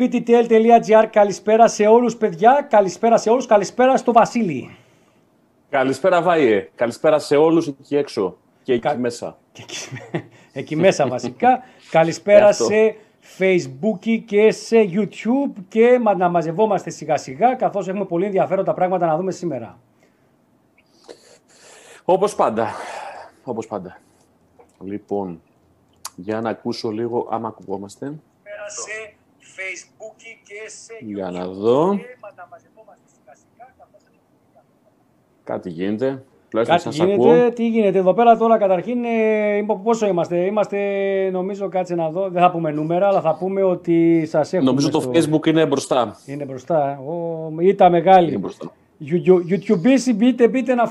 pttl.gr. Καλησπέρα σε όλους, παιδιά. Καλησπέρα σε όλους. Καλησπέρα στο Βασίλη. Καλησπέρα, Βάιε. Καλησπέρα σε όλους εκεί έξω και εκεί μέσα. Εκεί μέσα, βασικά. Καλησπέρα σε Facebook και σε YouTube και να μαζευόμαστε σιγά-σιγά, καθώς έχουμε πολύ ενδιαφέροντα πράγματα να δούμε σήμερα. Όπως πάντα. Όπως πάντα. Λοιπόν, για να ακούσω λίγο, άμα ακουγόμαστε. Σε Facebook και σε YouTube. Για να δω. Κάτι γίνεται. Κάτι γίνεται. Τι γίνεται εδώ πέρα τώρα, καταρχήν, πόσο είμαστε. Είμαστε, νομίζω, κάτσε να δω. Δεν θα πούμε νούμερα, αλλά θα πούμε ότι σας έχουμε. Νομίζω το Facebook είναι μπροστά. Είναι μπροστά. Ήταν μεγάλη. YouTube, μπείτε να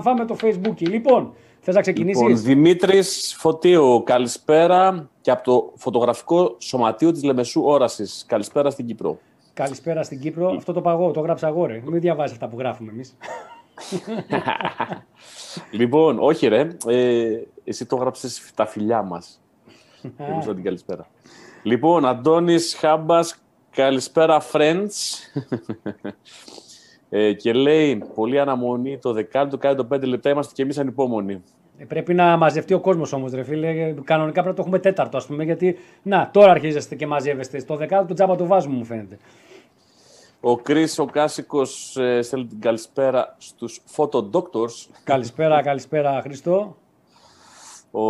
φάμε το Facebook. Λοιπόν, θες να ξεκινήσεις. Λοιπόν, Δημήτρης Φωτίου, καλησπέρα και από το φωτογραφικό σωματείο της Λεμεσού Όρασης. Καλησπέρα στην Κύπρο. Καλησπέρα στην Κύπρο. Αυτό το παγώ, το γράψα εγώ, ρε. Μην διαβάζεις αυτά που γράφουμε εμείς. Λοιπόν, όχι ρε, εσύ το γράψες τα φιλιά μας. Εμείς θα την καλησπέρα. Λοιπόν, Αντώνης Χάμπας, καλησπέρα friends. Και λέει, πολύ αναμονή το δεκάλεπτο, κάνει το 5 λεπτά, είμαστε και εμείς ανυπόμονοι. Πρέπει να μαζευτεί ο κόσμος όμως, ρε φίλε. Κανονικά πρέπει να το έχουμε τέταρτο, ας πούμε, γιατί να, τώρα αρχίζεστε και μαζεύεστε. Το δεκάλεπτο τζάμπα το βάζουμε, μου φαίνεται. Ο Κρίς, ο Κάσικος, στέλνει την καλησπέρα στους Photo Doctors. Καλησπέρα, καλησπέρα, Χρήστο. Ο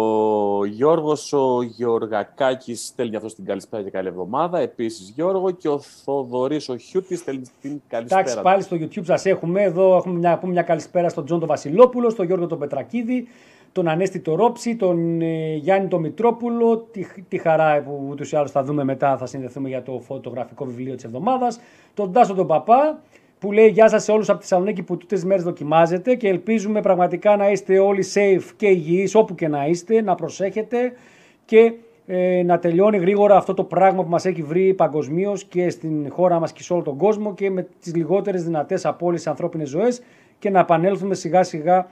Γιώργος, ο Γεωργακάκης, στέλνει αυτό στην καλησπέρα και καλή εβδομάδα. Επίσης, Γιώργο, και ο Θοδωρής, ο Χιούτης, στέλνει την καλησπέρα. Εντάξει, πάλι στο YouTube σας έχουμε. Εδώ έχουμε μια καλησπέρα στον Τζον τον Βασιλόπουλο, στον Γιώργο τον Πετρακίδη, τον Ανέστη τον Ρόψη, τον Γιάννη τον Μητρόπουλο. Τη χαρά που ούτως ή άλλως θα δούμε μετά, θα συνδεθούμε για το φωτογραφικό βιβλίο της εβδομάδας. Τον Τάσο τον Παπά, που λέει γεια σας σε όλους από τη Θεσσαλονίκη που τούτες μέρες δοκιμάζετε και ελπίζουμε πραγματικά να είστε όλοι safe και υγιείς όπου και να είστε, να προσέχετε και να τελειώνει γρήγορα αυτό το πράγμα που μας έχει βρει παγκοσμίως και στην χώρα μας και σε όλο τον κόσμο και με τις λιγότερες δυνατές από όλες τις ανθρώπινες ζωές και να επανέλθουμε σιγά σιγά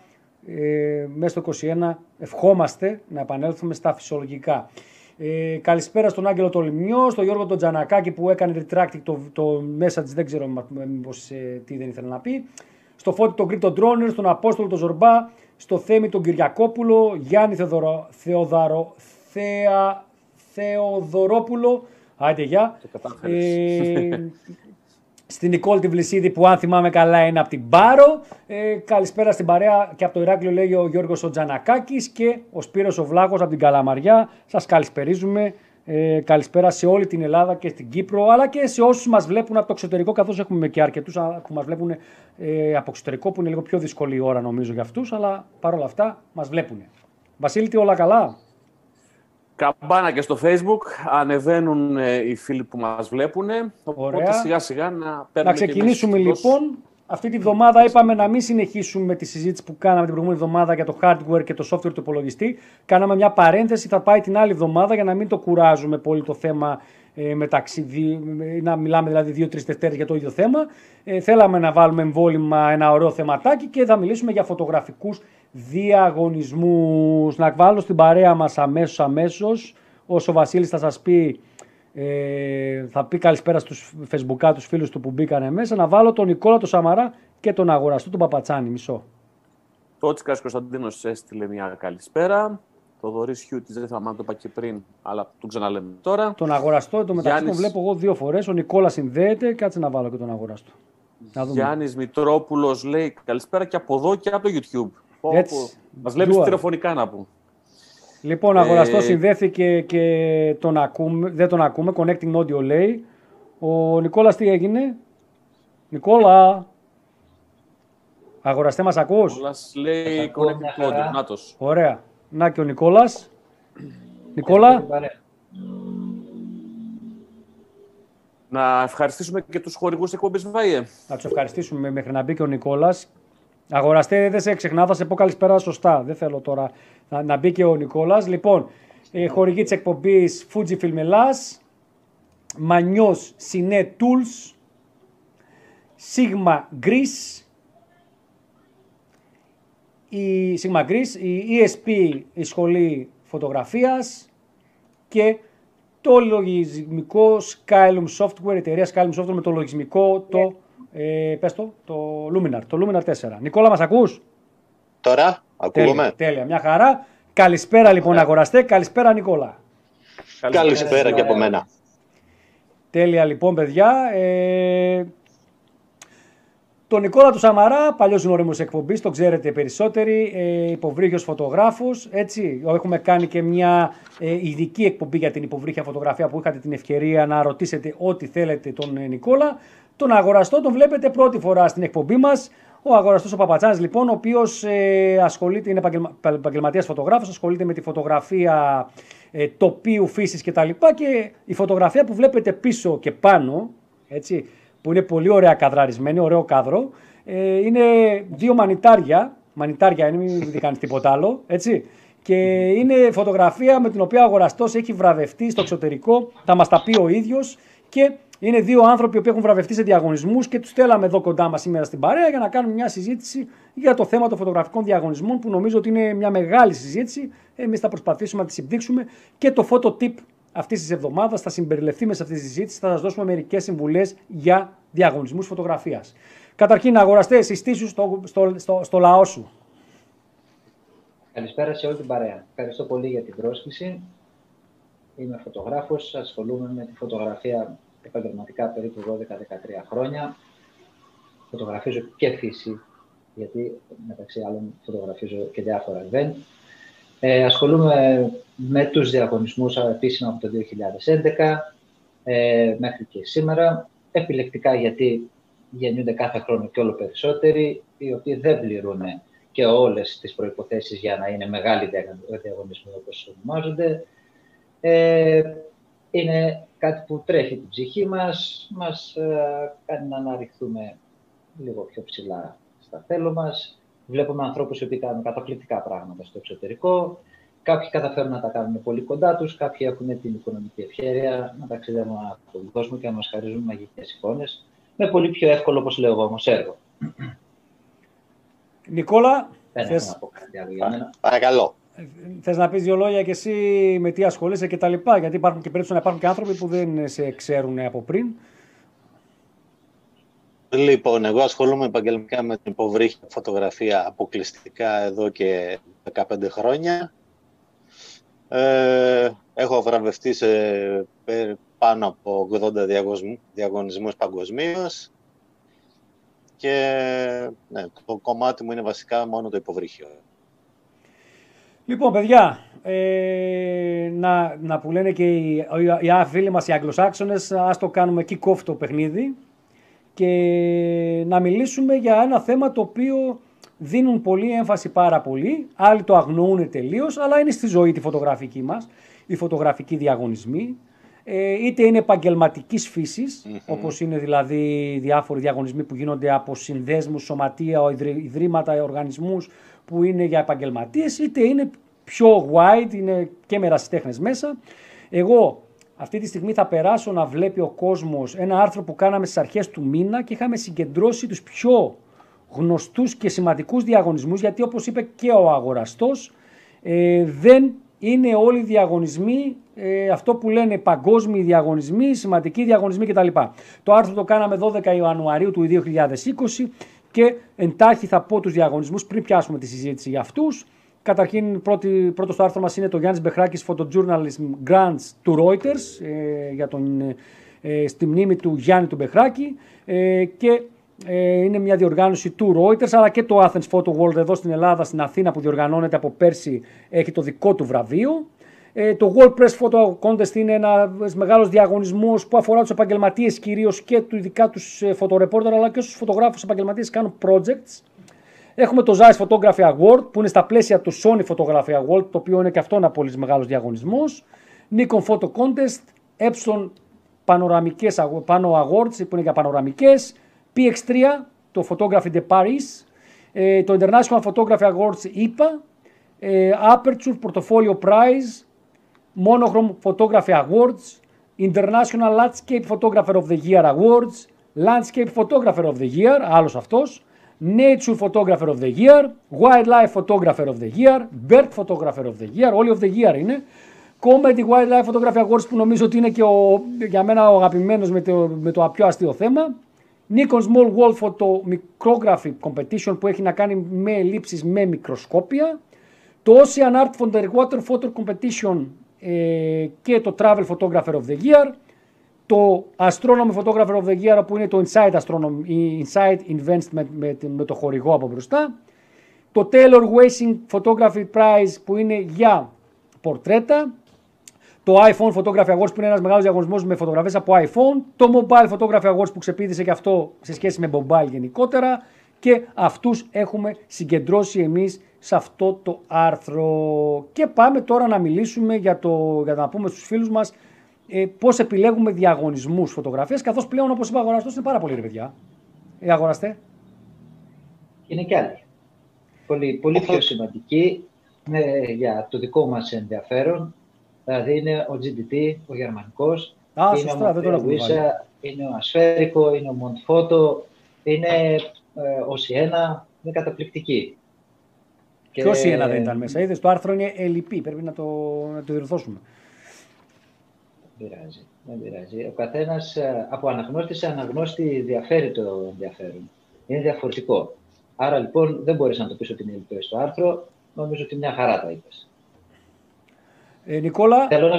μέσα στο 21, ευχόμαστε να επανέλθουμε στα φυσιολογικά. Καλησπέρα στον Άγγελο Τολμιό, στον Γιώργο τον Τζανακάκη που έκανε retracting το message, δεν ξέρω μήπως τι δεν ήθελα να πει. Στο Φώτη τον Κρήτο Ντρόνερ, στον Απόστολο τον Ζορμπά, στο Θέμη τον Κυριακόπουλο, Γιάννη Θεοδωρόπουλο, άντε γεια. Στην Νικόλ τη Βλυσίδη που αν θυμάμαι καλά είναι από την Πάρο. Καλησπέρα στην παρέα και από το Ηράκλειο λέει ο Γιώργος ο Τζανακάκης και ο Σπύρος ο Βλάχος από την Καλαμαριά. Σας καλησπερίζουμε. Καλησπέρα σε όλη την Ελλάδα και στην Κύπρο αλλά και σε όσους μας βλέπουν από το εξωτερικό καθώς έχουμε και αρκετούς που μας βλέπουν από εξωτερικό που είναι λίγο πιο δύσκολη η ώρα νομίζω για αυτούς αλλά παρόλα αυτά μας βλέπουν. Βασίλη, τι όλα καλά? Καμπάνα και στο Facebook, ανεβαίνουν οι φίλοι που μας βλέπουν, οπότε ωραία. Σιγά σιγά να παίρνουμε. Να ξεκινήσουμε λοιπόν. Αυτή τη βδομάδα είπαμε να μην συνεχίσουμε τη συζήτηση που κάναμε την προηγούμενη εβδομάδα για το hardware και το software του υπολογιστή. Κάναμε μια παρένθεση, θα πάει την άλλη εβδομάδα για να μην το κουράζουμε πολύ το θέμα μεταξύ, να μιλάμε δηλαδή 2-3 Δευτέρες για το ίδιο θέμα. Θέλαμε να βάλουμε εμβόλυμα ένα ωραίο θεματάκι και θα μιλήσουμε για φωτογραφικούς διαγωνισμούς. Να βάλω στην παρέα μας αμέσως όσο ο Βασίλης θα σας πει καλησπέρα στους facebook τους φίλους του που μπήκανε μέσα, να βάλω τον Νικόλα τον Σαμαρά και τον Αγοραστό τον Παπατσάνη. Μισό. Τότσικας Κωνσταντίνος έστειλε μια καλησπέρα. Το Δωρής Χιούτης, δεν θα μάθω, το είπα και πριν, αλλά το ξαναλέμε τώρα. Τον Αγοραστό, το μεταξύ τον βλέπω εγώ δύο φορές. Ο Νικόλας συνδέεται, κάτσε να βάλω και τον Αγοραστό. Γιάννης Μητρόπουλος λέει καλησπέρα και από εδώ και από το YouTube. Μας βλέπεις τηλεφωνικά να πούμε. Λοιπόν, ο Αγοραστός συνδέθηκε και δεν τον ακούμε. Connecting audio λέει. Ο Νικόλας τι έγινε? Νικόλα! Αγοραστέ, μας ακούς? Ο Νικόλας λέει connecting audio. Νάτος. Ωραία. Να και ο Νικόλας. Νικόλα. Να ευχαριστήσουμε και τους χορηγούς εκπομπής ΒΑΙΕ. Να τους ευχαριστήσουμε μέχρι να μπει και ο Νικόλας. Αγοραστέ, δεν σε ξεχνάω, θα σε πω καλησπέρα σωστά. Δεν θέλω τώρα να μπει και ο Νικόλας. Λοιπόν, χορηγή της εκπομπής Fujifilm Hellas, Manios Cine Tools, Sigma Greece, η ESP, η σχολή φωτογραφίας και το λογισμικό Skylum Software, εταιρεία Skylum Software με το λογισμικό, το, το Luminar, το Luminar 4. Νικόλα, μας ακούς? Τώρα, ακούγομαι. Τέλεια, μια χαρά. Καλησπέρα λοιπόν αγοραστέ, καλησπέρα Νικόλα. Καλησπέρα και από μένα. Τέλεια λοιπόν παιδιά. Τον Νικόλα του Σαμαρά, παλιός γνωριμός εκπομπής, τον ξέρετε περισσότεροι, υποβρύχιος φωτογράφος, έτσι. Έχουμε κάνει και μια ειδική εκπομπή για την υποβρύχια φωτογραφία που είχατε την ευκαιρία να ρωτήσετε ό,τι θέλετε τον Νικόλα. Τον αγοραστό τον βλέπετε πρώτη φορά στην εκπομπή μας. Ο αγοραστός ο Παπατσάνης λοιπόν, ο οποίος ασχολείται, είναι επαγγελματίας φωτογράφος, ασχολείται με τη φωτογραφία τοπίου, φύσης κτλ. Και η φωτογραφία που βλέπετε πίσω και πάνω, έτσι, που είναι πολύ ωραία καδραρισμένη, ωραίο κάδρο. Είναι δύο μανιτάρια, είναι, μην κάνει τίποτα άλλο, έτσι. Και είναι φωτογραφία με την οποία ο αγοραστός έχει βραβευτεί στο εξωτερικό, θα μας τα πει ο ίδιος. Και είναι δύο άνθρωποι που έχουν βραβευτεί σε διαγωνισμούς και τους στέλναμε εδώ κοντά μας σήμερα στην παρέα για να κάνουμε μια συζήτηση για το θέμα των φωτογραφικών διαγωνισμών, που νομίζω ότι είναι μια μεγάλη συζήτηση. Εμείς θα προσπαθήσουμε να τη συμπτύξουμε και το phototip αυτής της εβδομάδας θα συμπεριληφθεί μέσα σε αυτή τη συζήτηση. Θα σας δώσουμε μερικές συμβουλές για διαγωνισμούς φωτογραφίας. Καταρχήν, αγοραστέ, συστήσου στο λαό σου. Καλησπέρα σε όλη την παρέα. Ευχαριστώ πολύ για την πρόσκληση. Είμαι φωτογράφος, ασχολούμαι με τη φωτογραφία επαγγελματικά περίπου 12-13 χρόνια. Φωτογραφίζω και φύση, γιατί μεταξύ άλλων φωτογραφίζω και διάφορα event. Ασχολούμαι με τους διαγωνισμούς επίσημα από το 2011 μέχρι και σήμερα. Επιλεκτικά, γιατί γεννιούνται κάθε χρόνο και όλο περισσότεροι, οι οποίοι δεν πληρούν και όλες τις προϋποθέσεις για να είναι μεγάλοι διαγωνισμοί, όπως ονομάζονται. Είναι κάτι που τρέχει την ψυχή μας, μας κάνει να αναρριχθούμε λίγο πιο ψηλά στα θέλω μας. Βλέπουμε ανθρώπους που κάνουν καταπληκτικά πράγματα στο εξωτερικό. Κάποιοι καταφέρουν να τα κάνουν πολύ κοντά τους, κάποιοι έχουν την οικονομική ευχέρεια να ταξιδεύουν από τον κόσμο και να μας χαρίζουν μαγικές εικόνες. Με πολύ πιο εύκολο, όπως λέω εγώ, όμως έργο. Νικόλα, παρακαλώ. Θες να πεις δύο λόγια και εσύ με τι ασχολείσαι και τα λοιπά, γιατί υπάρχουν και περίπτωση να υπάρχουν και άνθρωποι που δεν σε ξέρουν από πριν. Λοιπόν, εγώ ασχολούμαι επαγγελματικά με την υποβρύχια φωτογραφία αποκλειστικά εδώ και 15 χρόνια. Έχω βραβευτεί σε πάνω από 80 διαγωνισμούς παγκοσμίως και ναι, το κομμάτι μου είναι βασικά μόνο το υποβρύχιο. Λοιπόν, παιδιά, να που λένε και οι φίλοι μας οι Αγγλοσάξονες, ας το κάνουμε kick-off το παιχνίδι και να μιλήσουμε για ένα θέμα το οποίο δίνουν πολύ έμφαση πάρα πολύ, άλλοι το αγνοούν τελείως, αλλά είναι στη ζωή τη φωτογραφική μας, οι φωτογραφικοί διαγωνισμοί, είτε είναι επαγγελματικής φύσης, όπως είναι δηλαδή διάφοροι διαγωνισμοί που γίνονται από συνδέσμους, σωματεία, ιδρύματα, οργανισμούς που είναι για επαγγελματίες, είτε είναι πιο wide, είναι και μερασιτέχνες μέσα. Εγώ αυτή τη στιγμή θα περάσω να βλέπει ο κόσμος ένα άρθρο που κάναμε στις αρχές του μήνα και είχαμε συγκεντρώσει τους πιο γνωστούς και σημαντικούς διαγωνισμούς, γιατί όπως είπε και ο αγοραστός, δεν είναι όλοι οι διαγωνισμοί, αυτό που λένε παγκόσμιοι διαγωνισμοί, σημαντικοί διαγωνισμοί κτλ. Το άρθρο το κάναμε 12 Ιανουαρίου του 2020 και εντάχει θα πω τους διαγωνισμούς πριν πιάσουμε τη συζήτηση για αυτούς. Καταρχήν, πρώτο στο άρθρο μας είναι το Γιάννης Μπεχράκης Photojournalism Grants του Reuters, για τον, στη μνήμη του Γιάννη του Μπεχράκη, και είναι μια διοργάνωση του Reuters, αλλά και το Athens Photo World εδώ στην Ελλάδα, στην Αθήνα, που διοργανώνεται από πέρσι, έχει το δικό του βραβείο. Το World Press Photo Contest είναι ένας μεγάλος διαγωνισμός που αφορά τους επαγγελματίες κυρίως και ειδικά τους φωτορεπόρτερ, αλλά και στους φωτογράφους επαγγελματίες κάνουν projects. Έχουμε το Zeiss Photography Award που είναι στα πλαίσια του Sony Photography Award, το οποίο είναι και αυτό ένα πολύ μεγάλος διαγωνισμός. Nikon Photo Contest, Epson Panoramikes Awards που είναι για πανοραμικές, PX3, το Photography de Paris, το International Photography Awards IPA, Aperture Portfolio Prize, Monochrome Photography Awards, International Landscape Photographer of the Year Awards, Landscape Photographer of the Year, άλλος αυτός, Nature Photographer of the Year, Wildlife Photographer of the Year, Bird Photographer of the Year, όλοι of the Year είναι, Ακόμα τη Wildlife Photography Awards που νομίζω ότι είναι και για μένα ο αγαπημένος με το πιο αστείο θέμα. Nikon Small World Photo Micrography Competition που έχει να κάνει με ελλείψεις με μικροσκόπια. Το Ocean Art Underwater Photo Competition και το Travel Photographer of the Year. Το Astronomy Photographer of the Year που είναι το Inside Astronomy, Inside Investment με το χορηγό από μπροστά. Το Taylor Wasing Photography Prize που είναι για πορτρέτα. Το iPhone Photography Awards που είναι ένας μεγάλος διαγωνισμός με φωτογραφίες από iPhone. Το Mobile Photography Awards που ξεπίδησε και αυτό σε σχέση με mobile γενικότερα. Και αυτούς έχουμε συγκεντρώσει εμείς σε αυτό το άρθρο. Και πάμε τώρα να μιλήσουμε για να πούμε στους φίλους μας πώς επιλέγουμε διαγωνισμούς φωτογραφίας. Καθώς πλέον, όπως είπα, αγοραστός είναι πάρα πολύ ρε παιδιά. Αγοραστέ. Είναι κι άλλοι. Πολύ, πολύ πιο σημαντική για το δικό μας ενδιαφέρον. Δηλαδή είναι ο GDT, ο γερμανικός, είναι ο Ασφερικό, είναι ο Montphoto, είναι ο Siena, είναι καταπληκτική. Ποιο Siena δεν ήταν μέσα, είδες, το άρθρο είναι ελλειπή, πρέπει να το διορθώσουμε. Δεν πειράζει. Ο καθένας από αναγνώστη σε αναγνώστη διαφέρει το ενδιαφέρον, είναι διαφορετικό. Άρα λοιπόν δεν μπορείς να το πεις ότι είναι ελλειπές το άρθρο, νομίζω ότι μια χαρά τα είπες. Νικόλα... Θέλω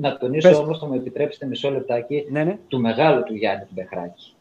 να τονίσω όμως, θα μου επιτρέψετε μισό λεπτάκι, του μεγάλου του Γιάννη του Μπεχράκη.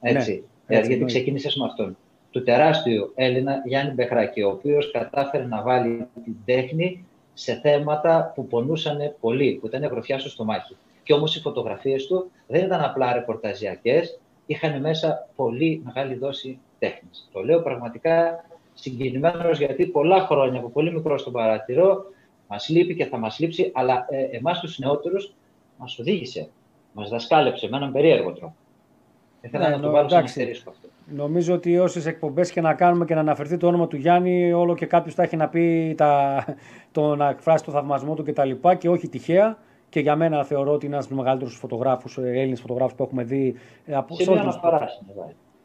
Έτσι, γιατί ξεκίνησες με αυτόν. Του τεράστιου Έλληνα Γιάννη Μπεχράκη, ο οποίος κατάφερε να βάλει την τέχνη σε θέματα που πονούσαν πολύ, που ήταν γροφιά στο στομάχι. Και όμως οι φωτογραφίες του δεν ήταν απλά ρεπορταζιακές, είχαν μέσα πολύ μεγάλη δόση τέχνης. Το λέω πραγματικά συγκινημένος, γιατί πολλά χρόνια από πολύ μικρό τον παρατηρώ. Μας λείπει και θα μας λείψει, αλλά εμάς τους νεότερους μας οδήγησε. Μας δασκάλεψε με έναν περίεργο τρόπο. Θέλω να το βάλω σαν αστερίσκο αυτό. Νομίζω ότι όσες εκπομπές και να κάνουμε και να αναφερθεί το όνομα του Γιάννη, όλο και κάποιος θα έχει να πει να εκφράσει το θαυμασμό του κτλ. Και όχι τυχαία. Και για μένα θεωρώ ότι είναι ένας από τους μεγαλύτερους φωτογράφους, Έλληνες φωτογράφους που έχουμε δει. Σημείο αναφοράς.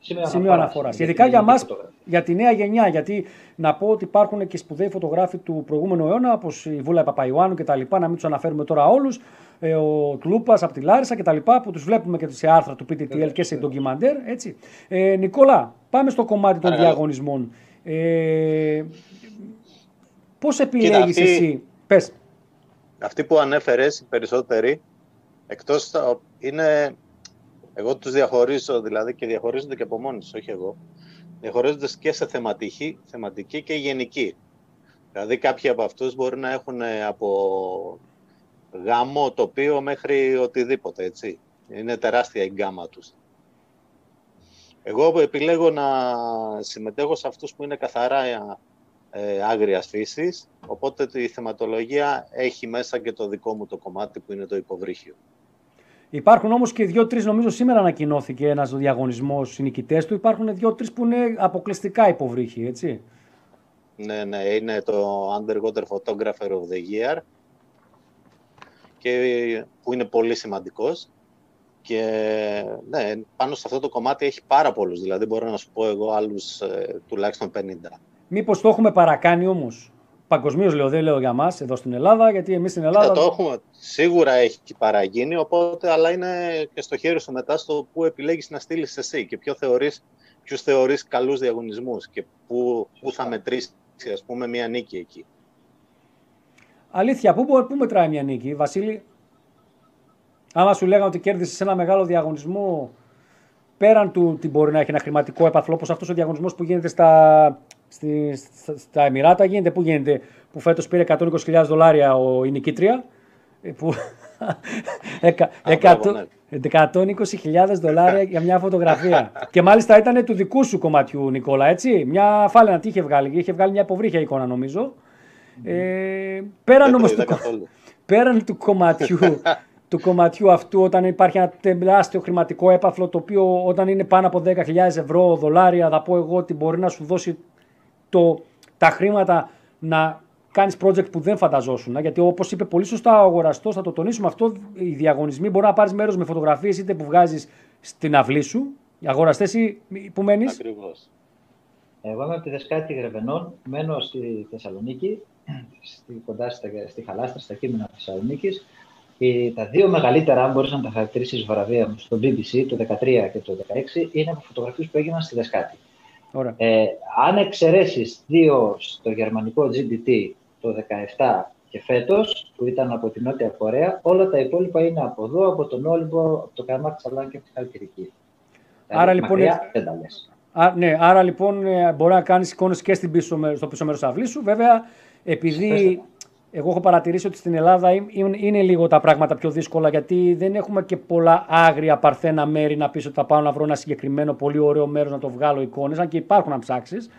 Σημείο αναφοράς. Ειδικά για μας, για τη νέα γενιά. Γιατί να πω ότι υπάρχουν και σπουδαίοι φωτογράφοι του προηγούμενου αιώνα, όπως η Βούλα Παπαϊωάννου κτλ. Να μην τους αναφέρουμε τώρα όλους. Ο Τλούπας από τη Λάρισα κτλ. Που τους βλέπουμε και σε άρθρα του PTTL και σε ντοκιμαντέρ. Νικόλα, πάμε στο κομμάτι των διαγωνισμών. Πώς επιλέγεις εσύ, πες. Αυτοί που ανέφερες, οι περισσότεροι, εκτός είναι. Εγώ τους διαχωρίζω δηλαδή και διαχωρίζονται και από μόνοι τους, όχι εγώ. Διαχωρίζονται και σε θεματική και γενική. Δηλαδή κάποιοι από αυτούς μπορεί να έχουν από γάμο, τοπίο μέχρι οτιδήποτε, έτσι. Είναι τεράστια η γκάμα τους. Εγώ επιλέγω να συμμετέχω σε αυτούς που είναι καθαρά άγριας φύσης, οπότε η θεματολογία έχει μέσα και το δικό μου το κομμάτι που είναι το υποβρύχιο. Υπάρχουν όμως και δύο-τρεις, νομίζω σήμερα ανακοινώθηκε ένας διαγωνισμός, οι νικητές του. Υπάρχουν δύο-τρεις που είναι αποκλειστικά υποβρύχοι, έτσι. Ναι, είναι το Underwater Photographer of the Year, και, που είναι πολύ σημαντικός. Και ναι, πάνω σε αυτό το κομμάτι έχει πάρα πολλούς, δηλαδή μπορώ να σου πω εγώ άλλους τουλάχιστον 50. Μήπως το έχουμε παρακάνει όμως. Παγκοσμίως λέω, δεν λέω για μας εδώ στην Ελλάδα, γιατί εμείς στην Ελλάδα... Το έχουμε, σίγουρα έχει παραγίνει, οπότε, αλλά είναι και στο χέρι σου μετά στο που επιλέγεις να στείλεις εσύ και ποιους θεωρείς καλούς διαγωνισμούς και πού θα μετρήσεις, ας πούμε, μια νίκη εκεί. Αλήθεια, πού μετράει μια νίκη, Βασίλη? Άμα σου λέγανε ότι κέρδισες ένα μεγάλο διαγωνισμό, πέραν του τι μπορεί να έχει ένα χρηματικό έπαθλο, όπως αυτός ο διαγωνισμός που γίνεται στα Εμιράτα, που φέτος πήρε $120,000 η νικήτρια. $120,000 για μια φωτογραφία. Και μάλιστα ήταν του δικού σου κομματιού, Νικόλα, έτσι. Μια φάλαινα, τι είχε βγάλει μια υποβρύχια εικόνα, νομίζω. Πέραν όμως του κομματιού... αυτού, όταν υπάρχει ένα τεράστιο χρηματικό έπαθλο, το οποίο όταν είναι πάνω από $10,000, θα πω εγώ ότι μπορεί να σου δώσει τα χρήματα να κάνεις project που δεν φανταζόσουν. Γιατί όπως είπε πολύ σωστά ο αγοραστός, θα το τονίσουμε αυτό, οι διαγωνισμοί μπορεί να πάρεις μέρος με φωτογραφίες είτε που βγάζεις στην αυλή σου. Αγοραστές, ή που μένεις? Ακριβώς. Εγώ είμαι από τη Δεσκάτη Γρεβενών, μένω στη Θεσσαλονίκη κοντά στη Χαλάστρα, στα κείμενα Θεσσαλονίκης. Τα δύο μεγαλύτερα, αν μπορείς να τα χαρακτηρίσεις βραβεία μου, στο BBC, το 2013 και το 2016, είναι από φωτογραφίες που έγιναν στη Δεσκάτη. Αν εξαιρέσεις δύο στο γερμανικό GDT το 2017 και φέτος, που ήταν από την Νότια Κορέα, όλα τα υπόλοιπα είναι από εδώ, από τον Όλυμπο, από το Καμάρ Τσαλάν και από τη Χαλκιδική. Άρα, λοιπόν, άρα λοιπόν μπορεί να κάνεις εικόνες και στο πίσω μέρος αυλής σου. Βέβαια, επειδή εγώ έχω παρατηρήσει ότι στην Ελλάδα είναι λίγο τα πράγματα πιο δύσκολα, γιατί δεν έχουμε και πολλά άγρια παρθένα μέρη να πεις ότι θα πάω να βρω ένα συγκεκριμένο πολύ ωραίο μέρος να το βγάλω εικόνες, αν και υπάρχουν να ψάξεις.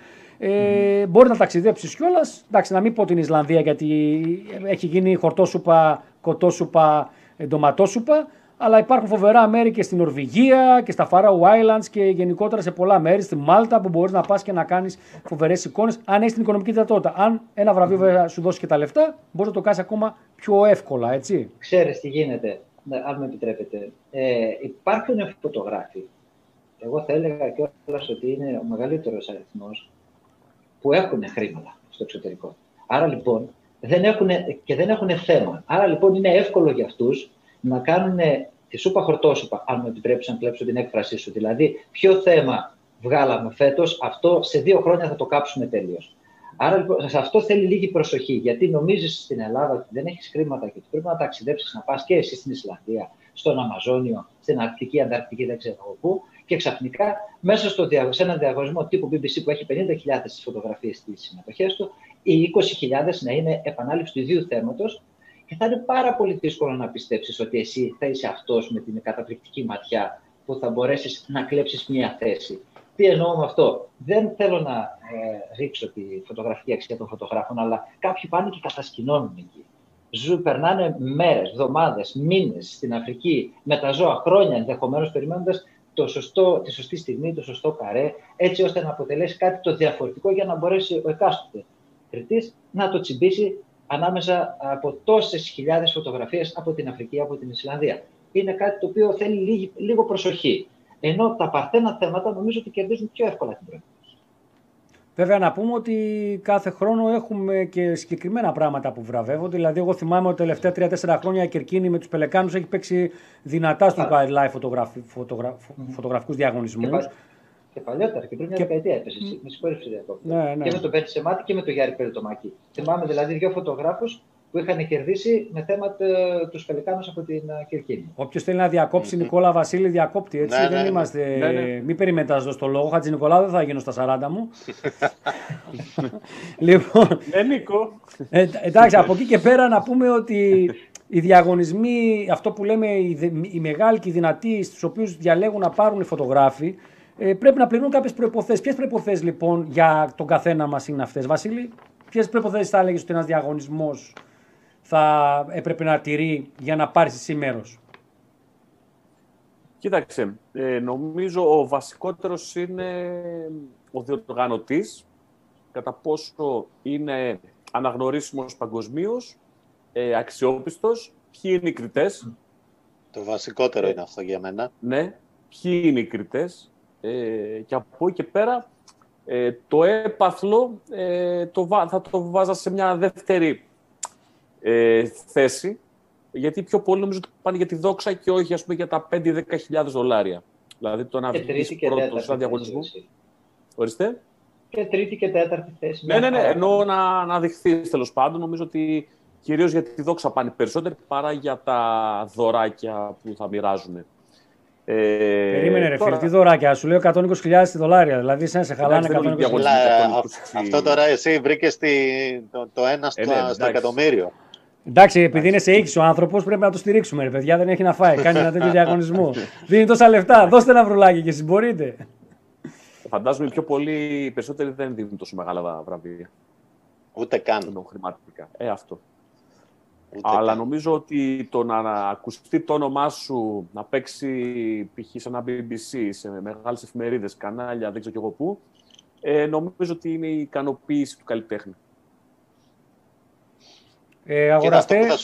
Μπορεί να ταξιδέψεις κιόλας. Εντάξει, να μην πω την Ισλανδία, γιατί έχει γίνει χορτόσουπα, κοτόσουπα, ντοματόσουπα. Αλλά υπάρχουν φοβερά μέρη και στην Νορβηγία και στα Faroe Islands και γενικότερα σε πολλά μέρη, στη Μάλτα, που μπορείς να πας και να κάνεις φοβερές εικόνες, αν έχεις την οικονομική δυνατότητα. Αν ένα βραβείο σου δώσει και τα λεφτά, μπορείς να το κάνεις ακόμα πιο εύκολα, έτσι. Ξέρεις τι γίνεται, αν με επιτρέπετε. Υπάρχουν φωτογράφοι. Εγώ θα έλεγα κιόλας ότι είναι ο μεγαλύτερος αριθμός που έχουν χρήματα στο εξωτερικό. Άρα λοιπόν δεν έχουν θέμα. Άρα λοιπόν είναι εύκολο για αυτούς να κάνουν τη σούπα χορτόσουπα, αν μου επιτρέψει να κλέψω την έκφρασή σου. Δηλαδή, ποιο θέμα βγάλαμε φέτος, αυτό σε 2 χρόνια θα το κάψουμε τελείως. Άρα λοιπόν, σε αυτό θέλει λίγη προσοχή, γιατί νομίζεις στην Ελλάδα ότι δεν έχεις χρήματα και ότι πρέπει να ταξιδέψεις, να πας και εσύ στην Ισλανδία, στον Αμαζόνιο, στην Αρκτική, Ανταρκτική, δεν ξέρω πού, και ξαφνικά μέσα σε έναν διαγωνισμό τύπου BBC που έχει 50.000 φωτογραφίες στις συμμετοχές του, οι 20.000 να είναι επανάληψη του ίδιου θέματος. Και θα είναι πάρα πολύ δύσκολο να πιστέψεις ότι εσύ θα είσαι αυτός με την καταπληκτική ματιά που θα μπορέσεις να κλέψεις μια θέση. Τι εννοώ με αυτό? Δεν θέλω να ρίξω τη φωτογραφική αξία των φωτογράφων, αλλά κάποιοι πάνε και κατασκηνώνουν εκεί. Περνάνε μέρες, εβδομάδες, μήνες στην Αφρική με τα ζώα, χρόνια ενδεχομένως, περιμένοντας τη σωστή στιγμή, το σωστό καρέ, έτσι ώστε να αποτελέσει κάτι το διαφορετικό για να μπορέσει ο εκάστοτε κριτής να το τσιμπήσει ανάμεσα από τόσες χιλιάδες φωτογραφίες από την Αφρική, από την Ισλανδία. Είναι κάτι το οποίο θέλει λίγο προσοχή. Ενώ τα παρθένα θέματα νομίζω ότι κερδίζουν πιο εύκολα την προσοχή. Βέβαια, να πούμε ότι κάθε χρόνο έχουμε και συγκεκριμένα πράγματα που βραβεύονται. Δηλαδή, εγώ θυμάμαι ότι τα τελευταία 3-4 χρόνια η Κερκίνη με τους πελεκάνους έχει παίξει δυνατά στους Wildlife φωτογραφικούς διαγωνισμούς. Και παλιότερα, και πριν μια δεκαετία έπεσε. Με συγχωρείτε, και με τον Πέτση Σεμάτη και με τον Γιάννη Περιτομάκη. Θυμάμαι δηλαδή 2 φωτογράφους που είχαν κερδίσει με θέμα τους πελεκάνους από την Κερκίνη. Όποιος θέλει να διακόψει, Νικόλα Βασίλη, διακόπτει. Έτσι, δεν είμαστε. Μην περιμένετε να σας δώσω το λόγο. Χατζη Νικολάου, δεν θα γίνω στα 40 μου. Λοιπόν. Νίκο. Εντάξει, από εκεί και πέρα να πούμε ότι οι διαγωνισμοί, αυτό που λέμε οι μεγάλοι και οι δυνατοί, στους οποίους διαλέγουν να πάρουν οι φωτογράφοι, πρέπει να πληρούν κάποιες προϋποθέσεις. Ποιες προϋποθέσεις λοιπόν για τον καθένα μας είναι αυτές, Βασίλη? Ποιες προϋποθέσεις θα έλεγες ότι ένας διαγωνισμός θα έπρεπε να τηρεί για να πάρεις εσύ μέρος? Κοίταξε, νομίζω ο βασικότερος είναι ο διοργανωτής, κατά πόσο είναι αναγνωρίσιμος παγκοσμίως, αξιόπιστος, ποιοι είναι οι κριτές. Το βασικότερο είναι αυτό για μένα. Ναι, ποιοι είναι οι κριτές. Και από εκεί και πέρα το έπαθλο θα το βάζα σε μια δεύτερη θέση, γιατί πιο πολύ νομίζω πάνε για τη δόξα και όχι, ας πούμε, για τα 5-10 χιλιάδες δολάρια. Δηλαδή το να βγεις πρώτος σαν διαγωνισμό. Ορίστε. Και τρίτη και τέταρτη θέση. Ναι. Ενώ να δειχθείς, τέλος πάντων, νομίζω ότι κυρίως για τη δόξα πάνε περισσότερο παρά για τα δωράκια που θα μοιράζουν. Περίμενε ρε φίλε, τι δωράκια, σου λέω 120.000 δολάρια, δηλαδή σαν σε χαλάνε 120.000. Αυτό τώρα εσύ βρήκες το ένα στο εκατομμύριο. Εντάξει, επειδή είναι σε οίκης ο άνθρωπος, πρέπει να το στηρίξουμε ρε παιδιά, δεν έχει να φάει, κάνει ένα τέτοιο διαγωνισμό. Δίνει τόσα λεφτά, δώστε ένα βρουλάκι και εσείς μπορείτε. Φαντάζομαι πιο πολύ, οι περισσότεροι δεν δίνουν τόσο μεγάλα βραβεία. Ούτε καν. Χρηματικά. Αυτό. Αλλά νομίζω ότι το να ακουστεί το όνομά σου, να παίξει π.χ. σε ένα BBC, σε μεγάλες εφημερίδες, κανάλια, δεν ξέρω κι εγώ πού, νομίζω ότι είναι η ικανοποίηση του καλλιτέχνη. Αγοραστέ. Κοίτα,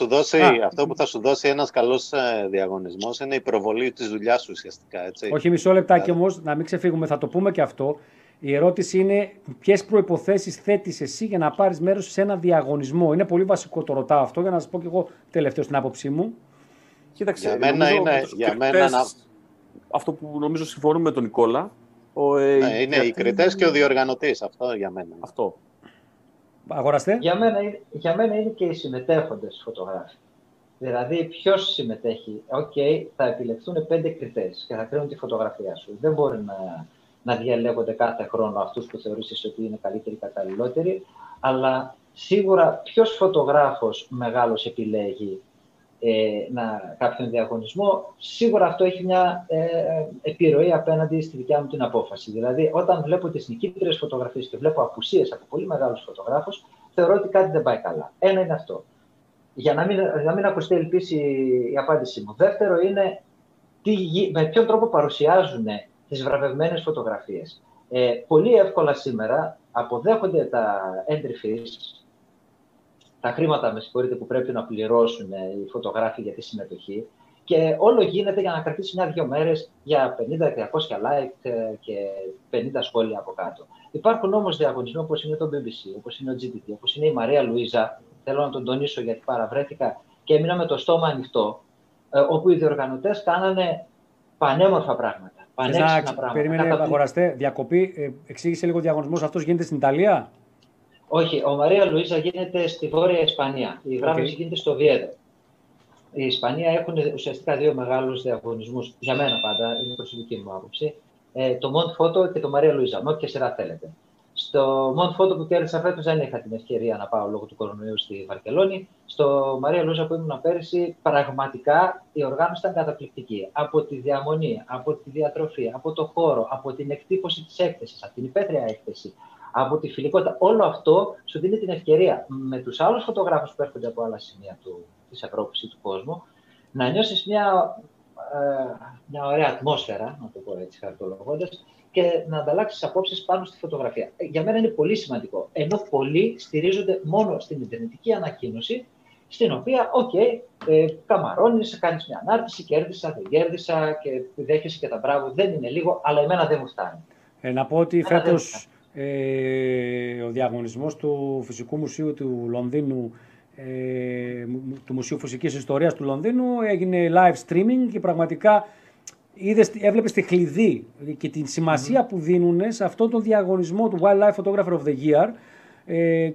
αυτό που θα σου δώσει ένας καλός διαγωνισμός είναι η προβολή της δουλειάς σου ουσιαστικά. Έτσι. Όχι, μισό λεπτάκι όμως, να μην ξεφύγουμε, θα το πούμε και αυτό. Η ερώτηση είναι ποιες προϋποθέσεις θέτεις εσύ για να πάρεις μέρος σε ένα διαγωνισμό. Είναι πολύ βασικό το ρωτάω αυτό για να σας πω και εγώ τελευταίο στην άποψή μου. Κοίταξε, για μένα είναι... Αυτό που νομίζω συμφωνούμε με τον Νικόλα. Είναι οι κριτές και ο διοργανωτής, αυτό για μένα. Αυτό. Αγοραστέ. Για μένα είναι και οι συμμετέχοντες φωτογράφοι. Δηλαδή, ποιος συμμετέχει. Okay, θα επιλεχθούν 5 κριτές και θα κρίνουν τη φωτογραφία σου. Δεν μπορεί να διαλέγονται κάθε χρόνο αυτούς που θεωρήσεις ότι είναι καλύτεροι ή καταλληλότεροι. Αλλά σίγουρα ποιος φωτογράφος μεγάλος επιλέγει κάποιον διαγωνισμό, σίγουρα αυτό έχει μια επιρροή απέναντι στη δικιά μου την απόφαση. Δηλαδή, όταν βλέπω τις νικήτριες φωτογραφίες και βλέπω απουσίες από πολύ μεγάλους φωτογράφους, θεωρώ ότι κάτι δεν πάει καλά. Ένα είναι αυτό. Για να μην ακουστεί ελπίση η απάντησή μου. Δεύτερο είναι με ποιον τρόπο παρουσιάζουν τις βραβευμένες φωτογραφίες. Πολύ εύκολα σήμερα αποδέχονται τα entry fees, τα χρήματα, με συγχωρείτε, που πρέπει να πληρώσουν οι φωτογράφοι για τη συμμετοχή, και όλο γίνεται για να κρατήσει 1-2 μέρες για 50-200 like και 50 σχόλια από κάτω. Υπάρχουν όμως διαγωνισμοί όπως είναι το BBC, όπως είναι ο GDT, όπως είναι η Μαρία Λουίζα, θέλω να τον τονίσω γιατί παραβρέθηκα και έμεινα με το στόμα ανοιχτό, όπου οι διοργανωτές κάνανε πανέμορφα πράγματα. Περίμενε, Αγοραστέ, διακοπή, εξήγησε λίγο διαγωνισμός. Αυτός γίνεται στην Ιταλία? Όχι, ο Μαρία Λουίζα γίνεται στη Βόρεια Ισπανία. Η βράβευση γίνεται στο Βιέδο. Η Ισπανία έχουν ουσιαστικά 2 μεγάλους διαγωνισμούς. Για μένα πάντα, είναι η προσωπική μου άποψη. Το Montphoto και το Μαρία Λουίζα. Με όποια σειρά θέλετε. Στο Montphoto που κέρδισα φέτος δεν είχα την ευκαιρία να πάω λόγω του κορονοϊού στη Βαρκελόνη. Στο Μαρία Λουίζα που ήμουν πέρυσι, πραγματικά η οργάνωση ήταν καταπληκτική. Από τη διαμονή, από τη διατροφή, από το χώρο, από την εκτύπωση της έκθεσης, από την υπαίθρια έκθεση, από τη φιλικότητα. Όλο αυτό σου δίνει την ευκαιρία με τους άλλους φωτογράφους που έρχονται από άλλα σημεία της Ευρώπης ή του κόσμου να νιώσεις μια ωραία ατμόσφαιρα, να το πω έτσι χαρτολογώντας, και να ανταλλάξεις απόψεις πάνω στη φωτογραφία. Για μένα είναι πολύ σημαντικό. Ενώ πολλοί στηρίζονται μόνο στην ιντερνετική ανακοίνωση, στην οποία, καμαρώνεις, κάνεις μια ανάρτηση, κέρδισα, δεν κέρδισα και δέχεσαι και τα μπράβο. Δεν είναι λίγο, αλλά εμένα δεν μου φτάνει. Να πω ότι φέτος ο διαγωνισμός του Φυσικού Μουσείου του Λονδίνου, του Μουσείου Φυσικής Ιστορίας του Λονδίνου, έγινε live streaming και πραγματικά έβλεπες τη χλειδί και την σημασία που δίνουν σε αυτόν τον διαγωνισμό του Wildlife Photographer of the Year,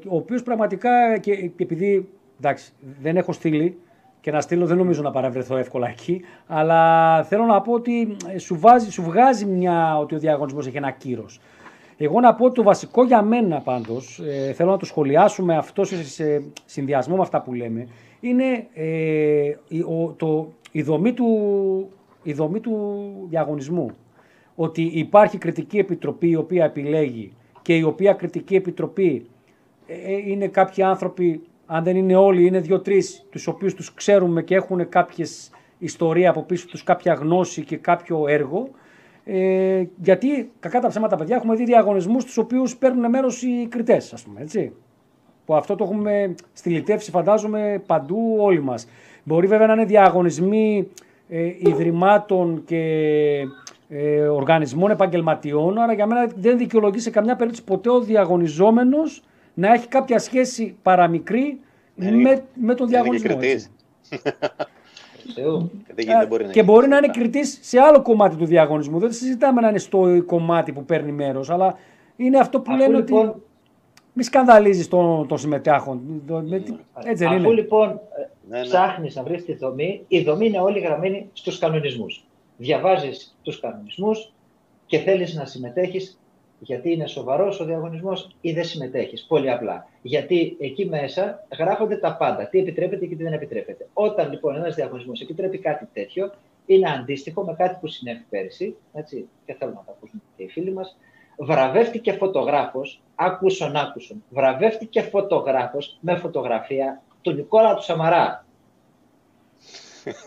ο οποίος πραγματικά, και επειδή εντάξει, δεν έχω στείλει και να στείλω δεν νομίζω να παραβρεθώ εύκολα εκεί, αλλά θέλω να πω ότι σου βγάζει μια ότι ο διαγωνισμός έχει ένα κύρος. Εγώ να πω ότι το βασικό για μένα πάντως, θέλω να το σχολιάσουμε αυτό σε συνδυασμό με αυτά που λέμε, είναι η δομή του διαγωνισμού. Ότι υπάρχει κριτική επιτροπή η οποία επιλέγει και η οποία κριτική επιτροπή είναι κάποιοι άνθρωποι, αν δεν είναι όλοι, είναι 2-3, τους οποίους τους ξέρουμε και έχουν κάποιες ιστορία από πίσω τους, κάποια γνώση και κάποιο έργο. Γιατί κακά τα ψέματα, παιδιά, έχουμε δει διαγωνισμούς στους οποίους παίρνουν μέρος οι κριτές, ας πούμε, έτσι. Που αυτό το έχουμε στυλιτεύσει, φαντάζομαι, παντού όλοι μας. Μπορεί βέβαια να είναι διαγωνισμοί ιδρυμάτων και οργανισμών επαγγελματιών, άρα για μένα δεν δικαιολογεί σε καμιά περίπτωση ποτέ ο διαγωνιζόμενος να έχει κάποια σχέση παραμικρή με τον διαγωνισμό. Και μπορεί να είναι κριτής σε άλλο κομμάτι του διαγωνισμού. Δεν συζητάμε να είναι στο κομμάτι που παίρνει μέρος, αλλά είναι αυτό που λένε λοιπόν, ότι μη σκανδαλίζεις τον συμμετέχον. Έτσι δεν είναι. Αφού λοιπόν ψάχνεις να βρεις τη δομή, η δομή είναι όλη γραμμένη στους κανονισμούς. Διαβάζεις τους κανονισμούς και θέλεις να συμμετέχεις γιατί είναι σοβαρός ο διαγωνισμός ή δεν συμμετέχεις. Πολύ απλά. Γιατί εκεί μέσα γράφονται τα πάντα. Τι επιτρέπεται και τι δεν επιτρέπεται. Όταν λοιπόν ένας διαγωνισμός επιτρέπει κάτι τέτοιο, είναι αντίστοιχο με κάτι που συνέβη πέρυσι. Έτσι, και θέλω να τα ακούσουν και οι φίλοι μας. Βραβεύτηκε φωτογράφος, άκουσον. Βραβεύτηκε φωτογράφος με φωτογραφία του Νικόλα του Σαμαρά.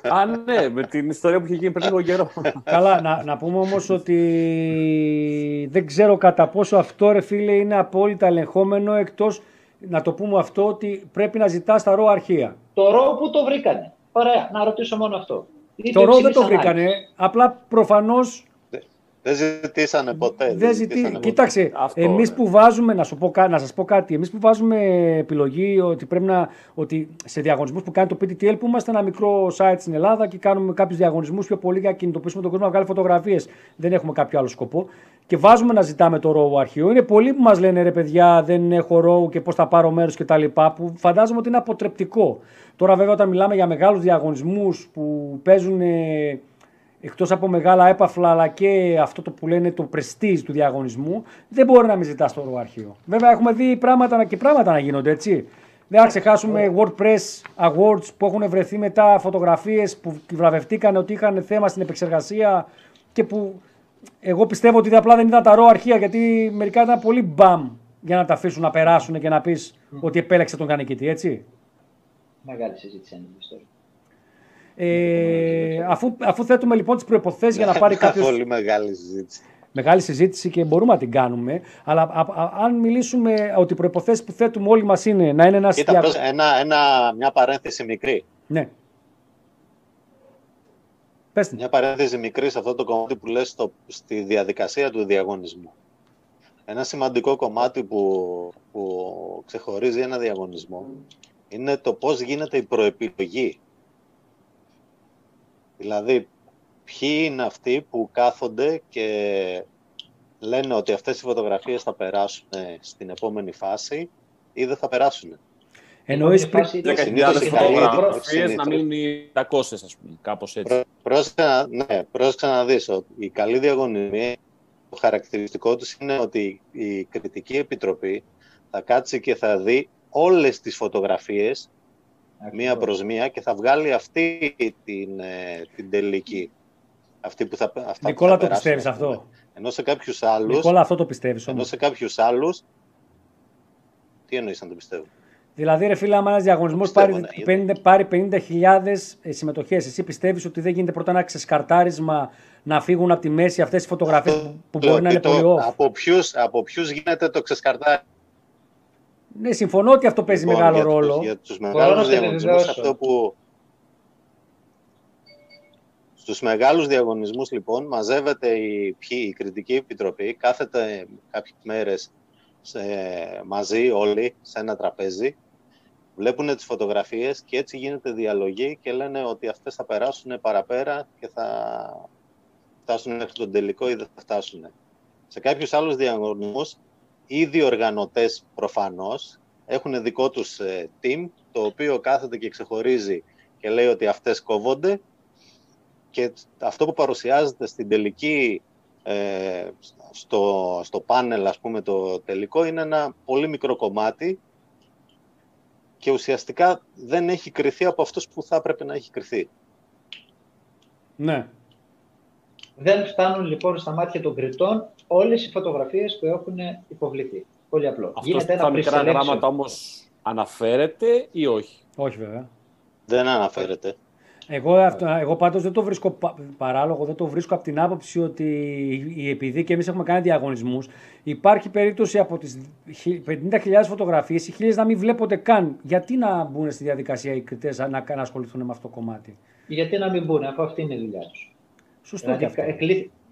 Α, ναι, με την ιστορία που είχε γίνει πριν λίγο καιρό. Καλά, να πούμε όμως ότι δεν ξέρω κατά πόσο αυτό, ρε φίλε, είναι απόλυτα ελεγχόμενο, εκτός να το πούμε αυτό ότι πρέπει να ζητάς τα ρο αρχεία. Το ρο που το βρήκανε. Ωραία, να ρωτήσω μόνο αυτό. Το ρο δεν το βρήκανε, απλά προφανώς... Δεν ζητήσανε ποτέ. Κοιτάξτε, εμείς που βάζουμε, να σας πω κάτι, εμείς που βάζουμε επιλογή ότι πρέπει να, ότι σε διαγωνισμούς που κάνει το PTTL, που είμαστε ένα μικρό site στην Ελλάδα και κάνουμε κάποιους διαγωνισμούς πιο πολύ για να κινητοποιήσουμε τον κόσμο να βγάλει φωτογραφίες. Δεν έχουμε κάποιο άλλο σκοπό. Και βάζουμε να ζητάμε το RAW αρχείο. Είναι πολλοί που μας λένε ρε παιδιά, δεν έχω RAW και πώς θα πάρω μέρος κτλ. Που φαντάζομαι ότι είναι αποτρεπτικό. Τώρα, βέβαια, όταν μιλάμε για μεγάλους διαγωνισμούς που παίζουν. Εκτός από μεγάλα έπαφλα, αλλά και αυτό το που λένε το prestige του διαγωνισμού, δεν μπορεί να μην ζητάς το RAW αρχείο. Βέβαια, έχουμε δει πράγματα και πράγματα να γίνονται, έτσι. Δεν θα ξεχάσουμε World Press Awards που έχουν βρεθεί μετά φωτογραφίες που βραβευτήκαν ότι είχαν θέμα στην επεξεργασία και που εγώ πιστεύω ότι απλά δεν ήταν τα RAW αρχεία, γιατί μερικά ήταν πολύ μπαμ για να τα αφήσουν να περάσουν και να πεις ότι επέλεξε τον κανικητή, έτσι. Μεγάλη συζήτηση είναι τώρα. Αφού θέτουμε λοιπόν τις προϋποθέσεις για να πάρει κάποιος. Πολύ μεγάλη συζήτηση. Μεγάλη συζήτηση και μπορούμε να την κάνουμε. Αλλά αν μιλήσουμε ότι οι προϋποθέσεις που θέτουμε όλοι μας είναι να είναι ένας. Κοίτα, μια παρένθεση μικρή. Ναι. Πες την. Μια παρένθεση μικρή σε αυτό το κομμάτι που λες στη διαδικασία του διαγωνισμού. Ένα σημαντικό κομμάτι που ξεχωρίζει ένα διαγωνισμό είναι το πώς γίνεται η προεπιλογή. Δηλαδή, ποιοι είναι αυτοί που κάθονται και λένε ότι αυτές οι φωτογραφίες θα περάσουν στην επόμενη φάση ή δεν θα περάσουν. Εννοείς πριν 10.000 φωτογραφίες να μείνουν 700, ας πούμε, κάπως έτσι. Πρόσεξε να δεις ότι οι καλοί διαγωνισμοί, το χαρακτηριστικό τους είναι ότι η κριτική επιτροπή θα κάτσει και θα δει όλες τις φωτογραφίες μία προς μία και θα βγάλει αυτή την τελική. Αυτή που θα, αυτά Νικόλα, που θα το πιστεύεις αυτό? Ενώ σε κάποιους άλλους... Νικόλα, αυτό το πιστεύεις όμως? Ενώ σε κάποιους άλλους... Τι εννοείς αν το πιστεύω? Δηλαδή, ρε φίλε, άμα ένας διαγωνισμός πάρει 50.000 συμμετοχές, εσύ πιστεύεις ότι δεν γίνεται πρώτα ένα ξεσκαρτάρισμα να φύγουν από τη μέση αυτές οι φωτογραφίες που μπορεί να είναι πολύ off? Από ποιους γίνεται το ξεσκαρτάρισμα? Ναι, συμφωνώ ότι αυτό παίζει μεγάλο ρόλο. Για τους μεγάλους διαγωνισμούς, αυτό που... Στους μεγάλους διαγωνισμούς, λοιπόν, μαζεύεται η κριτική επιτροπή, κάθεται κάποιες μέρες μαζί όλοι σε ένα τραπέζι, βλέπουν τις φωτογραφίες και έτσι γίνεται διαλογή και λένε ότι αυτές θα περάσουν παραπέρα και θα φτάσουν μέχρι τον τελικό ή δεν θα φτάσουν. Σε κάποιους άλλους διαγωνισμούς, ήδη οι οργανωτές προφανώς έχουν δικό τους team, το οποίο κάθεται και ξεχωρίζει και λέει ότι αυτές κόβονται, και αυτό που παρουσιάζεται στην τελική, στο πάνελ, ας πούμε, το τελικό, είναι ένα πολύ μικρό κομμάτι και ουσιαστικά δεν έχει κριθεί από αυτούς που θα έπρεπε να έχει κριθεί. Ναι. Δεν φτάνουν λοιπόν στα μάτια των κριτών όλες οι φωτογραφίες που έχουν υποβληθεί. Πολύ απλό. Αυτό στα μικρά γράμματα όμως αναφέρεται ή όχι? Όχι, βέβαια. Δεν αναφέρεται. Εγώ πάντως δεν το βρίσκω παράλογο, δεν το βρίσκω από την άποψη ότι επειδή και εμείς έχουμε κάνει διαγωνισμούς, υπάρχει περίπτωση από τις 50.000 φωτογραφίες οι 1.000 να μην βλέπονται καν. Γιατί να μπουν στη διαδικασία οι κριτές να ασχοληθούν με αυτό το κομμάτι? Γιατί να μην μπουν, αφού αυτή είναι η δουλειά τους. Σωστό.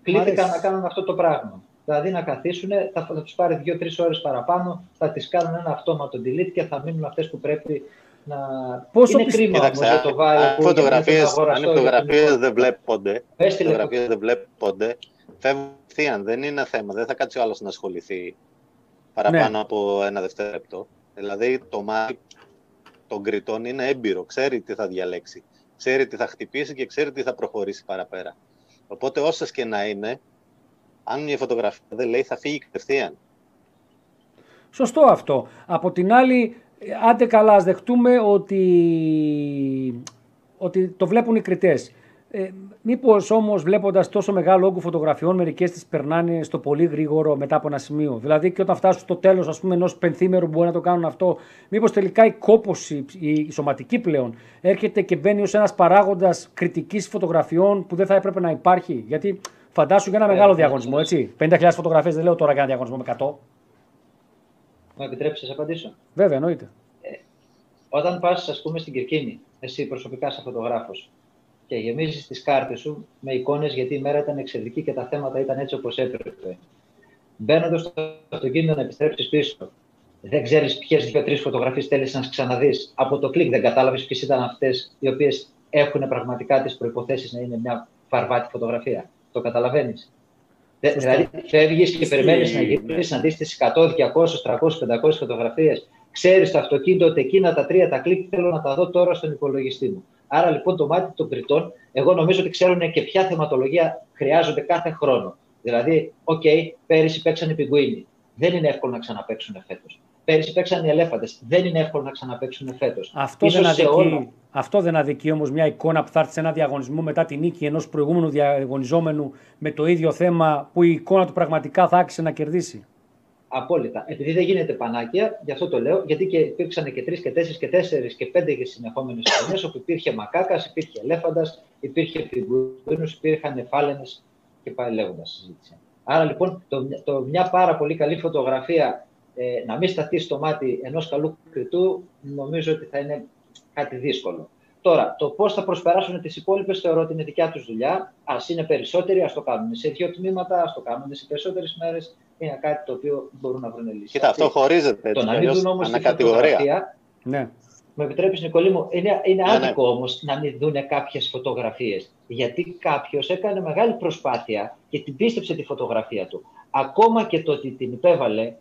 Κλήθηκαν να κάνουν αυτό το πράγμα. Δηλαδή να καθίσουν, θα τους πάρει 2-3 ώρες παραπάνω, θα τις κάνουν ένα αυτόματο delete και θα μείνουν αυτές που πρέπει να... Πόσο είναι κρίμα όμως για το βάρος που φωτογραφίες, αν οι φωτογραφίες δεν βλέπονται, φεύγουν ευθείαν, δεν είναι θέμα, δεν θα κάτσει ο άλλος να ασχοληθεί παραπάνω από ένα δευτερόλεπτο. Δηλαδή το μάτι των κριτών είναι έμπειρο, ξέρει τι θα διαλέξει, ξέρει τι θα χτυπήσει και ξέρει τι θα προχωρήσει παραπέρα. Οπότε όσες και να είναι, αν μια φωτογραφία δεν λέει, θα φύγει κατευθείαν. Σωστό αυτό. Από την άλλη, άντε καλά, ας δεχτούμε ότι το βλέπουν οι κριτές. Μήπως όμως βλέποντας τόσο μεγάλο όγκο φωτογραφιών, μερικές τις περνάνε στο πολύ γρήγορο μετά από ένα σημείο? Δηλαδή και όταν φτάσουν στο τέλος, ας πούμε, ενός πενθήμερου μπορεί να το κάνουν αυτό. Μήπως τελικά η κόπωση, η σωματική πλέον, έρχεται και μπαίνει ως ένας παράγοντας κριτικής φωτογραφιών που δεν θα έπρεπε να υπάρχει? Γιατί φαντάσου για ένα μεγάλο διαγωνισμό, έτσι. 50.000 φωτογραφίες, δεν λέω τώρα για ένα διαγωνισμό με 100. Μου επιτρέψεις να απαντήσω? Βέβαια, εννοείται. Όταν πας, ας πούμε, στην Κερκίνη, εσύ προσωπικά σαν φωτογράφος, και γεμίζεις τις κάρτες σου με εικόνες, γιατί η μέρα ήταν εξαιρετική και τα θέματα ήταν έτσι όπως έπρεπε. Μπαίνοντας στο αυτοκίνητο να επιστρέψεις πίσω, δεν ξέρεις ποιες δύο-τρεις φωτογραφίες θέλεις να ξαναδείς. Από το κλικ δεν κατάλαβες ποιες ήταν αυτές οι οποίες έχουν πραγματικά τις προϋποθέσεις να είναι μια βαρβάτη φωτογραφία. Το καταλαβαίνεις. Δηλαδή, φεύγεις και περιμένεις να γυρίσεις, να δεις τις 100, 200, 300, 500 φωτογραφίες. Ξέρεις το αυτοκίνητο ότι εκείνα τα τρία τα κλικ θέλω να τα δω τώρα στον υπολογιστή μου. Άρα λοιπόν το μάτι των κριτών, εγώ νομίζω ότι ξέρουν και ποια θεματολογία χρειάζονται κάθε χρόνο. Δηλαδή, OK, πέρυσι παίξαν οι πιγκουίνοι. Δεν είναι εύκολο να ξαναπαίξουν φέτος. Πέρυσι παίξαν οι ελέφαντες. Δεν είναι εύκολο να ξαναπαίξουν φέτος. Αυτό δεν αδικεί όμως μια εικόνα που θα έρθει σε ένα διαγωνισμό μετά την νίκη ενός προηγούμενου διαγωνιζόμενου με το ίδιο θέμα, που η εικόνα του πραγματικά θα άξιζε να κερδίσει. Απόλυτα. Επειδή δεν γίνεται πανάκια, γι' αυτό το λέω, γιατί και υπήρξαν και 3 και 4 και 4 και 5 και συνεχόμενες χρονιές, όπου υπήρχε μακάκας, υπήρχε ελέφαντας, υπήρχε πιγκουίνους, υπήρχαν φάλαινες και πάει λέγοντας συζήτηση. Άρα λοιπόν, μια πάρα πολύ καλή φωτογραφία να μην σταθεί στο μάτι ενός καλού κριτού, νομίζω ότι θα είναι κάτι δύσκολο. Τώρα, το πώς θα προσπεράσουν τις υπόλοιπες θεωρώ ότι είναι δικιά τους δουλειά. Ας είναι περισσότεροι, ας το κάνουν σε 2 τμήματα, ας το κάνουν σε περισσότερες μέρες. Είναι κάτι το οποίο μπορούν να βρουν λύση. Κοίτα, αυτό χωρίζεται. Το να μην δουν όμως την φωτογραφία. Ναι. Με επιτρέπεις, Νικόλη μου, είναι άδικο όμως να μην δουν κάποιες φωτογραφίες. Γιατί κάποιος έκανε μεγάλη προσπάθεια και την πίστεψε τη φωτογραφία του. Ακόμα και το ότι την υπέβαλε,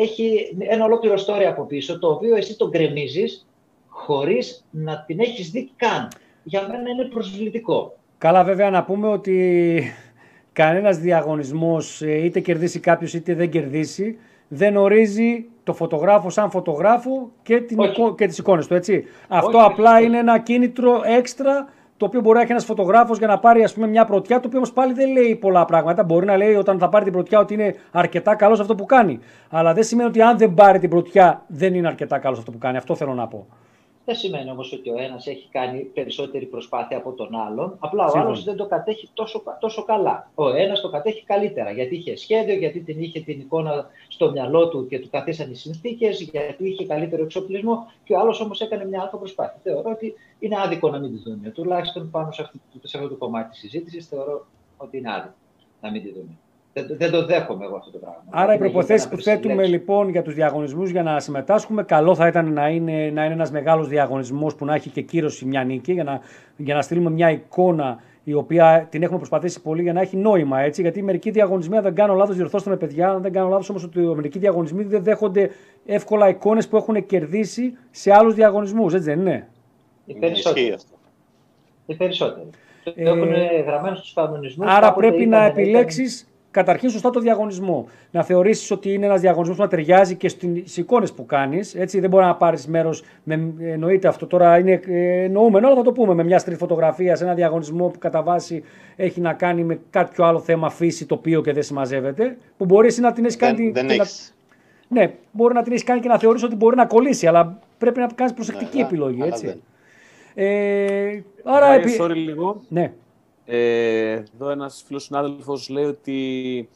έχει ένα ολόκληρο story από πίσω, το οποίο εσύ τον γκρεμίζεις χωρίς να την έχεις δει καν. Για μένα είναι προσβλητικό. Καλά, βέβαια να πούμε ότι κανένας διαγωνισμός, είτε κερδίσει κάποιος είτε δεν κερδίσει, δεν ορίζει το φωτογράφο σαν φωτογράφο και τις εικόνες του, έτσι. Αυτό απλά είναι ένα κίνητρο έξτρα, το οποίο μπορεί να έχει ένας φωτογράφος για να πάρει, ας πούμε, μια πρωτιά, το οποίο όμως πάλι δεν λέει πολλά πράγματα. Μπορεί να λέει όταν θα πάρει την πρωτιά ότι είναι αρκετά καλός αυτό που κάνει. Αλλά δεν σημαίνει ότι αν δεν πάρει την πρωτιά δεν είναι αρκετά καλός αυτό που κάνει. Αυτό θέλω να πω. Δεν σημαίνει όμως ότι ο ένας έχει κάνει περισσότερη προσπάθεια από τον άλλον. Απλά ο άλλος δεν το κατέχει τόσο καλά. Ο ένας το κατέχει καλύτερα, γιατί είχε σχέδιο, γιατί την είχε την εικόνα στο μυαλό του και του καθίσαν οι συνθήκες, γιατί είχε καλύτερο εξοπλισμό, και ο άλλος όμως έκανε μια άλλη προσπάθεια. Θεωρώ ότι είναι άδικο να μην τη δούμε. Τουλάχιστον πάνω σε αυτό το κομμάτι της συζήτησης θεωρώ ότι είναι άδικο να μην τη δούμε. Δεν το δέχομαι εγώ αυτό το πράγμα. Άρα οι προϋποθέσεις που θέτουμε λοιπόν για τους διαγωνισμούς για να συμμετάσχουμε, καλό θα ήταν να είναι ένας μεγάλος διαγωνισμός που να έχει και κύρωση μια νίκη, για να στείλουμε μια εικόνα η οποία την έχουμε προσπαθήσει πολύ για να έχει νόημα, έτσι. Γιατί μερικοί διαγωνισμοί, αν δεν κάνω λάθος, διορθώστε με παιδιά, αν δεν κάνω λάθος όμως, ότι μερικοί διαγωνισμοί δεν δέχονται εύκολα εικόνες που έχουν κερδίσει σε άλλους διαγωνισμούς, έτσι δεν είναι? Οι περισσότεροι. Έχουν γραμμένους τους κανονισμούς. Άρα πρέπει να επιλέξεις. Καταρχήν, σωστά το διαγωνισμό. Να θεωρήσεις ότι είναι ένας διαγωνισμός που να ταιριάζει και στις εικόνες που κάνεις. Έτσι, δεν μπορεί να πάρεις μέρος. Εννοείται αυτό τώρα, είναι εννοούμενο, αλλά θα το πούμε, με μια street φωτογραφία σε ένα διαγωνισμό που κατά βάση έχει να κάνει με κάποιο άλλο θέμα, φύση, τοπίο και δεν συμμαζεύεται. Που μπορείς να την έχεις κάνει. Ναι, μπορεί να την έχεις κάνει και να θεωρείς ότι μπορεί να κολλήσει, αλλά πρέπει να κάνεις προσεκτική επιλογή. Έτσι. Άρα. Ναι. Εδώ ένας φίλος συνάδελφος λέει ότι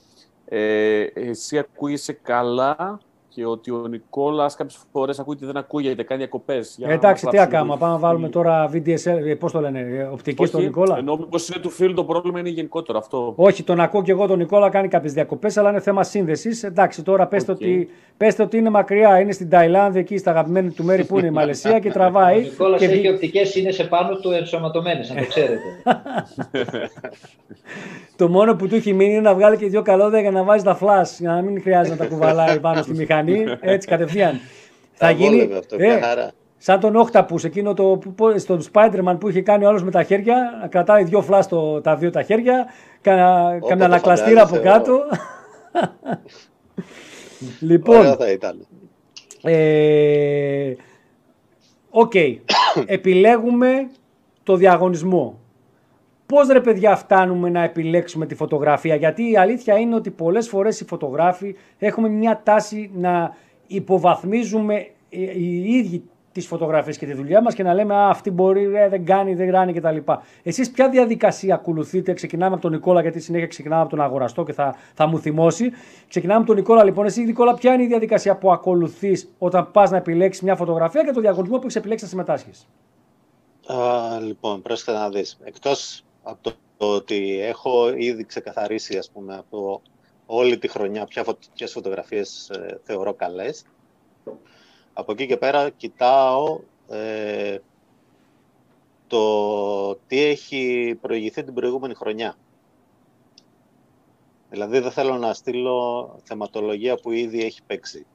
εσύ ακούγεσαι καλά και ότι ο Νικόλας κάποιες φορές ακούγεται, δεν ακούγεται, κάνει διακοπές. Εντάξει, τι ακάμα, πάμε να βάλουμε τώρα VDSL, πώς το λένε, οπτική στον Νικόλα. Ενώ πως είναι του φίλου το πρόβλημα είναι γενικότερο αυτό. Όχι, τον ακούω και εγώ τον Νικόλα, κάνει κάποιες διακοπές, αλλά είναι θέμα σύνδεσης. Εντάξει, τώρα πέστε ότι είναι μακριά, είναι στην Ταϊλάνδη, εκεί στα αγαπημένη του μέρη που είναι η Μαλαισία και τραβάει. Ο Νικόλας έχει οπτικές, είναι σε πάνω του ενσωματωμένες, αν το ξέρετε. Το μόνο που του έχει μείνει είναι να βγάλει και 2 καλώδια για να βάζει τα flash, για να μην χρειάζεται να τα κουβαλάει πάνω στη μηχανή. Έτσι κατευθείαν. Θα γίνει σαν τον Οκταπούς, εκείνο στον Spider-Man που είχε κάνει ο άλλος με τα χέρια, να κρατάει 2 φλάς τα 2 τα χέρια, καμιά ανακλαστήρα από κάτω. Λοιπόν, οκ, επιλέγουμε το διαγωνισμό. Πώς, ρε παιδιά, φτάνουμε να επιλέξουμε τη φωτογραφία? Γιατί η αλήθεια είναι ότι πολλές φορές οι φωτογράφοι έχουμε μια τάση να υποβαθμίζουμε οι ίδιοι τις φωτογραφίες και τη δουλειά μας και να λέμε αυτή μπορεί, δεν κάνει κτλ. Εσείς ποια διαδικασία ακολουθείτε? Ξεκινάμε από τον Νικόλα, γιατί συνέχεια ξεκινάμε από τον αγοραστό και θα μου θυμώσει. Ξεκινάμε από τον Νικόλα λοιπόν. Εσύ, Νικόλα, ποια είναι η διαδικασία που ακολουθείς όταν πας να επιλέξεις μια φωτογραφία και το διαγωνισμό που έχεις επιλέξει να συμμετάσχεις? Λοιπόν, πρόσεχε να δεις. Εκτός από το ότι έχω ήδη ξεκαθαρίσει, ας πούμε, από όλη τη χρονιά ποιες φωτογραφίες θεωρώ καλές, από εκεί και πέρα κοιτάω το τι έχει προηγηθεί την προηγούμενη χρονιά. Δηλαδή δεν θέλω να στείλω θεματολογία που ήδη έχει παίξει.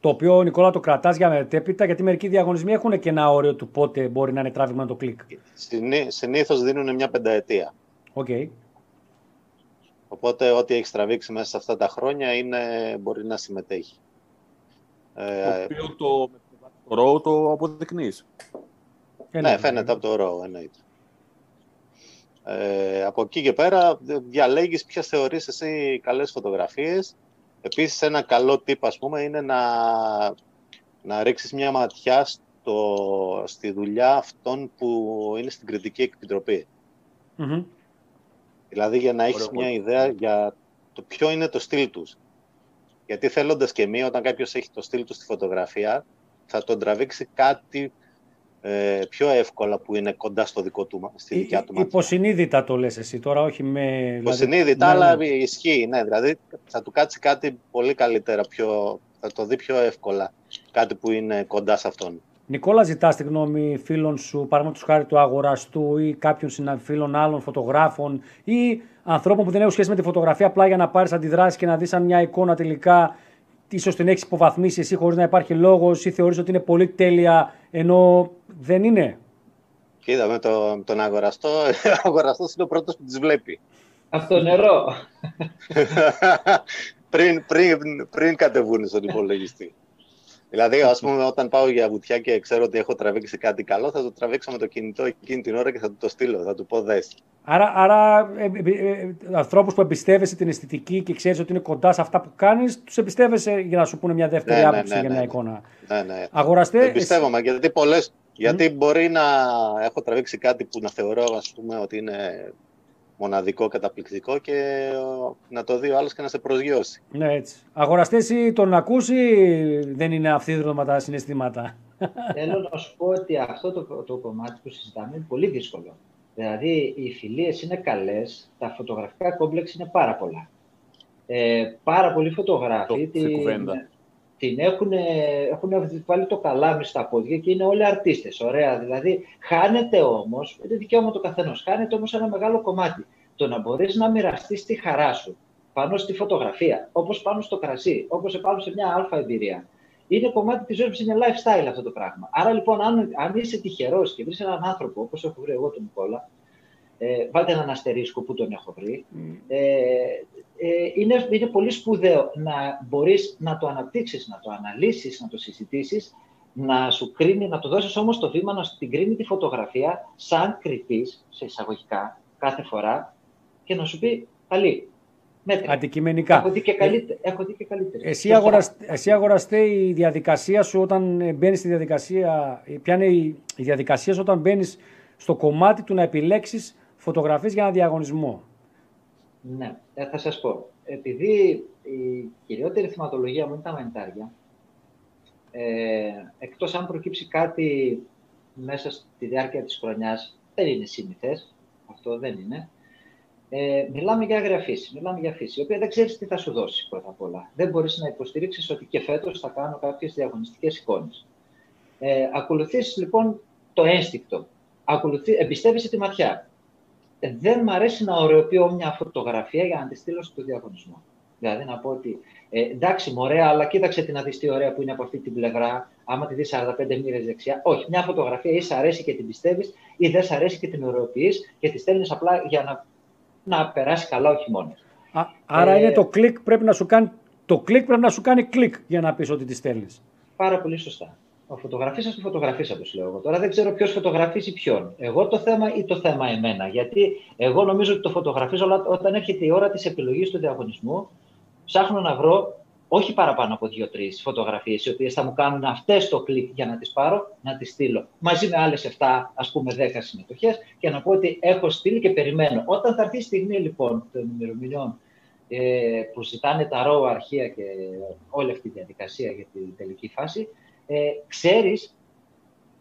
Το οποίο, Νικόλα, το κρατάς για μετέπειτα, γιατί μερικοί διαγωνισμοί έχουν και ένα όριο του πότε μπορεί να είναι τράβηγμα το κλικ. Συνήθως δίνουν μια πενταετία. Okay. Οπότε ό,τι έχει τραβήξει μέσα σε αυτά τα χρόνια μπορεί να συμμετέχει. Το οποίο το RAW το αποδεικνύεις. Ναι, φαίνεται από το RAW, εννοείται. Από εκεί και πέρα διαλέγεις ποιες θεωρείς εσύ καλές φωτογραφίες. Επίσης, ένα καλό tip, ας πούμε, είναι να ρίξεις μια ματιά στη δουλειά αυτών που είναι στην κριτική επιτροπή. Mm-hmm. Δηλαδή, για να έχεις μια ιδέα για το ποιο είναι το στυλ τους. Γιατί θέλοντας και μη, όταν κάποιος έχει το στυλ του στη φωτογραφία, θα τον τραβήξει κάτι πιο εύκολα που είναι κοντά στο δικό του, στη δικιά του ματιά. Υποσυνείδητα το λες εσύ τώρα, όχι με... Υποσυνείδητα, δηλαδή... αλλά ισχύει, ναι. Δηλαδή θα του κάτσει κάτι πολύ καλύτερα, θα το δει πιο εύκολα, κάτι που είναι κοντά σε αυτόν. Νικόλα, ζητάς τη γνώμη φίλων σου, παραδείγματος χάρη του αγοραστού ή κάποιων συναφίλων άλλων φωτογράφων ή ανθρώπων που δεν έχουν σχέση με τη φωτογραφία, απλά για να πάρεις αντιδράσεις και να δεις αν μια εικόνα τελικά ίσως την έχεις υποβαθμίσει εσύ χωρίς να υπάρχει λόγος ή θεωρείς ότι είναι πολύ τέλεια ενώ δεν είναι. Κοίτα, με τον αγοραστό, ο αγοραστός είναι ο πρώτος που τις βλέπει. Αυτό νερό. πριν κατεβούν στον υπολογιστή. Δηλαδή, ας πούμε, όταν πάω για βουτιά και ξέρω ότι έχω τραβήξει κάτι καλό, θα το τραβήξω με το κινητό εκείνη την ώρα και θα του το στείλω, θα του πω δες. Άρα ανθρώπους που εμπιστεύεσαι την αισθητική και ξέρεις ότι είναι κοντά σε αυτά που κάνεις, τους εμπιστεύεσαι για να σου πούνε μια δεύτερη άποψη για μια εικόνα. Ναι. Αγοραστέ. Εμπιστεύομαι, γιατί μπορεί να έχω τραβήξει κάτι που να θεωρώ, ας πούμε, ότι είναι μοναδικό, καταπληκτικό και να το δει ο άλλος και να σε προσγειώσει. Ναι, έτσι. Αγοραστές ή τον ακούσει δεν είναι αυθύδρομα τα συναισθήματα. Θέλω να σου πω ότι αυτό το κομμάτι που συζητάμε είναι πολύ δύσκολο. Δηλαδή οι φιλίες είναι καλές, τα φωτογραφικά κόμπλεξ είναι πάρα πολλά. Πάρα πολλοί φωτογράφοι έχουν βάλει το καλάμι στα πόδια και είναι όλοι αρτίστες. Ωραία, δηλαδή χάνεται όμως, είναι δικαίωμα το καθενός, χάνεται όμως ένα μεγάλο κομμάτι. Το να μπορείς να μοιραστείς τη χαρά σου πάνω στη φωτογραφία, όπως πάνω στο κρασί, όπως πάνω σε μια αλφα εμπειρία. Είναι κομμάτι της ζωής μας, είναι lifestyle αυτό το πράγμα. Άρα λοιπόν, αν είσαι τυχερός και βρεις έναν άνθρωπο, όπως έχω βρει εγώ τον Νικόλα, βάλτε έναν αστερίσκο που τον έχω βρει, είναι πολύ σπουδαίο να μπορείς να το αναπτύξεις, να το αναλύσεις, να το συζητήσεις, να σου κρίνει, να το δώσεις όμως το βήμα να σου την κρίνει τη φωτογραφία σαν κριτής, σε εισαγωγικά, κάθε φορά και να σου πει καλή. Μέτρη. Αντικειμενικά. Έχω δει και καλύτερα. Εσύ αγοραστέ, η διαδικασία σου όταν μπαίνεις στη διαδικασία, ποια είναι η διαδικασία σου όταν μπαίνεις στο κομμάτι του να επιλέξεις φωτογραφίες για ένα διαγωνισμό. Ναι, θα σας πω. Επειδή η κυριότερη θεματολογία μου είναι τα μανιτάρια, εκτός αν προκύψει κάτι μέσα στη διάρκεια της χρονιάς, δεν είναι συνηθές, αυτό δεν είναι. Μιλάμε για άγρια φύση, μιλάμε για φύση, η οποία δεν ξέρεις τι θα σου δώσει πρώτα απ' όλα. Δεν μπορείς να υποστηρίξεις ότι και φέτος θα κάνω κάποιες διαγωνιστικές εικόνες. Ακολουθείς λοιπόν το ένστικτο. Εμπιστεύεσαι τη ματιά. Δεν μ' αρέσει να ωρεοποιώ μια φωτογραφία για να τη στείλω στο διαγωνισμό. Δηλαδή να πω ότι εντάξει, μωρέα, αλλά κοίταξε την αδιστή ωραία που είναι από αυτή την πλευρά. Άμα τη δεις 45 μοίρες δεξιά, όχι. Μια φωτογραφία ή σ' αρέσει και την πιστεύεις, ή δεν σ' αρέσει και την ωρεοποιείς και τη στέλνεις απλά για να περάσει καλά ο χειμώνας. Άρα είναι το κλικ, πρέπει να σου κάνει κλικ για να πεις ότι τη στέλνεις. Πάρα πολύ σωστά. Ο φωτογραφίσας του φωτογραφίσα, όπως λέω εγώ. Τώρα δεν ξέρω ποιος φωτογραφίζει ποιον. Εγώ το θέμα ή το θέμα εμένα. Γιατί εγώ νομίζω ότι το φωτογραφίζω, αλλά όταν έρχεται η ώρα της επιλογής του διαγωνισμού, ψάχνω να βρω όχι παραπάνω από 2-3 φωτογραφίες, οι οποίες θα μου κάνουν αυτές το κλικ για να τις πάρω, να τις στείλω. Μαζί με άλλες 7, ας πούμε 10 συμμετοχές και να πω ότι έχω στείλει και περιμένω. Όταν θα έρθει η στιγμή λοιπόν των ημερομηνιών που ζητάνε τα RAW αρχεία και όλη αυτή τη διαδικασία για την τελική φάση, ξέρεις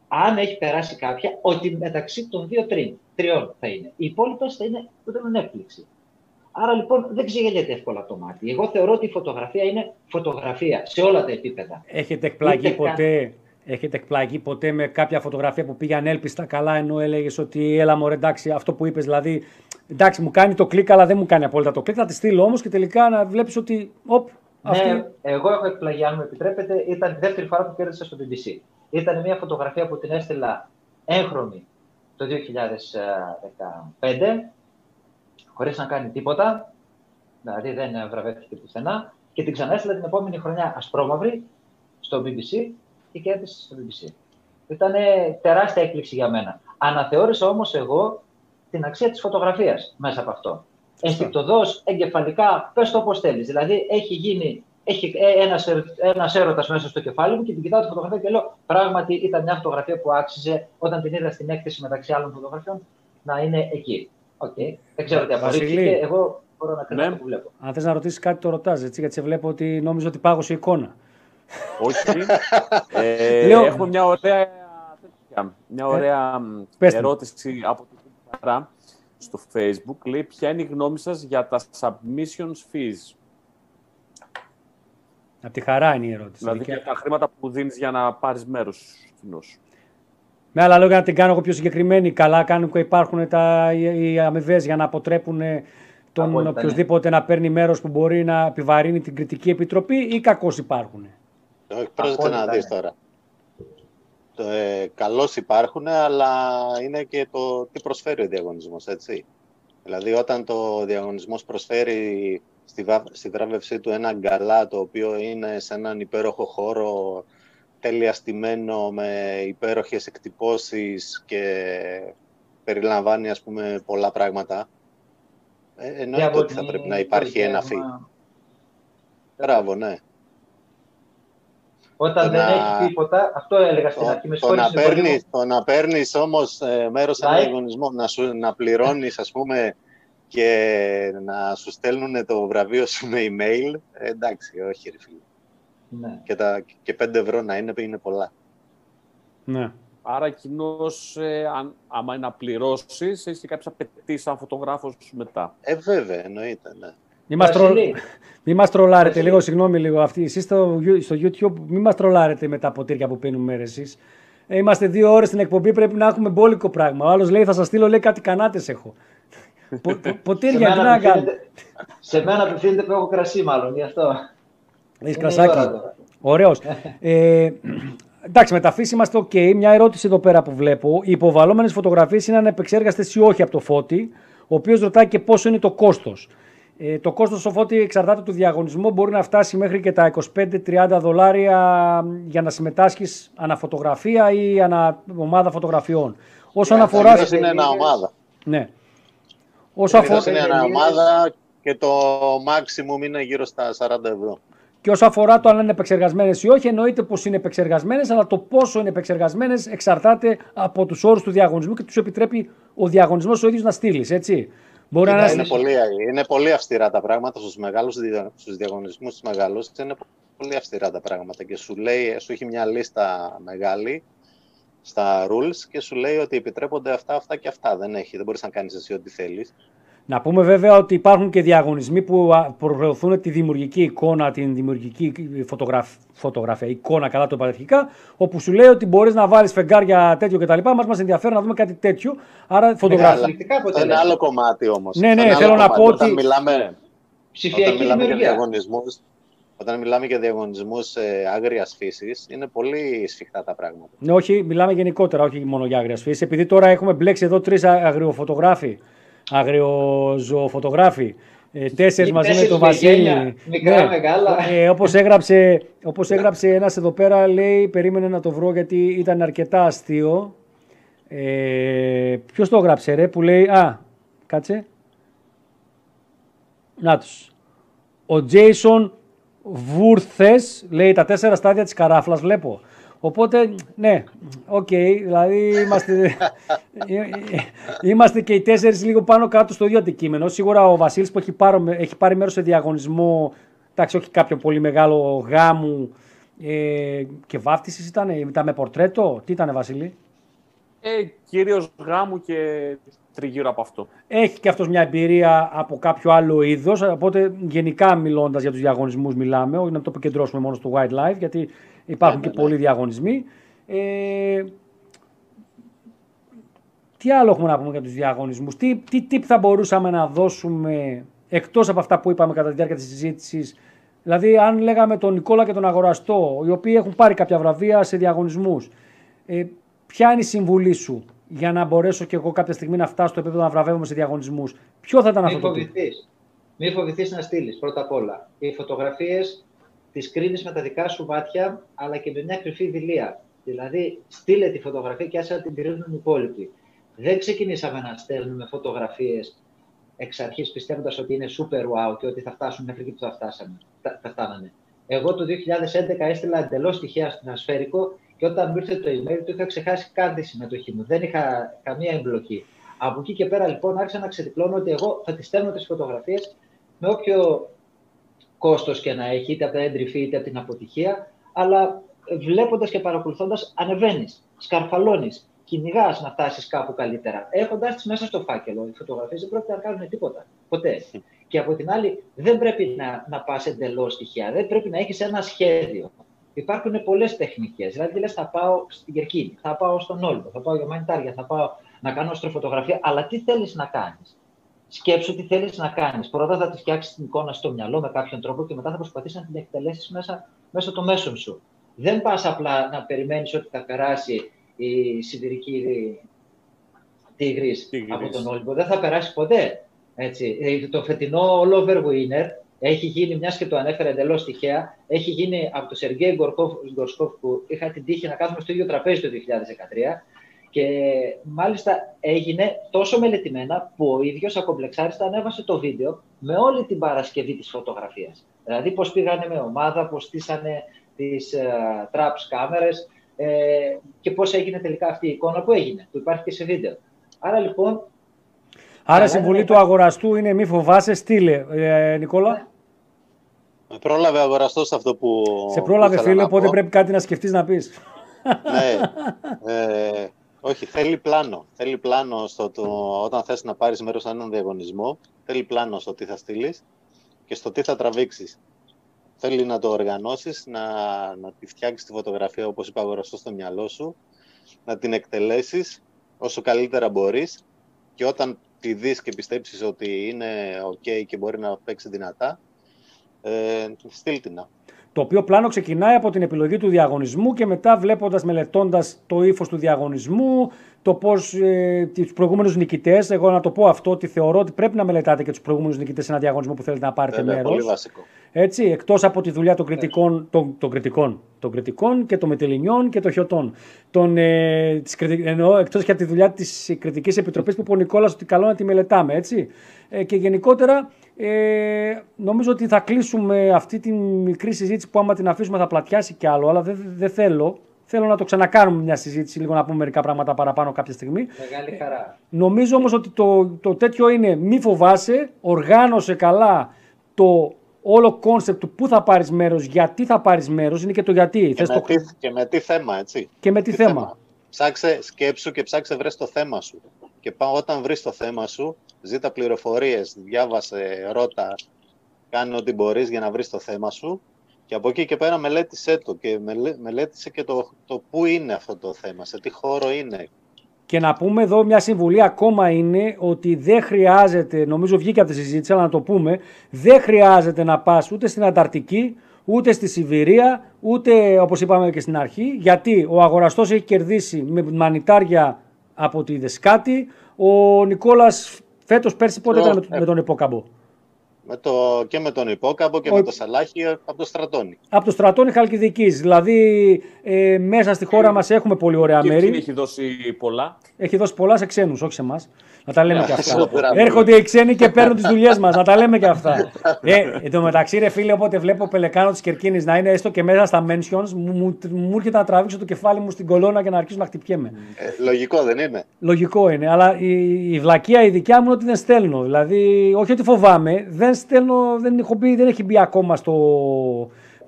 αν έχει περάσει κάποια, ότι μεταξύ των δύο-τριών θα είναι. Οι υπόλοιπες θα είναι ούτε με έκπληξη. Άρα λοιπόν δεν ξεγελιέται εύκολα το μάτι. Εγώ θεωρώ ότι η φωτογραφία είναι φωτογραφία σε όλα τα επίπεδα. Έχετε εκπλαγεί ποτέ με κάποια φωτογραφία που πήγαν έλπιστα καλά, ενώ έλεγες ότι έλα μωρέ, εντάξει, αυτό που είπες δηλαδή, εντάξει, μου κάνει το κλικ, αλλά δεν μου κάνει απόλυτα το κλικ. Θα τη στείλω όμως και τελικά να βλέπεις ότι. Οπ, αυτή... Ναι, εγώ έχω εκπλαγεί, αν μου επιτρέπετε. Ήταν η δεύτερη φορά που κέρδισα στο BBC. Ήταν μια φωτογραφία που την έστειλα έγχρωμη το 2015, χωρίς να κάνει τίποτα, δηλαδή δεν βραβεύτηκε πουθενά, και την ξαναέστειλα την επόμενη χρονιά ασπρόμαυρη στο BBC και κέρδισε στο BBC. Ήταν τεράστια έκπληξη για μένα. Αναθεώρησα όμως εγώ την αξία της φωτογραφίας μέσα από αυτό. Ενστικτωδώς, εγκεφαλικά, πες το όπως θέλεις. Δηλαδή έχει γίνει... Έχει ένας έρωτας μέσα στο κεφάλι μου και την κοιτάω τη φωτογραφία και λέω πράγματι ήταν μια φωτογραφία που άξιζε όταν την είδα στην έκθεση μεταξύ άλλων φωτογραφιών να είναι εκεί. Okay. Δεν ξέρω τι απορρίφθηκε. Εγώ μπορώ να κρίνω αυτό που βλέπω. Αν θες να ρωτήσεις κάτι, το ρωτάς, έτσι, γιατί σε βλέπω ότι νόμιζα ότι πάγωσε η εικόνα. Όχι. Έχουμε μια ωραία ερώτηση από την Παρά στο Facebook. Λέει, ποια είναι η γνώμη σας για τα submissions fees? Από τη χαρά είναι η ερώτηση. Δηλαδή και τα χρήματα που δίνεις για να πάρεις μέρος κοινό. Με άλλα λόγια, να την κάνω εγώ πιο συγκεκριμένη. Καλά κάνουν και υπάρχουν οι αμοιβές για να αποτρέπουν τον οποιοδήποτε να παίρνει μέρος που μπορεί να επιβαρύνει την κριτική επιτροπή, ή κακώς υπάρχουν? Όχι, πρόσεξε να δεις τώρα. Καλώς υπάρχουν, αλλά είναι και το τι προσφέρει ο διαγωνισμός, έτσι. Δηλαδή, όταν το διαγωνισμός προσφέρει στη βράβευσή του ένα γκαλά το οποίο είναι σε έναν υπέροχο χώρο, τέλεια στημένο, με υπέροχες εκτυπώσεις και περιλαμβάνει, ας πούμε, πολλά πράγματα, εννοείται ότι θα πρέπει να υπάρχει ένα φι. Μπράβο, ναι. Όταν δεν έχει τίποτα, αυτό έλεγα στην αρχή. Το να παίρνεις όμως μέρος έναν διαγωνισμό, να πληρώνεις, ας πούμε, και να σου στέλνουν το βραβείο σου με email, εντάξει, όχι ρε φίλε. Ναι. Και 5 ευρώ να είναι πολλά. Ναι. Άρα κοινώς, άμα είναι να πληρώσεις, έχεις και κάποιες απαιτήσεις σαν φωτογράφος μετά. Βέβαια, εννοείται, ναι. Μη μας τρολάρετε λίγο, συγγνώμη λίγο αυτή. Εσείς στο YouTube μη μας τρολάρετε με τα ποτήρια που πίνουμε εσείς. Είμαστε 2 ώρες στην εκπομπή, πρέπει να έχουμε μπόλικο πράγμα. Ο άλλος λέει θα σας στείλω, λέει κάτι κανάτες έχω. Ποτήρια τι να κάνω. Σε μένα απευθύνεται που έχω κρασί μάλλον, γι' αυτό. Έχεις κρασάκι. Ωραίος. Εντάξει, με τα φύση είμαστε οκ. Μια ερώτηση εδώ πέρα που βλέπω. Οι υποβαλλόμενες φωτογραφίες είναι ανεπεξέργαστες ή όχι από το Φώτη, ο οποίος ρωτάει και πόσο είναι το κόστος. Το κόστος, ο Φώτη, εξαρτάται του διαγωνισμού, μπορεί να φτάσει μέχρι και τα $25-30 για να συμμετάσχεις αναφωτογραφία ή ανα ομάδα φωτογραφιών. Όσον αφορά... είναι ένα ομάδα. Ναι. Είναι ένα ομάδα και το maximum είναι γύρω στα $40. Και όσο αφορά το αν είναι επεξεργασμένες ή όχι, εννοείται πως είναι επεξεργασμένες, αλλά το πόσο είναι επεξεργασμένες εξαρτάται από τους όρους του διαγωνισμού και τους επιτρέπει ο διαγωνισμός ο ίδιος να στείλεις, έτσι. Μπορεί να είναι πολύ αυστηρά τα πράγματα στους διαγωνισμούς τους μεγάλους. Είναι πολύ αυστηρά τα πράγματα και σου έχει μια λίστα μεγάλη στα rules και σου λέει ότι επιτρέπονται αυτά, αυτά και αυτά. Δεν μπορείς να κάνεις εσύ ό,τι θέλεις. Να πούμε βέβαια ότι υπάρχουν και διαγωνισμοί που προωθούν τη δημιουργική εικόνα, την δημιουργική φωτογραφία, εικόνα καλά το παραδειγματικά, όπου σου λέει ότι μπορείς να βάλεις φεγγάρια τέτοιο κτλ. Μας ενδιαφέρει να δούμε κάτι τέτοιο. Άρα φωτογραφία. Ένα άλλο κομμάτι όμως. Ναι, θέλω να πω ότι... Όταν μιλάμε για διαγωνισμούς άγριας φύσης, είναι πολύ σφιχτά τα πράγματα. Ναι, όχι, μιλάμε γενικότερα, όχι μόνο για άγριας φύσης. Επειδή τώρα έχουμε μπλέξει εδώ 3 αγριοφωτογράφοι, αγριοζωοφωτογράφοι, 4 μαζί με τον Βασίλη. Μικρά, μεγάλα. Όπως έγραψε ένας εδώ πέρα, λέει, περίμενε να το βρω γιατί ήταν αρκετά αστείο. Ποιος το έγραψε, ρε, που λέει, κάτσε. Νάτος. Ο Τζέισον Βούρθες, λέει, τα 4 στάδια της καράφλας, βλέπω. Οπότε, ναι, δηλαδή είμαστε και οι 4 λίγο πάνω κάτω στο ίδιο αντικείμενο. Σίγουρα ο Βασίλης που έχει πάρει μέρος σε διαγωνισμό, εντάξει, όχι κάποιο πολύ μεγάλο γάμου Και βάφτισης ήταν, ήταν με πορτρέτο, τι ήτανε Βασίλη? Κυρίως γάμου και τριγύρω από αυτό. Έχει και αυτός μια εμπειρία από κάποιο άλλο είδος, οπότε γενικά μιλώντας για τους διαγωνισμούς μιλάμε, όχι να το επικεντρώσουμε μόνο στο wildlife, γιατί υπάρχουν και πολλοί διαγωνισμοί. Τι άλλο έχουμε να πούμε για τους διαγωνισμούς, τι tip θα μπορούσαμε να δώσουμε εκτός από αυτά που είπαμε κατά τη διάρκεια της συζήτησης? Δηλαδή, αν λέγαμε τον Νικόλα και τον Αγοραστό, οι οποίοι έχουν πάρει κάποια βραβεία σε διαγωνισμούς, ποια είναι η συμβουλή σου για να μπορέσω κι εγώ κάποια στιγμή να φτάσω στο επίπεδο να βραβεύομαι σε διαγωνισμούς? Ποιο θα ήταν αυτό το τύπο? Μη φοβηθείς να στείλεις πρώτα απ' όλα. Οι φωτογραφίες τις κρίνεις με τα δικά σου μάτια, αλλά και με μια κρυφή δειλία. Δηλαδή, στείλε τη φωτογραφία και άσε να την κρίνουν οι υπόλοιποι. Δεν ξεκινήσαμε να στέλνουμε φωτογραφίες εξ αρχής πιστεύοντας ότι είναι super wow και ότι θα φτάσουν μέχρι εκεί που θα φτάσαμε. Τα φτάνανε. Εγώ το 2011 έστειλα εντελώς τυχαία στην Ασφερικό και όταν μου ήρθε το email του είχα ξεχάσει καν τη συμμετοχή μου. Δεν είχα καμία εμπλοκή. Από εκεί και πέρα λοιπόν άρχισα να ξεδιπλώνω ότι εγώ θα τις στέλνω τις φωτογραφίες με όποιο κόστος και να έχει, είτε από τα entry fee είτε από την αποτυχία, αλλά βλέποντας και παρακολουθώντας ανεβαίνεις, σκαρφαλώνεις. Κυνηγάς να φτάσεις κάπου καλύτερα, έχοντας τις μέσα στο φάκελο. Οι φωτογραφίες δεν πρέπει να κάνουν τίποτα. Ποτέ. Και από την άλλη, δεν πρέπει να πας εντελώς τυχαία. Δεν πρέπει να έχεις ένα σχέδιο. Υπάρχουν πολλές τεχνικές. Δηλαδή, λες, θα πάω στην Κερκίνη, θα πάω στον Όλυμπο, θα πάω για μανιτάρια, θα πάω να κάνω αστροφωτογραφία. Αλλά τι θέλεις να κάνεις? Σκέψου τι θέλεις να κάνεις. Πρώτα θα τη φτιάξεις την εικόνα στο μυαλό με κάποιον τρόπο και μετά θα προσπαθείς να την εκτελέσεις μέσα το μέσον σου. Δεν πας απλά να περιμένεις ότι θα περάσει η σιδηρική τίγρης από τον Όλυμπο. Δεν θα περάσει ποτέ. Έτσι. Το φετινό All Over Winner έχει γίνει, μιας και το ανέφερα εντελώς τυχαία, έχει γίνει από τον Σεργέη Γκορσκόφ που είχα την τύχη να κάθομαι στο ίδιο τραπέζι το 2013 και μάλιστα έγινε τόσο μελετημένα που ο ίδιος ακομπλεξάριστα ανέβασε το βίντεο με όλη την παρασκευή της φωτογραφίας. Δηλαδή πώς πήγανε με ομάδα, πώς στήσανε τις traps κάμερες, και πώς έγινε τελικά αυτή η εικόνα που έγινε, που υπάρχει και σε βίντεο. Άρα λοιπόν... Άρα η συμβουλή του Αγοραστού είναι μη φοβάσαι, στείλε. Νικόλα. Με πρόλαβε ο Αγοραστός αυτό που... Σε πρόλαβε που φίλε, οπότε πρέπει κάτι να σκεφτείς να πεις. Ναι. Όχι, θέλει πλάνο. Θέλει πλάνο στο όταν θες να πάρεις μέρος σε έναν διαγωνισμό, θέλει πλάνο στο τι θα στείλεις και στο τι θα τραβήξεις. Θέλει να το οργανώσεις, να τη φτιάξεις τη φωτογραφία, όπως είπα, Αγοραστό, στο μυαλό σου, να την εκτελέσεις όσο καλύτερα μπορείς και όταν τη δεις και πιστέψεις ότι είναι ok και μπορεί να παίξει δυνατά, στείλ την. Το οποίο πλάνο ξεκινάει από την επιλογή του διαγωνισμού και μετά βλέποντας, μελετώντας το ύφος του διαγωνισμού, το πώς τους προηγούμενους νικητές, εγώ να το πω αυτό, ότι θεωρώ ότι πρέπει να μελετάτε και τους προηγούμενους νικητές σε ένα διαγωνισμό που θέλετε να πάρετε μέρος. Πολύ βασικό. Έτσι, εκτός από τη δουλειά των κριτικών, των κριτικών και των μετειλινιών και των χιωτών. Εκτός και από τη δουλειά της κριτικής επιτροπής που είπε ο Νικόλας ότι καλό να τη μελετάμε. Έτσι. Και γενικότερα νομίζω ότι θα κλείσουμε αυτή τη μικρή συζήτηση που άμα την αφήσουμε θα πλατιάσει κι άλλο, αλλά δεν θέλω. Θέλω να το ξανακάνουμε μια συζήτηση, λίγο να πούμε μερικά πράγματα παραπάνω κάποια στιγμή. Μεγάλη χαρά. Νομίζω όμως ότι το τέτοιο είναι μη φοβάσαι, οργάνωσε καλά το όλο κόνσεπτ του πού θα πάρεις μέρος, γιατί θα πάρεις μέρος, είναι και το γιατί. Και με τι θέμα, έτσι. Και με τι θέμα. Ψάξε, σκέψου και ψάξε, βρες το θέμα σου. Και όταν βρεις το θέμα σου, ζήτα πληροφορίες, διάβασε, ρώτα, κάνε ό,τι μπορείς για να βρεις το θέμα σου. Και από εκεί και πέρα μελέτησε το και μελέτησε και το πού είναι αυτό το θέμα, σε τι χώρο είναι. Και να πούμε εδώ μια συμβουλή ακόμα είναι ότι δεν χρειάζεται, νομίζω βγήκε από τη συζήτηση, αλλά να το πούμε, δεν χρειάζεται να πας ούτε στην Ανταρκτική, ούτε στη Σιβηρία, ούτε όπως είπαμε και στην αρχή, γιατί ο Αγοραστός έχει κερδίσει με μανιτάρια από τη Δεσκάτη, ο Νικόλας φέτος πέρσι πότε ήταν με τον Υπόκαμπο. Και με τον Υπόκαμπο και με το Σαλάχι από το Στρατώνη. Από το Στρατώνη Χαλκιδικής. Δηλαδή μέσα στη χώρα μας έχουμε πολύ ωραία μέρη. Και έχει δώσει πολλά. Έχει δώσει πολλά σε ξένους, όχι σε εμάς. Να τα λέμε και αυτά. Έρχονται οι ξένοι και παίρνουν τις δουλειές μας. Να τα λέμε και αυτά. Εν τω μεταξύ, ρε φίλε, όποτε βλέπω πελεκάνο της Κερκίνης να είναι έστω και μέσα στα mentions, μου έρχεται να τραβήξω το κεφάλι μου στην κολόνα και να αρχίσω να χτυπιέμαι. Λογικό δεν είναι? Λογικό είναι. Αλλά η βλακεία η δικιά μου είναι ότι δεν στέλνω. Δηλαδή, όχι ότι φοβάμαι, δεν στέλνω, δεν έχω μπει ακόμα στο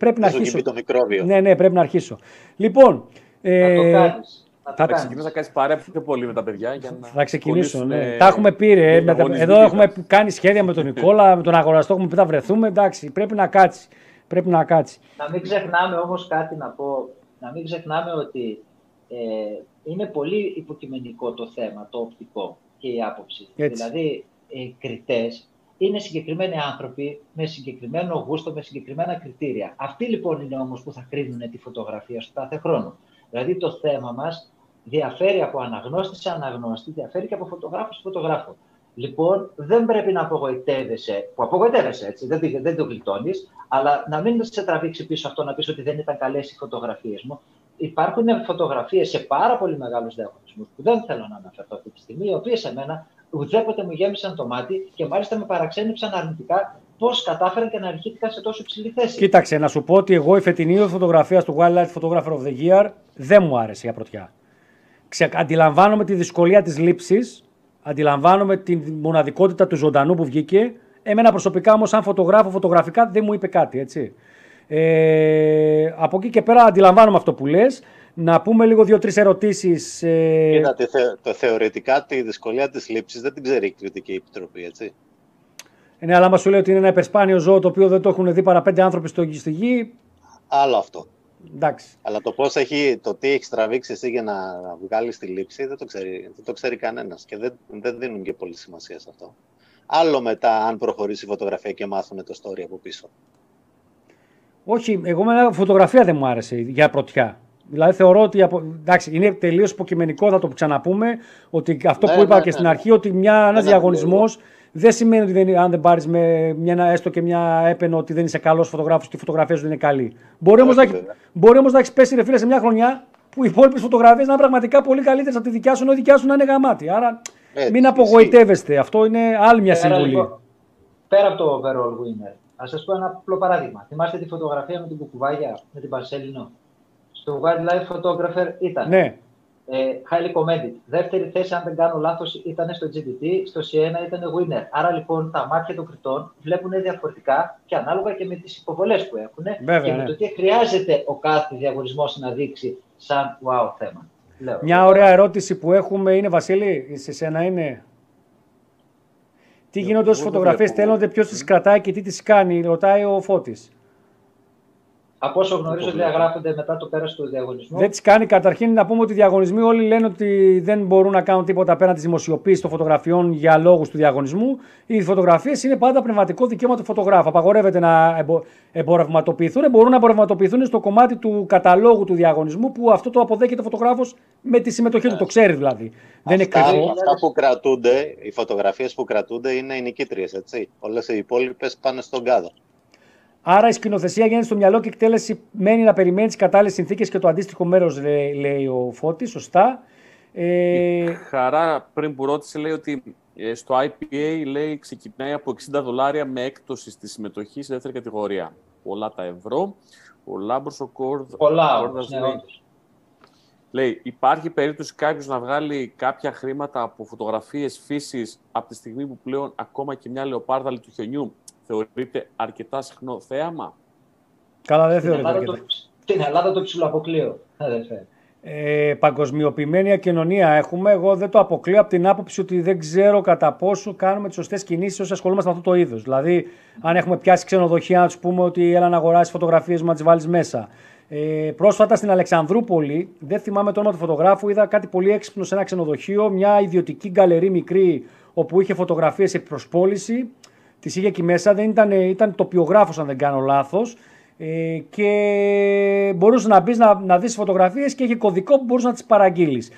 Πρέπει να αρχίσω. Το μικρόβιο. Ναι, ναι, πρέπει να αρχίσω. Λοιπόν. Θα ξεκινήσω να κάνει παρέα πιο πολύ με τα παιδιά. Για να θα ξεκινήσω. Ναι. Τα έχουμε πει. Εδώ έχουμε κάνει σχέδια με τον Νικόλα, με τον Αγοραστό. Έχουμε πει θα βρεθούμε. Εντάξει, πρέπει να κάτσει. Πρέπει να κάτσει. Να μην ξεχνάμε όμως κάτι να πω. Να μην ξεχνάμε ότι είναι πολύ υποκειμενικό το θέμα, το οπτικό και η άποψη. Έτσι. Δηλαδή, οι κριτές είναι συγκεκριμένοι άνθρωποι με συγκεκριμένο γούστο, με συγκεκριμένα κριτήρια. Αυτοί λοιπόν είναι όμως που θα κρίνουν τη φωτογραφία σου κάθε χρόνο. Δηλαδή, το θέμα μας διαφέρει από αναγνώστη σε αναγνώστη, διαφέρει και από φωτογράφο σε φωτογράφο. Λοιπόν, δεν πρέπει να απογοητεύεσαι, που απογοητεύεσαι έτσι, δεν το γλιτώνεις, αλλά να μην σε τραβήξει πίσω αυτό να πεις ότι δεν ήταν καλές οι φωτογραφίες μου. Υπάρχουν φωτογραφίες σε πάρα πολύ μεγάλους διαχωρισμούς που δεν θέλω να αναφερθώ αυτή τη στιγμή, οι οποίες εμένα ουδέποτε μου γέμισαν το μάτι και μάλιστα με παραξένεψαν αρνητικά πώς κατάφεραν και αναρχήθηκαν σε τόσο υψηλή θέση. Κοίταξε, να σου πω ότι εγώ η φετινή φωτογραφία του Wildlife Photographer of the Year δεν μου άρεσε για πρωτιά. Αντιλαμβάνομαι τη δυσκολία της λήψης. Αντιλαμβάνομαι τη μοναδικότητα του ζωντανού που βγήκε. Εμένα προσωπικά όμως, σαν φωτογράφο, φωτογραφικά δεν μου είπε κάτι, έτσι. Από εκεί και πέρα αντιλαμβάνομαι αυτό που λες. Να πούμε λίγο δύο-τρεις ερωτήσεις. Κοίτατε, θεωρητικά τη δυσκολία της λήψης δεν την ξέρει η κριτική επιτροπή, έτσι. Ναι, αλλά μας σου λέει ότι είναι ένα υπερσπάνιο ζώο το οποίο δεν το έχουν δει παρά 5 άνθρωποι στη γη. Άλλο αυτό. Εντάξει. Αλλά το πώς έχει, το τι έχει τραβήξει εσύ για να βγάλεις τη λήψη δεν το ξέρει κανένας και δεν δίνουν και πολύ σημασία σε αυτό. Άλλο μετά αν προχωρήσει η φωτογραφία και μάθουν το story από πίσω. Όχι, εγώ με μια φωτογραφία δεν μου άρεσε για πρωτιά. Δηλαδή θεωρώ ότι εντάξει, είναι τελείως υποκειμενικό, θα το ξαναπούμε, ότι αυτό που είπα και στην αρχή, ότι ένας διαγωνισμός δεν σημαίνει ότι αν δεν πάρεις με μια, έστω και μια έπαινο ότι δεν είσαι καλός φωτογράφος και η φωτογραφία σου δεν είναι καλή. Μπορεί όμως να έχεις πέσει ρε φίλε σε μια χρονιά που οι υπόλοιπες φωτογραφίες να είναι πραγματικά πολύ καλύτερες από τη δικιά σου, ενώ η δικιά σου να είναι γαμάτη. Άρα μην απογοητεύεστε. Αυτό είναι άλλη μια συμβουλή. Πέρα από το overall winner, ας σας πω ένα απλό παράδειγμα. Θυμάστε τη φωτογραφία με την κουκουβάγια, με την Παρσελινό. Στο Wildlife Photographer ήταν. Ναι. Highly commended. Δεύτερη θέση, αν δεν κάνω λάθος, ήταν στο GDT, στο Siena ήταν winner. Άρα λοιπόν τα μάτια των κριτών βλέπουν διαφορετικά και ανάλογα και με τις υποβολές που έχουν. Βέβαια, και με το τι χρειάζεται ο κάθε διαγωνισμός να δείξει σαν wow θέμα. Μια ωραία ερώτηση που έχουμε είναι, Βασίλη, σε σένα είναι. Τι γίνονται όσες φωτογραφίες στέλνονται, ποιος τις κρατάει και τι τις κάνει, ρωτάει ο Φώτης. Από όσο γνωρίζω, διαγράφονται μετά το πέρας του διαγωνισμού. Δεν τις κάνει. Καταρχήν να πούμε ότι οι διαγωνισμοί όλοι λένε ότι δεν μπορούν να κάνουν τίποτα απέναντι στη δημοσιοποίηση των φωτογραφιών για λόγους του διαγωνισμού. Οι φωτογραφίες είναι πάντα πνευματικό δικαίωμα του φωτογράφου. Απαγορεύεται να εμπορευματοποιηθούν. Μπορούν να εμπορευματοποιηθούν στο κομμάτι του καταλόγου του διαγωνισμού που αυτό το αποδέχεται ο φωτογράφος με τη συμμετοχή του. Το ξέρει δηλαδή. Δεν είναι κρυφό. Αυτά που κρατούνται, οι φωτογραφίες που κρατούνται είναι οι νικήτριες, έτσι. Όλες οι υπόλοιπες πάνε στον κάδο. Άρα η σκηνοθεσία γίνεται στο μυαλό και η εκτέλεση μένει να περιμένει τις κατάλληλες συνθήκες και το αντίστοιχο μέρος, λέει ο Φώτης. Σωστά. Η Χαρά πριν που ρώτησε λέει ότι στο IPA λέει, ξεκινάει από $60 με έκπτωση στη συμμετοχή σε δεύτερη κατηγορία. Πολλά τα ευρώ. Ο Λάμπρος ο Κόρδας λέει υπάρχει περίπτωση κάποιος να βγάλει κάποια χρήματα από φωτογραφίες φύσης από τη στιγμή που πλέον ακόμα και μια λεοπάρδαλη του χιονιού θεωρείται αρκετά συχνό θέαμα. Καλά, δεν θεωρείται αρκετά. Στην Ελλάδα το ψιλοαποκλείω. Παγκοσμιοποιημένη κοινωνία έχουμε. Εγώ δεν το αποκλείω από την άποψη ότι δεν ξέρω κατά πόσο κάνουμε τις σωστές κινήσεις όσοι ασχολούμαστε με αυτό το είδος. Δηλαδή, αν έχουμε πιάσει ξενοδοχεία, να τους πούμε ότι έλα να αγοράσεις φωτογραφίες μου, να τις βάλεις μέσα. Πρόσφατα στην Αλεξανδρούπολη, δεν θυμάμαι το όνομα του φωτογράφου, είδα κάτι πολύ έξυπνο σε ένα ξενοδοχείο, μια ιδιωτική γκαλερί μικρή, όπου είχε φωτογραφίες σε προσπόληση. Τις είχε εκεί μέσα, ήταν τοπιογράφος αν δεν κάνω λάθος και μπορούσε να μπεις να δεις φωτογραφίες και είχε κωδικό που μπορούσε να τις παραγγείλεις.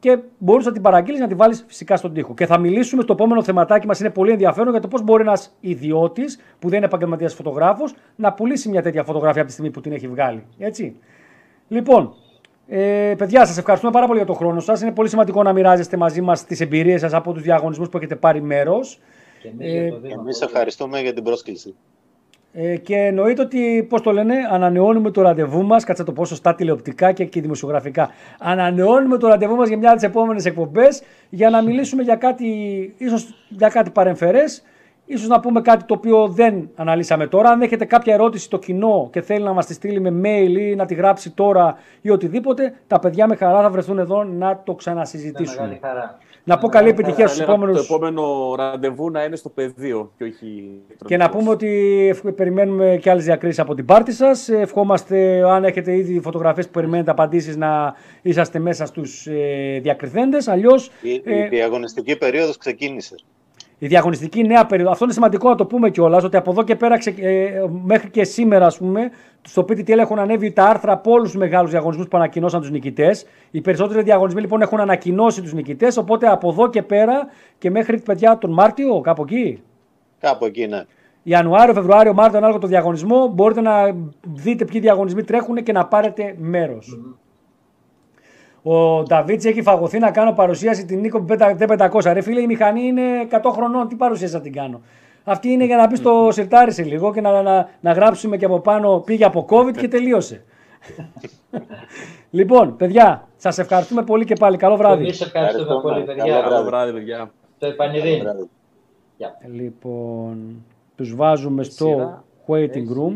Και μπορούσε να την παραγγείλεις, να τη βάλεις φυσικά στον τοίχο. Και θα μιλήσουμε στο επόμενο θεματάκι μας, είναι πολύ ενδιαφέρον για το πώς μπορεί ένας ιδιώτης που δεν είναι επαγγελματίας φωτογράφος να πουλήσει μια τέτοια φωτογραφία από τη στιγμή που την έχει βγάλει. Έτσι. Λοιπόν, παιδιά, σας ευχαριστούμε πάρα πολύ για τον χρόνο σας. Είναι πολύ σημαντικό να μοιράζεστε μαζί μας τις εμπειρίες σας από τους διαγωνισμούς που έχετε πάρει μέρος. Εμείς ευχαριστούμε για την πρόσκληση. Και εννοείται ότι, πώς το λένε, ανανεώνουμε το ραντεβού μας. Κάτσε το πω σωστά τηλεοπτικά και δημοσιογραφικά. Ανανεώνουμε το ραντεβού μας για μια από τις επόμενες εκπομπές για να μιλήσουμε για κάτι, ίσως για κάτι παρεμφερές Ίσως να πούμε κάτι το οποίο δεν αναλύσαμε τώρα. Αν έχετε κάποια ερώτηση το κοινό και θέλει να μας τη στείλει με mail ή να τη γράψει τώρα ή οτιδήποτε, τα παιδιά με χαρά θα βρεθούν εδώ να το ξανασυζητήσουν. Να πω καλή επιτυχία στους επόμενους. Το επόμενο ραντεβού να είναι στο πεδίο και όχι. Και να πούμε ότι περιμένουμε και άλλες διακρίσεις από την πάρτη σας. Ευχόμαστε, αν έχετε ήδη φωτογραφίες που περιμένετε απαντήσεις, να είσαστε μέσα στους διακριθέντες. Αλλιώς. Η διαγωνιστική περίοδος ξεκίνησε. Η διαγωνιστική νέα περίοδο. Αυτό είναι σημαντικό να το πούμε κιόλας, ότι από εδώ και πέρα, μέχρι και σήμερα, ας πούμε, στο PTTL έχουν ανέβει τα άρθρα από όλους τους μεγάλους διαγωνισμούς που ανακοινώσαν τους νικητές. Οι περισσότεροι διαγωνισμοί λοιπόν έχουν ανακοινώσει τους νικητές. Οπότε από εδώ και πέρα και μέχρι, παιδιά, τον Μάρτιο, κάπου εκεί. Κάπου εκεί, ναι. Ιανουάριο, Φεβρουάριο, Μάρτιο, ανάλογα το διαγωνισμό, μπορείτε να δείτε ποιοι διαγωνισμοί τρέχουν και να πάρετε μέρος. Mm-hmm. Ο Νταβίτση έχει φαγωθεί να κάνω παρουσίαση την Νίκο 500. Ρε φίλε, η μηχανή είναι 100 χρονών. Τι παρουσίαση θα την κάνω? Αυτή είναι για να μπει το σιρτάρισε λίγο και να γράψουμε και από πάνω. Πήγε από COVID και τελείωσε. Λοιπόν, παιδιά, σας ευχαριστούμε πολύ και πάλι. Καλό βράδυ. Εμείς ευχαριστούμε πολύ, παιδιά. Καλό βράδυ, παιδιά. Το επανειδήν. Λοιπόν, τους βάζουμε στο waiting room.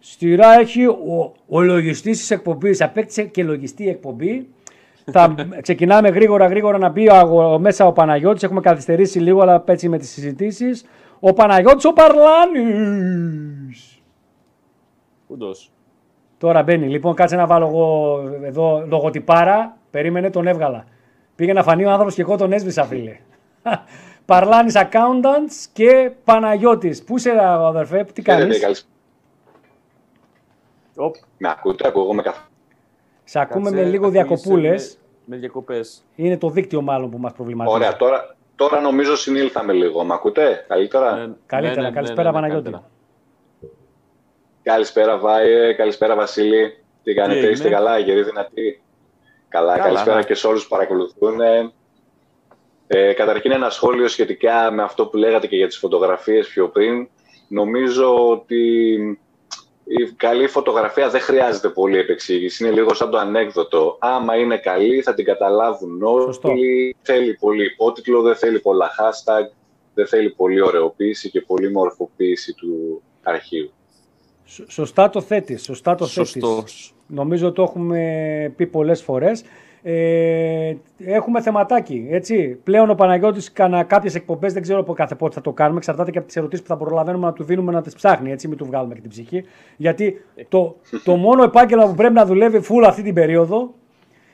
Στηρά έχει ο λογιστής της εκπομπής. Απέκτησε και λογιστή η εκπομπή. Θα ξεκινάμε γρήγορα να μπει μέσα ο Παναγιώτης. Έχουμε καθυστερήσει λίγο, αλλά έτσι με τις συζητήσεις. Ο Παναγιώτης ο Παρλάνης. Ούντος. Τώρα μπαίνει. Λοιπόν, κάτσε να βάλω εγώ εδώ λογοτυπάρα. Περίμενε, τον έβγαλα. Πήγε να φανεί ο άνθρωπος και εγώ τον έσβησα, φίλε. Παρλάνης Accountants και Παναγιώτης. Πού είσαι, αδερφέ, τι κάνεις? Με ακούτε, ακούγομαι καθόλου? Σε ακούμε με λίγο διακοπούλες. Με διακοπές. Είναι το δίκτυο μάλλον που μας προβληματίζει. Ωραία, τώρα νομίζω συνήλθαμε λίγο. Με ακούτε καλύτερα? Καλύτερα, καλησπέρα Παναγιώτη. Καλησπέρα Βάιε, καλησπέρα Βασίλη. Τι κάνετε, είστε καλά, γεροί, δυνατοί? Καλά, καλησπέρα και σε όλους που παρακολουθούν. Καταρχήν ένα σχόλιο σχετικά με αυτό που λέγατε και για τις φωτογραφίες πιο πριν. Νομίζω ότι η καλή φωτογραφία δεν χρειάζεται πολύ επεξήγηση. Είναι λίγο σαν το ανέκδοτο. Άμα είναι καλή, θα την καταλάβουν όλοι. Σωστό. Θέλει πολύ υπότιτλο, δεν θέλει πολλά hashtag, δεν θέλει πολύ ωραιοποίηση και πολύ μορφοποίηση του αρχείου. Σωστά το θέτεις. Νομίζω το έχουμε πει πολλές φορές. Έχουμε θεματάκι, έτσι. Πλέον ο Παναγιώτης κάνα κάποιες εκπομπές, δεν ξέρω από κάθε πότε θα το κάνουμε. Εξαρτάται και από τις ερωτήσεις που θα προλαβαίνουμε να του δίνουμε να τις ψάχνει, έτσι. Μην του βγάλουμε και την ψυχή. Γιατί το μόνο επάγγελμα που πρέπει να δουλεύει full αυτή την περίοδο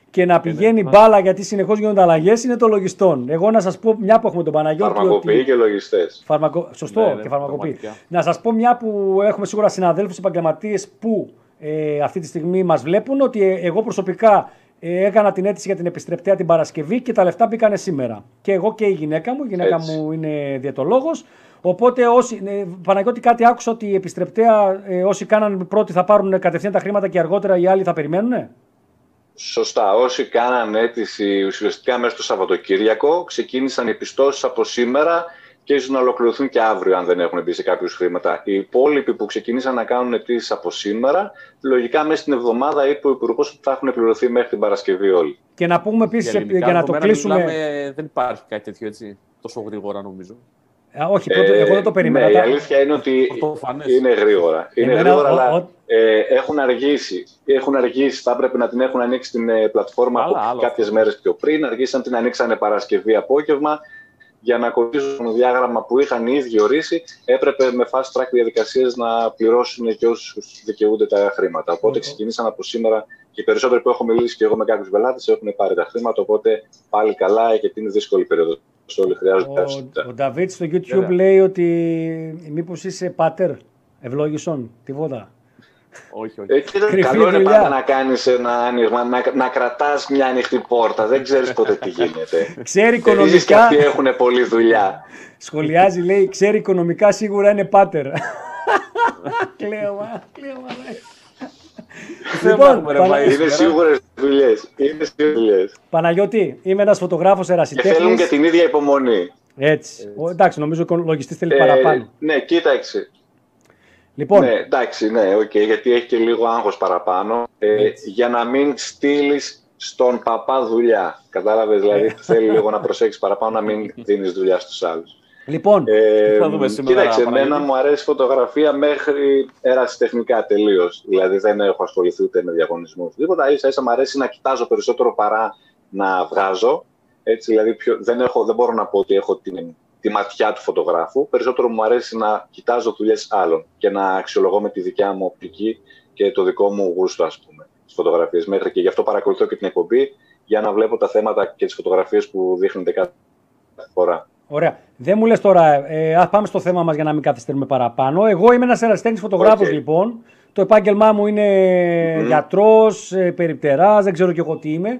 και να πηγαίνει μπάλα, γιατί συνεχώς γίνονται αλλαγές, είναι το λογιστών. Εγώ να σας πω, μια που έχουμε τον Παναγιώτη. Φαρμακοποιοί και λογιστές. Σωστό, και φαρμακοποιοί. Να σας πω, μια που έχουμε σίγουρα συναδέλφους επαγγελματίες που αυτή τη στιγμή μας βλέπουν, ότι εγώ προσωπικά έκανα την αίτηση για την επιστρεπτέα την Παρασκευή και τα λεφτά μπήκανε σήμερα. Και εγώ και η γυναίκα μου. Η γυναίκα μου είναι διαιτολόγος. Οπότε, Παναγιώτη, κάτι άκουσα ότι η επιστρεπτέα, όσοι κάναν πρώτοι θα πάρουν κατευθείαν τα χρήματα και αργότερα οι άλλοι θα περιμένουνε. Σωστά. Όσοι κάναν αίτηση ουσιαστικά μέσα στο Σαββατοκύριακο, ξεκίνησαν οι πιστώσεις από σήμερα και ίσως να ολοκληρωθούν και αύριο, αν δεν έχουν μπει σε κάποιους χρήματα. Οι υπόλοιποι που ξεκινήσαν να κάνουν αιτήσεις από σήμερα, λογικά μέσα στην εβδομάδα είπε ο Υπουργός θα έχουν πληρωθεί μέχρι την Παρασκευή όλοι. Και να πούμε επίσης, για να το κλείσουμε. Μιλάμε, δεν υπάρχει κάτι τέτοιο, έτσι, τόσο γρήγορα νομίζω. Όχι, εγώ δεν το περίμενα. Η αλήθεια είναι ότι είναι γρήγορα. Αλλά έχουν αργήσει. Θα έπρεπε να την έχουν ανοίξει την πλατφόρμα κάποιες μέρες πιο πριν. Αργήσαν, την ανοίξανε Παρασκευή απόγευμα. Για να ακολουθήσουν το διάγραμμα που είχαν οι ίδιοι ορίσει, έπρεπε με fast track διαδικασίες να πληρώσουν και όσους δικαιούνται τα χρήματα. Οπότε ξεκινήσαν από σήμερα και οι περισσότεροι που έχω μιλήσει και εγώ με κάποιους πελάτες έχουν πάρει τα χρήματα. Οπότε πάλι καλά, γιατί είναι δύσκολη περίοδο. Όλοι χρειάζονται ταχύτητα. Ο Νταβίτ στο YouTube λέει ότι μήπως είσαι πατέρ ευλόγησον, τίποτα. Όχι. Καλό είναι πάντα να κάνεις ένα άνοιγμα, να κρατάς μια ανοιχτή πόρτα. Δεν ξέρεις ποτέ τι γίνεται. Ξέρει οικονομικά. Επίσης και αυτοί έχουν πολλή δουλειά. Σχολιάζει, λέει, ξέρει οικονομικά, σίγουρα είναι πάτερ. Κλαίωμα. Λοιπόν, είναι σίγουρες δουλειές. Παναγιώτη, είμαι ένας φωτογράφος ερασιτέχνης. Και θέλουν και την ίδια υπομονή. Έτσι. Εντάξει, νομίζω ο λογιστής θέλει παραπάνω. Ναι, κοίταξε. Λοιπόν. Ναι, εντάξει, γιατί έχει και λίγο άγχος παραπάνω. Για να μην στείλεις στον παπά δουλειά. Κατάλαβες, δηλαδή θέλει λίγο να προσέξεις παραπάνω, να μην δίνεις δουλειά στους άλλους. Λοιπόν, θα δούμε σήμερα. Κοίταξε, εμένα μου αρέσει φωτογραφία μέχρι ερασιτεχνικά τελείως. Δηλαδή δεν έχω ασχοληθεί ούτε με διαγωνισμούς. Τίποτα, ίσα-ίσα μου αρέσει να κοιτάζω περισσότερο παρά να βγάζω. Έτσι, δηλαδή, δεν μπορώ να πω ότι έχω τη ματιά του φωτογράφου. Περισσότερο μου αρέσει να κοιτάζω δουλειές άλλων και να αξιολογώ με τη δικιά μου οπτική και το δικό μου γούστο, ας πούμε, στις φωτογραφίες. Μέχρι και γι' αυτό παρακολουθώ και την εκπομπή, για να βλέπω τα θέματα και τις φωτογραφίες που δείχνετε κάθε φορά. Ωραία. Δεν μου λες τώρα, πάμε στο θέμα μας για να μην καθυστερούμε παραπάνω. Εγώ είμαι ένας ερασιτέχνης φωτογράφος, λοιπόν. Το επάγγελμά μου είναι γιατρός, περιπτεράς, δεν ξέρω κι εγώ τι είμαι.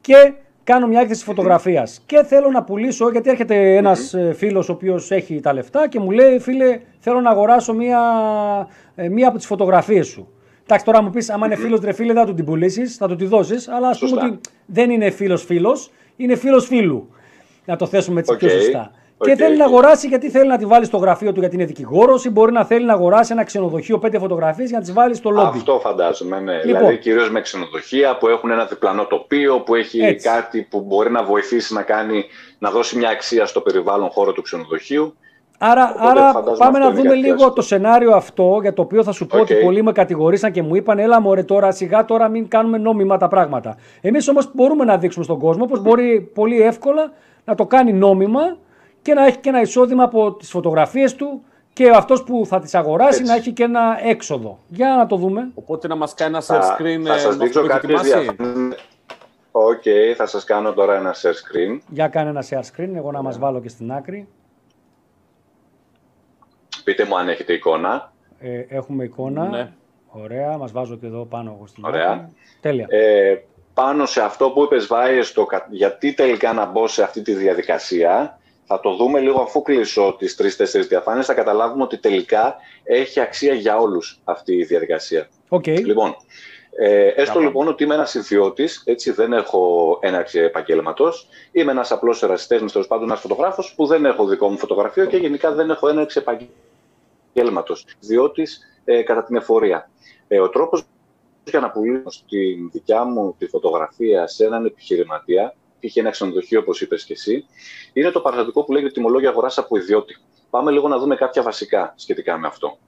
Και κάνω μια έκθεση φωτογραφίας. Και θέλω να πουλήσω, γιατί έρχεται ένας φίλος ο οποίος έχει τα λεφτά και μου λέει: φίλε, θέλω να αγοράσω μία από τις φωτογραφίες σου. Εντάξει, τώρα μου πεις, άμα είναι φίλος, ρε φίλε, θα του την πουλήσεις, θα του τη δώσεις, αλλά ας πούμε ότι δεν είναι φίλος-φίλος, είναι φίλος φίλου. Να το θέσουμε έτσι πιο σωστά. Και θέλει να αγοράσει, γιατί θέλει να τη βάλει στο γραφείο του, γιατί είναι δικηγόρος, ή μπορεί να θέλει να αγοράσει ένα ξενοδοχείο 5 φωτογραφίες για να τις βάλει στο λόμπι. Αυτό φαντάζομαι, ναι. Λοιπόν, δηλαδή κυρίως με ξενοδοχεία που έχουν ένα διπλανό τοπίο, που έχει κάτι που μπορεί να βοηθήσει να δώσει μια αξία στο περιβάλλον χώρο του ξενοδοχείου. Άρα πάμε να δούμε λίγο το σενάριο αυτό, για το οποίο θα σου πω ότι πολλοί με κατηγορήσαν και μου είπαν: έλα μωρέ τώρα, σιγά τώρα, μην κάνουμε νόμιμα τα πράγματα. Εμείς όμως μπορούμε να δείξουμε στον κόσμο πως μπορεί πολύ εύκολα να το κάνει νόμιμα και να έχει και ένα εισόδημα από τις φωτογραφίες του και αυτός που θα τις αγοράσει να έχει και ένα έξοδο. Για να το δούμε. Οπότε να μας κάνει ένα share screen. Θα σας δείξω κάποιες διαφάνειες. Θα σας κάνω τώρα ένα share screen. Για κάνε ένα share screen, εγώ να μας βάλω και στην άκρη. Πείτε μου αν έχετε εικόνα. Έχουμε εικόνα. Ναι. Ωραία, μας βάζω και εδώ πάνω εγώ στην άκρη. Τέλεια. Πάνω σε αυτό που είπες, Βάιε, γιατί τελικά να μπω σε αυτή τη διαδικασία, θα το δούμε λίγο αφού κλείσω τις 3-4 διαφάνειες, θα καταλάβουμε ότι τελικά έχει αξία για όλους αυτή η διαδικασία. Λοιπόν, έστω λοιπόν ότι είμαι ένας ιδιώτης, έτσι, δεν έχω έναρξη επαγγέλματος, είμαι ένας απλός ερασιτέχνης, τέλος πάντων ένας φωτογράφος που δεν έχω δικό μου φωτογραφείο και γενικά δεν έχω έναρξη επαγγέλματος, ιδιώτης κατά την εφορία. Ο τρόπος για να πουλήσω τη δικιά μου τη φωτογραφία σε έναν επιχειρηματία, είχε ένα ξενοδοχείο, όπως είπες και εσύ, είναι το παραστατικό που λέγεται τιμολόγια αγοράς από ιδιώτη. Πάμε λίγο να δούμε κάποια βασικά σχετικά με αυτό.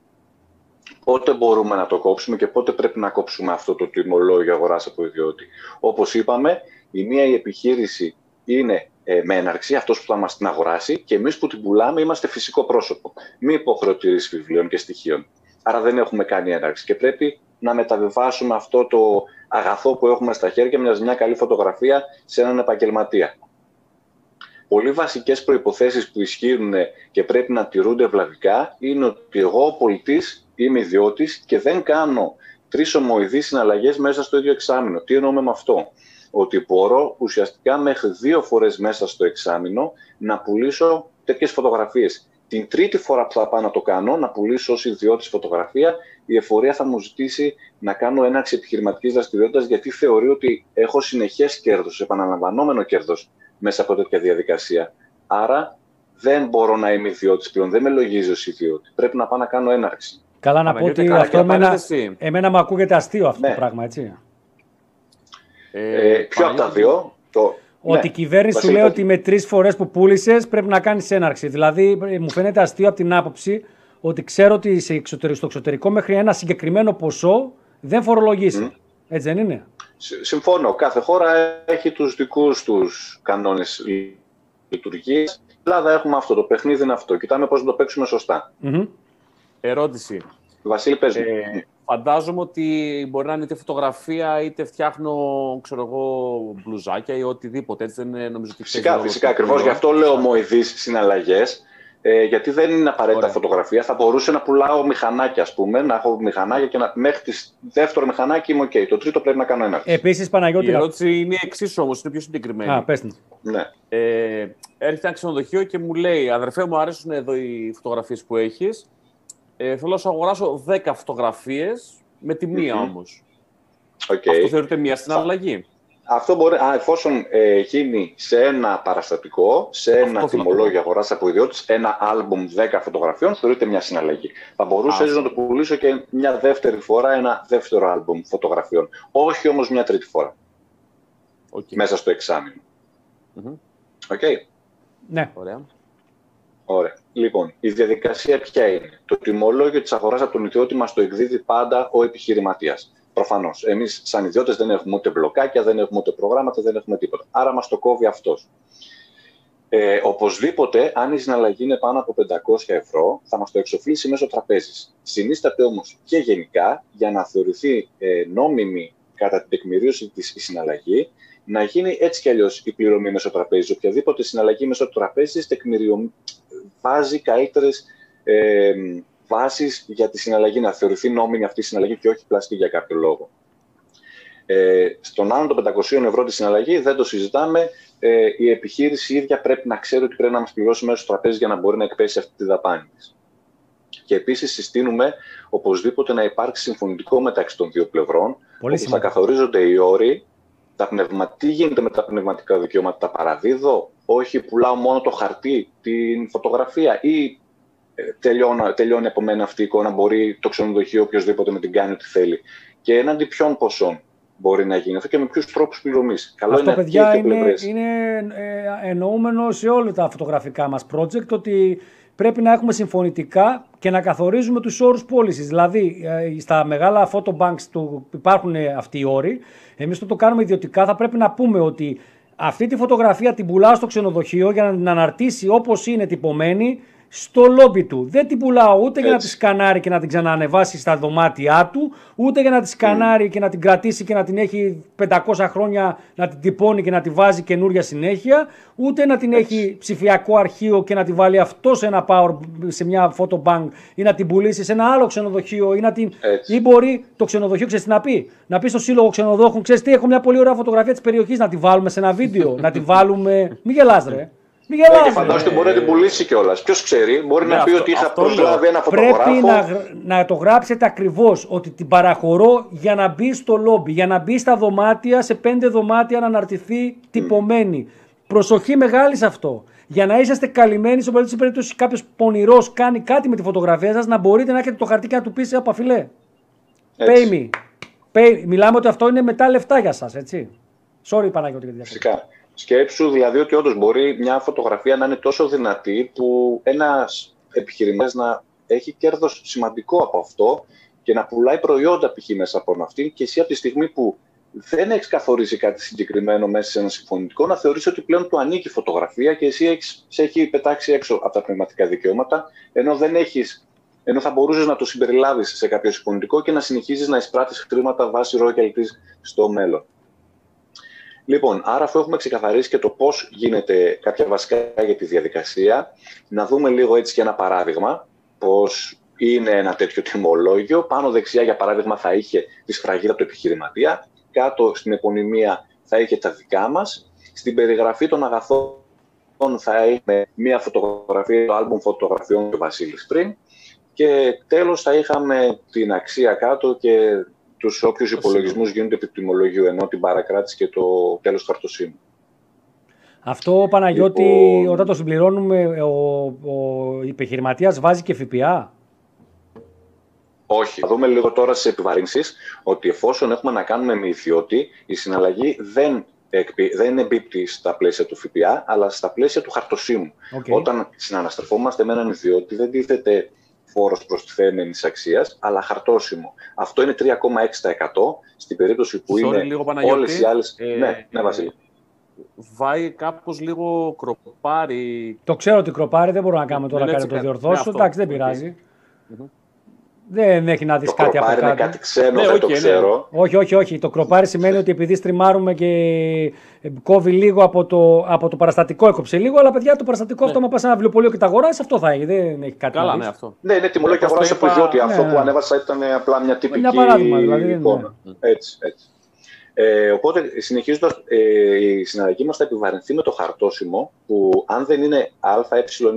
Πότε μπορούμε να το κόψουμε και πότε πρέπει να κόψουμε αυτό το τιμολόγιο αγοράς από ιδιώτη. Όπως είπαμε, η μία η επιχείρηση είναι με έναρξη, αυτός που θα μας την αγοράσει, και εμείς που την πουλάμε είμαστε φυσικό πρόσωπο. Μη υποχρεωτήρης βιβλίων και στοιχείων. Άρα δεν έχουμε κάνει έναρξη και πρέπει να μεταβιβάσουμε αυτό το αγαθό που έχουμε στα χέρια, μια καλή φωτογραφία, σε έναν επαγγελματία. Πολύ βασικές προϋποθέσεις που ισχύουν και πρέπει να τηρούνται ευλαβικά είναι ότι εγώ, ο πολιτής, είμαι ιδιώτης και δεν κάνω τρεις ομοειδείς συναλλαγές μέσα στο ίδιο εξάμηνο. Τι εννοούμε με αυτό? Ότι μπορώ ουσιαστικά μέχρι 2 φορές μέσα στο εξάμηνο να πουλήσω τέτοιες φωτογραφίες. Την τρίτη φορά που θα πάω να το κάνω, να πουλήσω ως ιδιώτης φωτογραφία, η εφορία θα μου ζητήσει να κάνω έναρξη επιχειρηματικής δραστηριότητας, γιατί θεωρεί ότι έχω συνεχές κέρδος, επαναλαμβανόμενο κέρδος μέσα από τέτοια διαδικασία. Άρα δεν μπορώ να είμαι ιδιώτης πλέον, δεν με λογίζει ως ιδιώτη. Πρέπει να πάω να κάνω έναρξη. Καλά να πω ότι αυτό εμένα μου ακούγεται αστείο αυτό το πράγμα, έτσι. Ποιο από τα δύο? Ότι η κυβέρνηση σου λέει ότι με 3 φορές που πούλησες πρέπει να κάνεις έναρξη. Δηλαδή, μου φαίνεται αστείο από την άποψη ότι ξέρω ότι στο εξωτερικό μέχρι ένα συγκεκριμένο ποσό δεν φορολογείσαι. Έτσι δεν είναι? Συμφώνω. Κάθε χώρα έχει τους δικούς τους κανόνες λειτουργίας. Στην Ελλάδα έχουμε αυτό. Το παιχνίδι είναι αυτό. Κοιτάμε πώς να το παίξουμε σωστά. Ερώτηση. Βασίλη, πες μου. Φαντάζομαι ότι μπορεί να είναι είτε φωτογραφία, είτε φτιάχνω, ξέρω εγώ, μπλουζάκια ή οτιδήποτε. Έτσι δεν είναι, νομίζω ότι Φυσικά, ακριβώς. Γι' αυτό λέω ομοειδείς συναλλαγές, γιατί δεν είναι απαραίτητα φωτογραφία. Θα μπορούσε να πουλάω μηχανάκια, ας πούμε, να έχω μηχανάκια και μέχρι το δεύτερο μηχανάκι είμαι οκ. Το τρίτο πρέπει να κάνω έναρξη. Επίσης, Παναγιώτη. Η ερώτηση είναι εξής όμως, είναι πιο συγκεκριμένη. Έρχεται ένα ξενοδοχείο και μου λέει: αδερφέ μου, αρέσουν εδώ οι φωτογραφίες που έχεις. Θέλω να σου αγοράσω 10 φωτογραφίες με τη μία όμως. Αυτό θεωρείται μία συναλλαγή? Αυτό μπορεί, εφόσον γίνει σε ένα παραστατικό, σε ένα τιμολόγιο αγοράς από ιδιώτης, ένα άλμπουμ 10 φωτογραφιών, θεωρείται μία συναλλαγή. Θα μπορούσα να το πουλήσω και μια δεύτερη φορά, ένα δεύτερο άλμπουμ φωτογραφιών. Όχι όμως μια τρίτη φορά. Okay. Μέσα στο εξάμηνο. Οκ. Mm-hmm. Okay. Ναι. Ωραία. Ωραία. Λοιπόν, η διαδικασία ποια είναι? Το τιμολόγιο της αγοράς από τον ιδιώτη μας το εκδίδει πάντα ο επιχειρηματίας. Προφανώς. Εμείς, σαν ιδιώτες, δεν έχουμε ούτε μπλοκάκια, δεν έχουμε ούτε προγράμματα, δεν έχουμε τίποτα. Άρα μας το κόβει αυτός. Οπωσδήποτε, αν η συναλλαγή είναι πάνω από 500 ευρώ, θα μας το εξοφλήσει μέσω τραπέζης. Συνίσταται όμως και γενικά, για να θεωρηθεί νόμιμη κατά την τεκμηρίωση της η συναλλαγή, να γίνει έτσι κι αλλιώς η πληρωμή μέσω τραπέζης. Οποιαδήποτε συναλλαγή μέσω τραπέζης βάζει καλύτερες βάσεις για τη συναλλαγή, να θεωρηθεί νόμιμη αυτή η συναλλαγή και όχι πλαστή για κάποιο λόγο. Στον άνω των 500 ευρώ τη συναλλαγή δεν το συζητάμε. Η επιχείρηση ίδια πρέπει να ξέρει ότι πρέπει να μας πληρώσει μέσω τραπέζι για να μπορεί να εκπέσει αυτή τη δαπάνη της. Και επίσης συστήνουμε οπωσδήποτε να υπάρξει συμφωνητικό μεταξύ των δύο πλευρών, όπου θα καθορίζονται οι όροι, τι γίνεται με τα πνευματικά δικαιώματα, τα παραδίδω, όχι πουλάω μόνο το χαρτί, την φωτογραφία ή τελειώνει από μένα αυτή η εικόνα, μπορεί το ξενοδοχείο οποιοδήποτε με την κάνει ό,τι θέλει. Και έναντι ποιών ποσών μπορεί να γίνει αυτό και με ποιους τρόπους πληρωμής. Καλό αυτό, είναι παιδιά, είναι εννοούμενο σε όλα τα φωτογραφικά μας project, ότι πρέπει να έχουμε συμφωνητικά και να καθορίζουμε τους όρους πώλησης. Δηλαδή, στα μεγάλα photo banks υπάρχουν αυτοί οι όροι. Εμείς το κάνουμε ιδιωτικά, θα πρέπει να πούμε ότι αυτή τη φωτογραφία την πουλάω στο ξενοδοχείο για να την αναρτήσει όπως είναι τυπωμένη στο λόμπι του. Δεν την πουλάω ούτε για να τη σκανάρει και να την ξαναανεβάσει στα δωμάτια του, ούτε για να τη σκανάρει και να την κρατήσει και να την έχει 500 χρόνια να την τυπώνει και να τη βάζει καινούρια συνέχεια, ούτε να την έχει ψηφιακό αρχείο και να τη βάλει αυτό σε ένα power, σε μια photo bank ή να την πουλήσει σε ένα άλλο ξενοδοχείο ή να την. Ή μπορεί το ξενοδοχείο, ξέρεις τι να πει? Να πει στο σύλλογο ξενοδόχων, ξέρεις τι, έχω μια πολύ ωραία φωτογραφία της περιοχής, να τη βάλουμε σε ένα βίντεο, να τη βάλουμε. Μην γελάς, ρε. Και φαντάζομαι μπορεί να την πουλήσει κιόλας. Ποιος ξέρει, μπορεί να πει ότι είχα προσλάβει ένα φωτογράφο. Πρέπει να το γράψετε ακριβώς ότι την παραχωρώ για να μπει στο λόμπι, για να μπει στα δωμάτια, σε 5 δωμάτια να αναρτηθεί τυπωμένη. Προσοχή μεγάλη σε αυτό. Για να είσαστε καλυμμένοι, σε περίπτωση κάποιος πονηρός κάνει κάτι με τη φωτογραφία σας, να μπορείτε να έχετε το χαρτί και να του πείτε από αφιλέ. Pay me. Μιλάμε ότι αυτό είναι μετά λεφτά για σας, έτσι. Sorry, Παναγιώτη, για τη διαφορά. Σκέψου δηλαδή ότι όντως μπορεί μια φωτογραφία να είναι τόσο δυνατή που ένας επιχειρηματίας να έχει κέρδος σημαντικό από αυτό και να πουλάει προϊόντα π.χ. μέσα από αυτήν, και εσύ από τη στιγμή που δεν έχεις καθορίσει κάτι συγκεκριμένο μέσα σε ένα συμφωνητικό, να θεωρείς ότι πλέον του ανήκει η φωτογραφία και εσύ σε έχει πετάξει έξω από τα πνευματικά δικαιώματα, ενώ θα μπορούσες να το συμπεριλάβεις σε κάποιο συμφωνητικό και να συνεχίζεις να εισπράττεις χρήματα βάσει royalties στο μέλλον. Λοιπόν, άρα αφού έχουμε ξεκαθαρίσει και το πώς γίνεται κάποια βασικά για τη διαδικασία, να δούμε λίγο έτσι και ένα παράδειγμα, πώς είναι ένα τέτοιο τιμολόγιο. Πάνω δεξιά, για παράδειγμα, θα είχε τη σφραγίδα του επιχειρηματία, κάτω στην επωνυμία θα είχε τα δικά μας, στην περιγραφή των αγαθών θα είχαμε μία φωτογραφία, το άλμπουμ φωτογραφιών του Βασίλη πριν, και τέλος θα είχαμε την αξία κάτω και τους όποιους υπολογισμούς γίνονται επί του τιμολογίου, ενώ την παρακράτηση και το τέλος χαρτοσύμου. Αυτό, Παναγιώτη, όταν το συμπληρώνουμε, ο επιχειρηματίας βάζει και ΦΠΑ. Όχι. Θα δούμε λίγο τώρα στις επιβαρύνσεις ότι εφόσον έχουμε να κάνουμε με ιδιώτη, η συναλλαγή δεν εμπίπτει στα πλαίσια του ΦΠΑ, αλλά στα πλαίσια του χαρτοσύμου. Okay. Όταν συναναστρεφόμαστε με έναν ιδιώτη, δεν τίθεται φόρος προστιθέμενης αξίας, αλλά χαρτόσημο. Αυτό είναι 3,6%. Στην περίπτωση που είναι όλες οι άλλες. Ναι, Βασίλη. Βάει κάπως λίγο κροπάρι. Το ξέρω ότι κροπάρι, δεν μπορώ να κάνω τώρα κάτι το διορθώσω. Εντάξει, δεν πειράζει. Δεν έχει να δεις κάτι από κάτω. Το κροπάρι είναι κάτι ξένο, δεν το ξέρω. Όχι. Το κροπάρι σημαίνει ότι επειδή στριμάρουμε και κόβει λίγο από το παραστατικό, έκοψε λίγο. Αλλά παιδιά, το παραστατικό αυτό, άμα πας σε ένα βιβλιοπωλείο και τα αγοράσει, αυτό θα έχει. Δεν έχει κάτι να δεις. Ναι, αυτό. Ναι, είναι τιμολόγιο αγοράς από ιδιώτη. Αυτό που ανέβασα ήταν απλά μια τυπική εικόνα. Έτσι. Οπότε, συνεχίζοντας, η συναλλαγή μας θα επιβαρυνθεί με το χαρτόσημο, που αν δεν είναι ΑΕ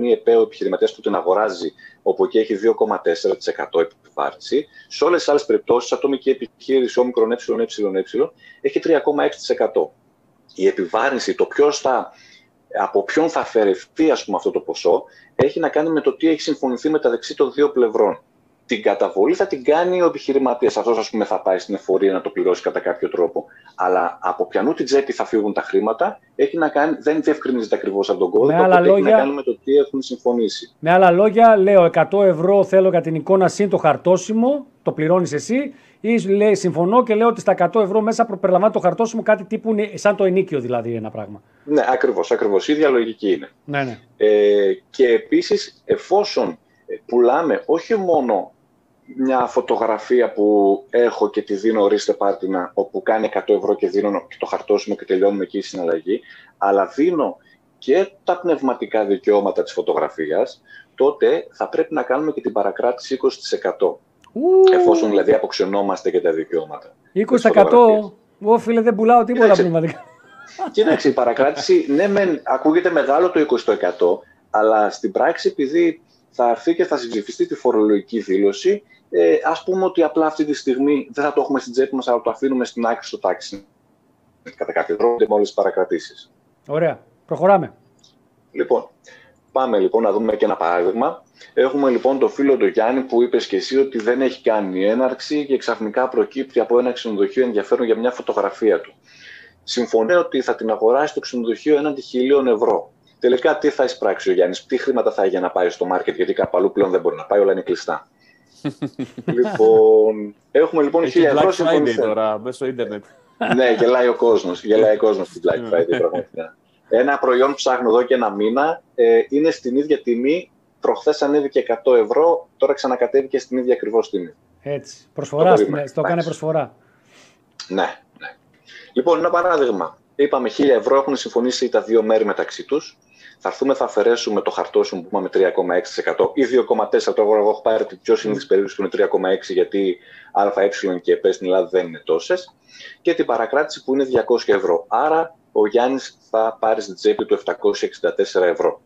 ή ΕΠΕ ο επιχειρηματίας που την αγοράζει, όπου εκεί έχει 2,4% επιβάρυνση, σε όλες τις άλλες περιπτώσεις, ατομική επιχείρηση ΟΕΕ έχει 3,6%. Η επιβάρυνση, από ποιον θα αφαιρεθεί αυτό το ποσό, έχει να κάνει με το τι έχει συμφωνηθεί μεταξύ των δύο πλευρών. την καταβολή θα την κάνει ο επιχειρηματίας. Αυτός, ας πούμε, θα πάει στην εφορία να το πληρώσει κατά κάποιο τρόπο. Αλλά από ποιανού την τσέπη θα φύγουν τα χρήματα, έχει να κάνει, δεν διευκρινίζεται ακριβώς από τον κώδικα. Έχει να κάνει με το τι έχουν συμφωνήσει. Με άλλα λόγια, λέω 100 ευρώ θέλω για την εικόνα συν το χαρτόσημο, το πληρώνεις εσύ, ή λέει, συμφωνώ και λέω ότι στα 100 ευρώ μέσα προπεριλαμβάνει το χαρτόσημο, κάτι τύπου σαν το ενίκιο δηλαδή ένα πράγμα. Ναι, ακριβώς. Η ίδια λογική είναι. Ναι, ναι. Και επίσης, εφόσον πουλάμε όχι μόνο μια φωτογραφία που έχω και τη δίνω ορίστε πάρτινα, όπου κάνει 100 ευρώ και δίνω και το χαρτόσημο και τελειώνουμε εκεί η συναλλαγή, αλλά δίνω και τα πνευματικά δικαιώματα της φωτογραφίας, τότε θα πρέπει να κάνουμε και την παρακράτηση 20%. Εφόσον δηλαδή αποξενόμαστε και τα δικαιώματα. 20%? Ω φίλε, δεν πουλάω τίποτα. Κοίταξε, πνευματικά. Κοίταξε, η παρακράτηση, ναι μεν, ακούγεται μεγάλο το 20%, αλλά στην πράξη επειδή θα έρθει και θα συμψηφιστεί τη φορολογική δήλωση, ας πούμε ότι απλά αυτή τη στιγμή δεν θα το έχουμε στην τσέπη μας, αλλά το αφήνουμε στην άκρη στο τάξη. Κατά κάποιο τρόπο με όλες τις παρακρατήσεις. Ωραία. Προχωράμε. Λοιπόν, πάμε λοιπόν να δούμε και ένα παράδειγμα. Έχουμε λοιπόν το φίλο τον Γιάννη που είπες και εσύ ότι δεν έχει κάνει έναρξη και ξαφνικά προκύπτει από ένα ξενοδοχείο ενδιαφέρον για μια φωτογραφία του. Συμφωνεί ότι θα την αγοράσει το ξενοδοχείο έναντι 1.000 ευρώ. Τελικά τι θα εισπράξει ο Γιάννης, τι χρήματα θα έχει για να πάει στο μάρκετ, γιατί κάπου αλλού πλέον δεν μπορεί να πάει, όλα είναι κλειστά. Λοιπόν, έχουμε λοιπόν 1.000 ευρώ συμφωνηθέν. Μέσω ίντερνετ. Ναι, γελάει ο κόσμος, γελάει ο κόσμος στην Black Friday πραγματικά. Ένα προϊόν ψάχνω εδώ και ένα μήνα, είναι στην ίδια τιμή, προχθές ανέβηκε 100 ευρώ, τώρα ξανακατέβηκε στην ίδια ακριβώς τιμή. Έτσι, προσφορά, το έκανε προσφορά. Ναι, ναι. Λοιπόν, ένα παράδειγμα. Είπαμε 1.000 ευρώ, έχουν συμφωνήσει τα δύο μέρη μεταξύ τους. Θα έρθουμε, θα αφαιρέσουμε το χαρτόσημο που είπαμε 3,6% ή 2,4%. Τώρα εγώ έχω πάρει την πιο συνήθις περίπτωση που είναι 3,6%, γιατί ΑΕ και ΕΠΕ στην Ελλάδα δεν είναι τόσες. Και την παρακράτηση που είναι 200 ευρώ. Άρα ο Γιάννης θα πάρει στην τσέπη του 764 ευρώ.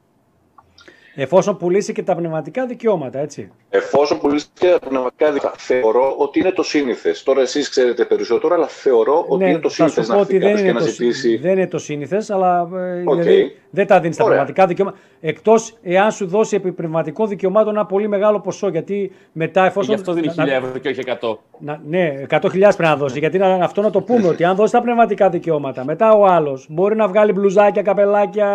Εφόσον πουλήσει και τα πνευματικά δικαιώματα, έτσι. Εφόσον πουλήσει και τα πνευματικά δικαιώματα. Θεωρώ ότι είναι το σύνηθες. Τώρα εσείς ξέρετε περισσότερο, αλλά θεωρώ ότι είναι το σύνηθες να έρθει κάποιος και να ζητήσει. Δεν είναι το σύνηθες, αλλά δηλαδή, δεν τα δίνεις τα πνευματικά δικαιώματα. Εκτός εάν σου δώσει επί πνευματικών δικαιωμάτων ένα πολύ μεγάλο ποσό. Γιατί μετά, εφόσον. Γι' αυτό δίνει 1.000 ευρώ και όχι 100. Ναι, 100.000 πρέπει να δώσει. Γιατί αυτό να το πούμε, ότι αν δώσει τα πνευματικά δικαιώματα, μετά ο άλλος μπορεί να βγάλει μπλουζάκια, καπελάκια.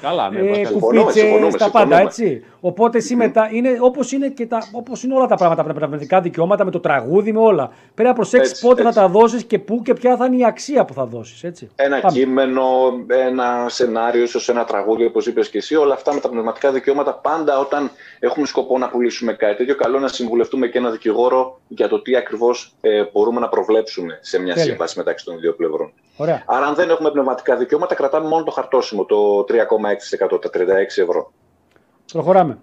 Καλά, ναι, κουπίτσες. Πάντα, έτσι. Οπότε εσύ μετά είναι όπως είναι, είναι όλα τα πράγματα, τα πνευματικά δικαιώματα, με το τραγούδι, με όλα. Πρέπει να προσέξεις πότε θα τα δώσεις και πού και ποια θα είναι η αξία που θα δώσεις. Έτσι. Ένα κείμενο, ένα σενάριο, ίσως ένα τραγούδι, όπως είπες και εσύ, όλα αυτά με τα πνευματικά δικαιώματα. Πάντα όταν έχουμε σκοπό να πουλήσουμε κάτι τέτοιο, καλό να συμβουλευτούμε και ένα δικηγόρο για το τι ακριβώς μπορούμε να προβλέψουμε σε μια σύμβαση μεταξύ των δύο πλευρών. Ωραία. Άρα, αν δεν έχουμε πνευματικά δικαιώματα, κρατάμε μόνο το χαρτόσημο, το 3,6%, τα 36 ευρώ. Προχωράμε.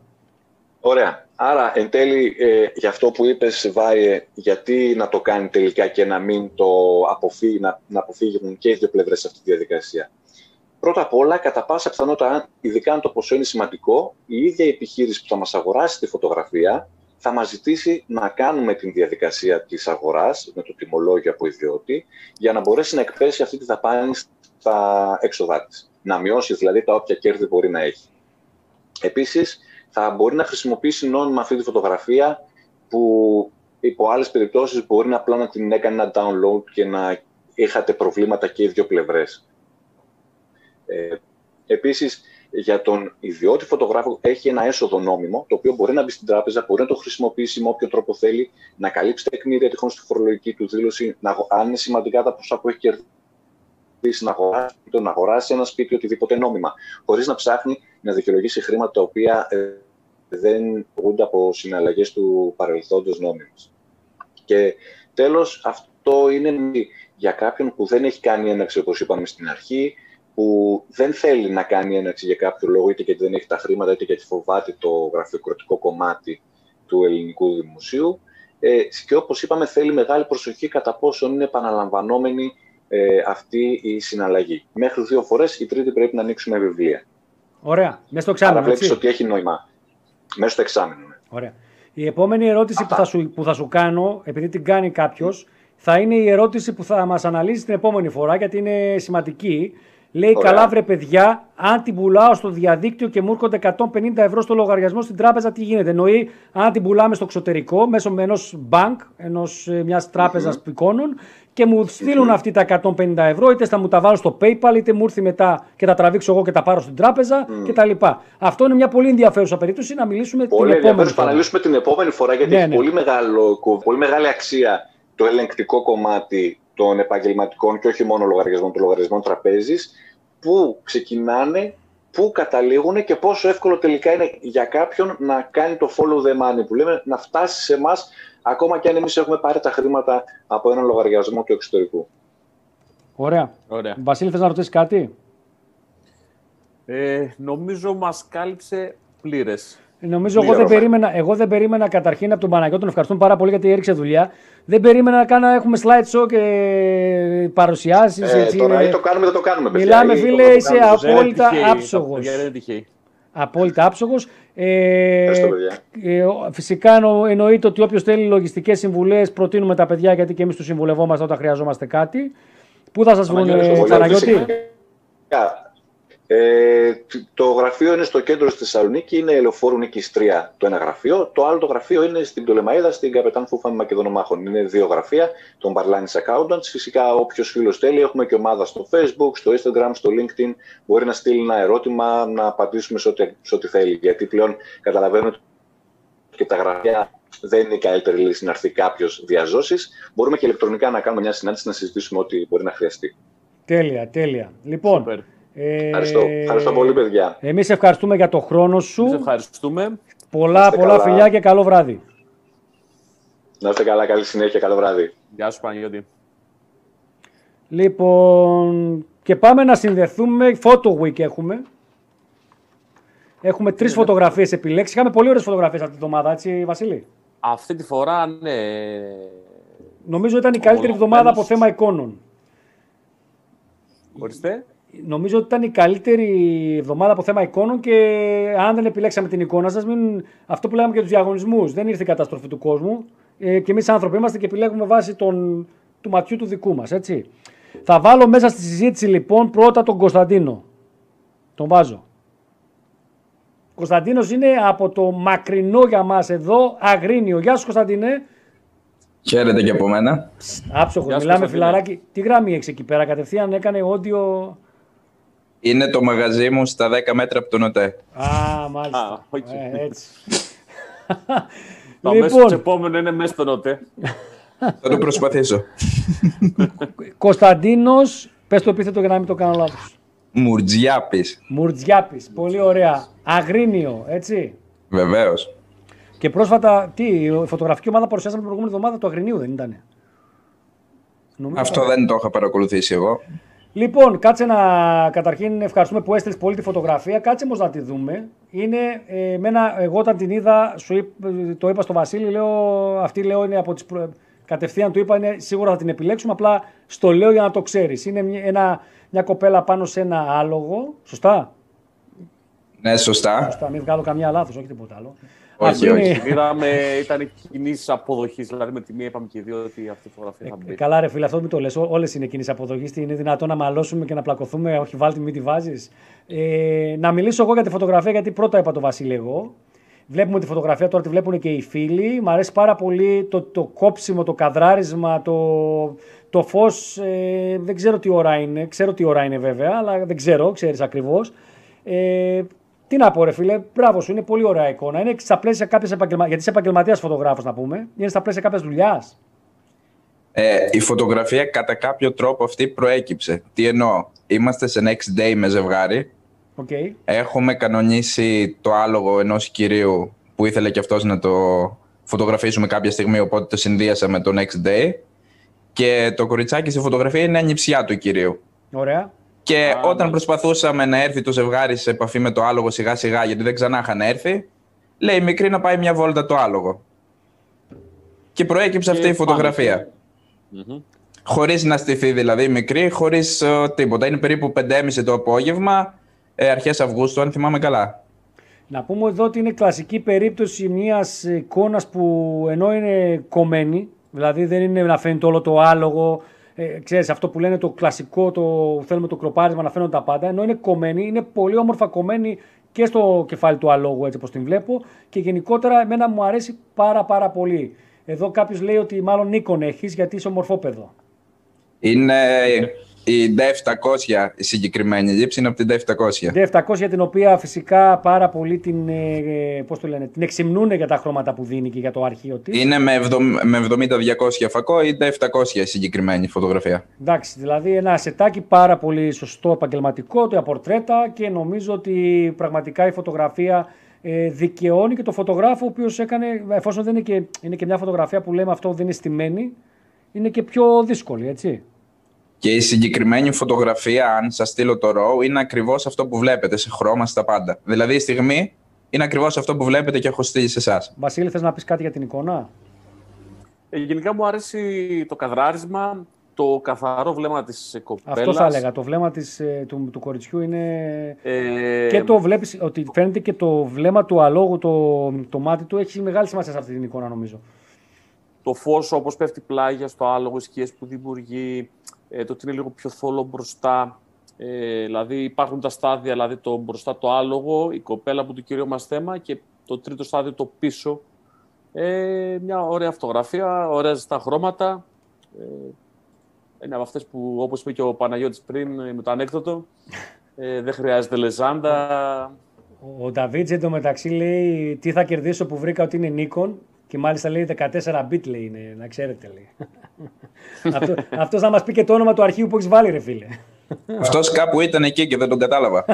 Ωραία. Άρα, εν τέλει, για αυτό που είπες, Βάιε, γιατί να το κάνει τελικά και να μην το αποφύγει, να αποφύγουν και οι δύο πλευρές αυτή τη διαδικασία. Πρώτα απ' όλα, κατά πάσα πιθανότητα, ειδικά αν το ποσό είναι σημαντικό, η ίδια η επιχείρηση που θα μας αγοράσει τη φωτογραφία θα μας ζητήσει να κάνουμε την διαδικασία της αγοράς με το τιμολόγιο από ιδιώτη, για να μπορέσει να εκπέσει αυτή τη δαπάνη στα έξοδά της. Να μειώσει δηλαδή τα όποια κέρδη μπορεί να έχει. Επίσης, θα μπορεί να χρησιμοποιήσει νόμιμα αυτή τη φωτογραφία που υπό άλλες περιπτώσεις μπορεί απλά να την έκανε ένα download και να είχατε προβλήματα και οι δύο πλευρές. Επίσης, για τον ιδιώτη φωτογράφο έχει ένα έσοδο νόμιμο, το οποίο μπορεί να μπει στην τράπεζα, μπορεί να το χρησιμοποιήσει με όποιο τρόπο θέλει, να καλύψει τα τεκμήρια τυχόν στη φορολογική του δήλωση, αν είναι σημαντικά τα ποσά που έχει κερδίσει, να αγοράσει ένα σπίτι, οτιδήποτε νόμιμα, χωρίς να ψάχνει να δικαιολογήσει χρήματα τα οποία δεν προηγούνται από συναλλαγές του παρελθόντος νόμιμες. Και τέλος, αυτό είναι για κάποιον που δεν έχει κάνει έναρξη, όπως είπαμε στην αρχή, που δεν θέλει να κάνει έναρξη για κάποιο λόγο, είτε γιατί δεν έχει τα χρήματα, είτε γιατί φοβάται το γραφειοκρατικό κομμάτι του ελληνικού δημοσίου. Και όπως είπαμε, θέλει μεγάλη προσοχή κατά πόσον είναι επαναλαμβανόμενη αυτή η συναλλαγή. Μέχρι 2 φορές, η τρίτη πρέπει να ανοίξουμε βιβλία. Ωραία. Μέσα στο εξάμηνο. Άρα βλέπεις ότι έχει νόημα. Μέσα στο εξάμηνο. Ωραία. Η επόμενη ερώτηση που θα σου κάνω, επειδή την κάνει κάποιος, θα είναι η ερώτηση που θα μας αναλύσει την επόμενη φορά, γιατί είναι σημαντική. Λέει, ωραία, καλά βρε παιδιά, αν την πουλάω στο διαδίκτυο και μου έρχονται 150€ στο λογαριασμό στην τράπεζα, τι γίνεται? Εννοεί, αν την πουλάμε στο εξωτερικό, μέσω ενός bank, μιας τράπεζας εικόνων, και μου στείλουν αυτοί τα 150€, είτε θα μου τα βάλω στο PayPal, είτε μου έρθει μετά και τα τραβήξω εγώ και τα πάρω στην τράπεζα κτλ. Αυτό είναι μια πολύ ενδιαφέρουσα περίπτωση να μιλήσουμε πολύ την επόμενη φορά. Γιατί έχει πολύ μεγάλη αξία το ελεγκτικό κομμάτι των επαγγελματικών και όχι μόνο λογαριασμών, των λογαριασμών τραπέζης, πού ξεκινάνε, πού καταλήγουν και πόσο εύκολο τελικά είναι για κάποιον να κάνει το follow the money που λέμε, να φτάσει σε εμάς, ακόμα και αν εμείς έχουμε πάρει τα χρήματα από έναν λογαριασμό του εξωτερικού. Ωραία. Βασίλη, θες να ρωτήσεις κάτι? Νομίζω μας κάλυψε πλήρες. Νομίζω εγώ δεν περίμενα καταρχήν από τον Παναγιώτη, τον ευχαριστούμε πάρα πολύ γιατί έριξε δουλειά. Δεν περίμενα να έχουμε slideshow και παρουσιάσεις. Τώρα ή το κάνουμε ή δεν το κάνουμε. Μιλάμε φίλε, είσαι απόλυτα άψογος. Απόλυτα άψογος. Φυσικά εννοείται ότι όποιος θέλει λογιστικές συμβουλές προτείνουμε τα παιδιά, γιατί και εμείς τους συμβουλευόμαστε όταν χρειαζόμαστε κάτι. Πού θα σας βρουν, Παναγιώτη? Το γραφείο είναι στο κέντρο στη Θεσσαλονίκη, είναι Ελεοφόρου Νίκης 3 το ένα γραφείο. Το άλλο το γραφείο είναι στην Πτολεμαΐδα, στην Καπετάν Φούφα με Μακεδονομάχων. Είναι δύο γραφεία, τον Παρλάνης Accountants. Φυσικά, όποιος φίλος θέλει, έχουμε και ομάδα στο Facebook, στο Instagram, στο LinkedIn. Μπορεί να στείλει ένα ερώτημα, να απαντήσουμε σε ό,τι θέλει. Γιατί πλέον καταλαβαίνω ότι και τα γραφεία δεν είναι η καλύτερη λύση να έρθει κάποιος διαζώσεις. Μπορούμε και ηλεκτρονικά να κάνουμε μια συνάντηση, να συζητήσουμε ό,τι μπορεί να χρειαστεί. Τέλεια, τέλεια. Λοιπόν. Super. Ευχαριστώ πολύ, παιδιά. Εμείς ευχαριστούμε για το χρόνο σου. Πολλά φιλιά και καλό βράδυ. Να είστε καλά, καλή συνέχεια, καλό βράδυ. Γεια σου, Παναγιώτη. Λοιπόν, και πάμε να συνδεθούμε. Photo Week έχουμε. Έχουμε 3 φωτογραφίες επιλέξει. Είχαμε πολύ ωραίες φωτογραφίες αυτή τη εβδομάδα, έτσι, Βασίλη? Αυτή τη φορά, ναι. Νομίζω ήταν η καλύτερη εβδομάδα από θέμα εικόνων. Ορίστε. Νομίζω ότι ήταν η καλύτερη εβδομάδα από θέμα εικόνων και αν δεν επιλέξαμε την εικόνα σας, αυτό που λέγαμε για τους διαγωνισμούς, δεν ήρθε η καταστροφή του κόσμου και εμείς άνθρωποι είμαστε και επιλέγουμε βάσει του ματιού του δικού μας, έτσι. Θα βάλω μέσα στη συζήτηση λοιπόν πρώτα τον Κωνσταντίνο. Τον βάζω. Ο Κωνσταντίνος είναι από το μακρινό για μας εδώ Αγρίνιο. Γεια σου, Κωνσταντίνε. Χαίρετε και από μένα. Άψοχος, μιλάμε φιλαράκι. Τι γραμμή έχεις εκεί πέρα? Κατευθείαν έκανε audio. Είναι το μαγαζί μου στα 10 μέτρα από τον ΟΤΕ. Α, μάλιστα. Έτσι. Το αμέσως επόμενο είναι μέσα στον ΟΤΕ. Θα το προσπαθήσω. Κωνσταντίνος, πες το επίθετο για να μην το κάνω λάθος. Μουρτζιάπης. Μουρτζιάπης, πολύ ωραία. Αγρίνιο, έτσι. Βεβαίως. Και πρόσφατα, η φωτογραφική ομάδα παρουσιάσαμε την προηγούμενη εβδομάδα του Αγρινίου, δεν ήτανε? Αυτό δεν το είχα παρακολουθήσει εγώ. Λοιπόν, κάτσε να καταρχήν ευχαριστούμε που έστειλες πολύ τη φωτογραφία. Κάτσε όμως να τη δούμε. Είναι, εγώ όταν την είδα, το είπα στο Βασίλη, αυτή είναι από τις κατευθείαν του είπα, σίγουρα θα την επιλέξουμε, απλά στο λέω για να το ξέρεις. Είναι μια κοπέλα πάνω σε ένα άλογο, σωστά? Ναι, σωστά. Μην βγάλω καμία λάθος, όχι τίποτα άλλο. Όχι. Ήταν κινήσεις αποδοχής, δηλαδή με τη μία είπαμε και οι δύο ότι αυτή η φωτογραφία θα μπει. Καλά ρε φίλε, αυτό μην το λες, όλες είναι κινήσεις αποδοχής, είναι δυνατόν να μαλώσουμε και να πλακωθούμε, όχι βάλτε μην τη βάζεις. Να μιλήσω εγώ για τη φωτογραφία, γιατί πρώτα είπα το Βασίλη εγώ. Βλέπουμε τη φωτογραφία, τώρα τη βλέπουν και οι φίλοι. Μ' αρέσει πάρα πολύ το κόψιμο, το καδράρισμα, το φως, δεν ξέρω τι ώρα είναι, ξέρω τι ώρα είναι βέβαια, αλλά δεν ξέρω, ξέρεις ακριβώς. Τι να πω, ρε φίλε, μπράβο σου, είναι πολύ ωραία εικόνα. Είναι στα πλαίσια κάποιες γιατί είσαι επαγγελματίας φωτογράφος, να πούμε. Είναι στα πλαίσια κάποιας δουλειάς. Η φωτογραφία κατά κάποιο τρόπο αυτή προέκυψε. Τι εννοώ, είμαστε σε next day με ζευγάρι. Okay. Έχουμε κανονίσει το άλογο ενός κυρίου που ήθελε και αυτός να το φωτογραφίσουμε κάποια στιγμή, οπότε το συνδύασαμε το next day. Και το κοριτσάκι στη φωτογραφία είναι ανιψιά του κυρίου. Ωραία. Και όταν προσπαθούσαμε να έρθει το ζευγάρι σε επαφή με το άλογο σιγά σιγά, γιατί δεν ξανά είχαν έρθει, λέει μικρή να πάει μια βόλτα το άλογο. Και προέκυψε αυτή η φωτογραφία. Χωρίς να στηθεί δηλαδή μικρή, χωρίς τίποτα. Είναι περίπου 5:30 το απόγευμα, αρχές Αυγούστου, αν θυμάμαι καλά. Να πούμε εδώ ότι είναι κλασική περίπτωση μιας εικόνας που ενώ είναι κομμένη, δηλαδή δεν είναι να φαίνεται όλο το άλογο, ξέρεις, αυτό που λένε το κλασικό, το θέλουμε το κροπάρισμα να φαίνονται τα πάντα, ενώ είναι κομμένη, είναι πολύ όμορφα κομμένη και στο κεφάλι του αλόγου, έτσι όπως την βλέπω, και γενικότερα εμένα μου αρέσει πάρα πολύ. Εδώ κάποιος λέει ότι μάλλον Nikon έχεις, γιατί είσαι ομορφόπεδο. Είναι η D700 η συγκεκριμένη λήψη, είναι από την D700. D700, την οποία φυσικά πάρα πολύ την, πώς το λένε, την εξυμνούνε για τα χρώματα που δίνει και για το αρχείο της. Είναι με 70-200 φακό ή D700 η συγκεκριμένη φωτογραφία. Εντάξει, δηλαδή ένα σετάκι πάρα πολύ σωστό, επαγγελματικό, τα πορτρέτα, και νομίζω ότι πραγματικά η φωτογραφία δικαιώνει και το φωτογράφο, ο οποίος έκανε, εφόσον δεν είναι και, είναι και μια φωτογραφία που λέμε αυτό δεν είναι στημένη, είναι και πιο δύσκολη, έτσι. Και η συγκεκριμένη φωτογραφία, αν σας στείλω το RAW, είναι ακριβώς αυτό που βλέπετε σε χρώμα, στα πάντα. Δηλαδή η στιγμή είναι ακριβώς αυτό που βλέπετε και έχω στείλει σε εσάς. Βασίλη, θες να πεις κάτι για την εικόνα? Γενικά μου αρέσει το καδράρισμα, το καθαρό βλέμμα της κοπέλας. Αυτό θα έλεγα, το βλέμμα της, του κοριτσιού είναι... και το βλέπεις, ότι φαίνεται και το βλέμμα του αλόγου, το μάτι του, έχει μεγάλη σημασία σε αυτή την εικόνα νομίζω. Το φως, όπως πέφτει πλάγια στο άλογο, οι σκιές που δημιουργεί, το ότι είναι λίγο πιο θόλο μπροστά. Δηλαδή υπάρχουν τα στάδια, δηλαδή το μπροστά το άλογο, η κοπέλα που το κύριο μας θέμα και το τρίτο στάδιο το πίσω. Μια ωραία φωτογραφία, ωραία ζεστά χρώματα. Είναι από αυτές που, όπως είπε και ο Παναγιώτης πριν με το ανέκδοτο, δεν χρειάζεται λεζάντα. Ο Νταβίτζ εντωμεταξύ λέει τι θα κερδίσω που βρήκα ότι είναι Nikon. Και μάλιστα λέει 14-bit είναι, να ξέρετε λέει. Αυτός θα μας πει και το όνομα του αρχείου που έχεις βάλει ρε φίλε. Αυτός κάπου ήταν εκεί και δεν τον κατάλαβα.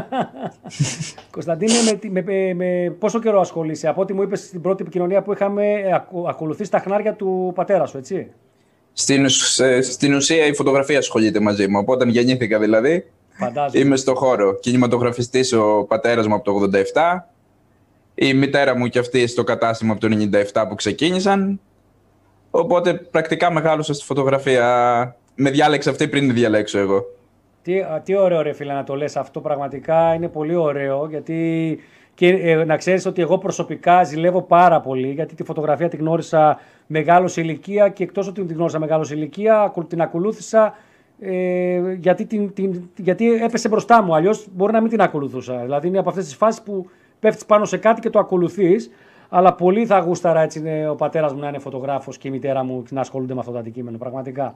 Κωνσταντίνε, με πόσο καιρό ασχολείσαι? Από ό,τι μου είπες στην πρώτη επικοινωνία που είχαμε, ακολουθείς τα χνάρια του πατέρα σου, έτσι. Στην ουσία η φωτογραφία ασχολείται μαζί μου, από όταν γεννήθηκα δηλαδή. Φαντάζομαι. Είμαι στο χώρο. Κινηματογραφιστής ο πατέρας μου από το 87. Η μητέρα μου και αυτή στο κατάστημα από το 97 που ξεκίνησαν. Οπότε πρακτικά μεγάλωσα στη φωτογραφία. Με διάλεξε αυτή πριν τη διαλέξω εγώ. Τι ωραίο ρε φίλε να το λες αυτό, πραγματικά είναι πολύ ωραίο. Γιατί και, να ξέρεις ότι εγώ προσωπικά ζηλεύω πάρα πολύ, γιατί τη φωτογραφία την γνώρισα μεγάλος ηλικία και εκτός ότι την γνώρισα μεγάλος ηλικία, την ακολούθησα γιατί έπεσε μπροστά μου. Αλλιώς μπορεί να μην την ακολουθούσα. Δηλαδή είναι από αυτές τις φάσεις που πέφτεις πάνω σε κάτι και το ακολουθείς, αλλά πολύ θα γούσταρα, έτσι είναι, ο πατέρας μου να είναι φωτογράφος και η μητέρα μου να ασχολούνται με αυτό το αντικείμενο, πραγματικά.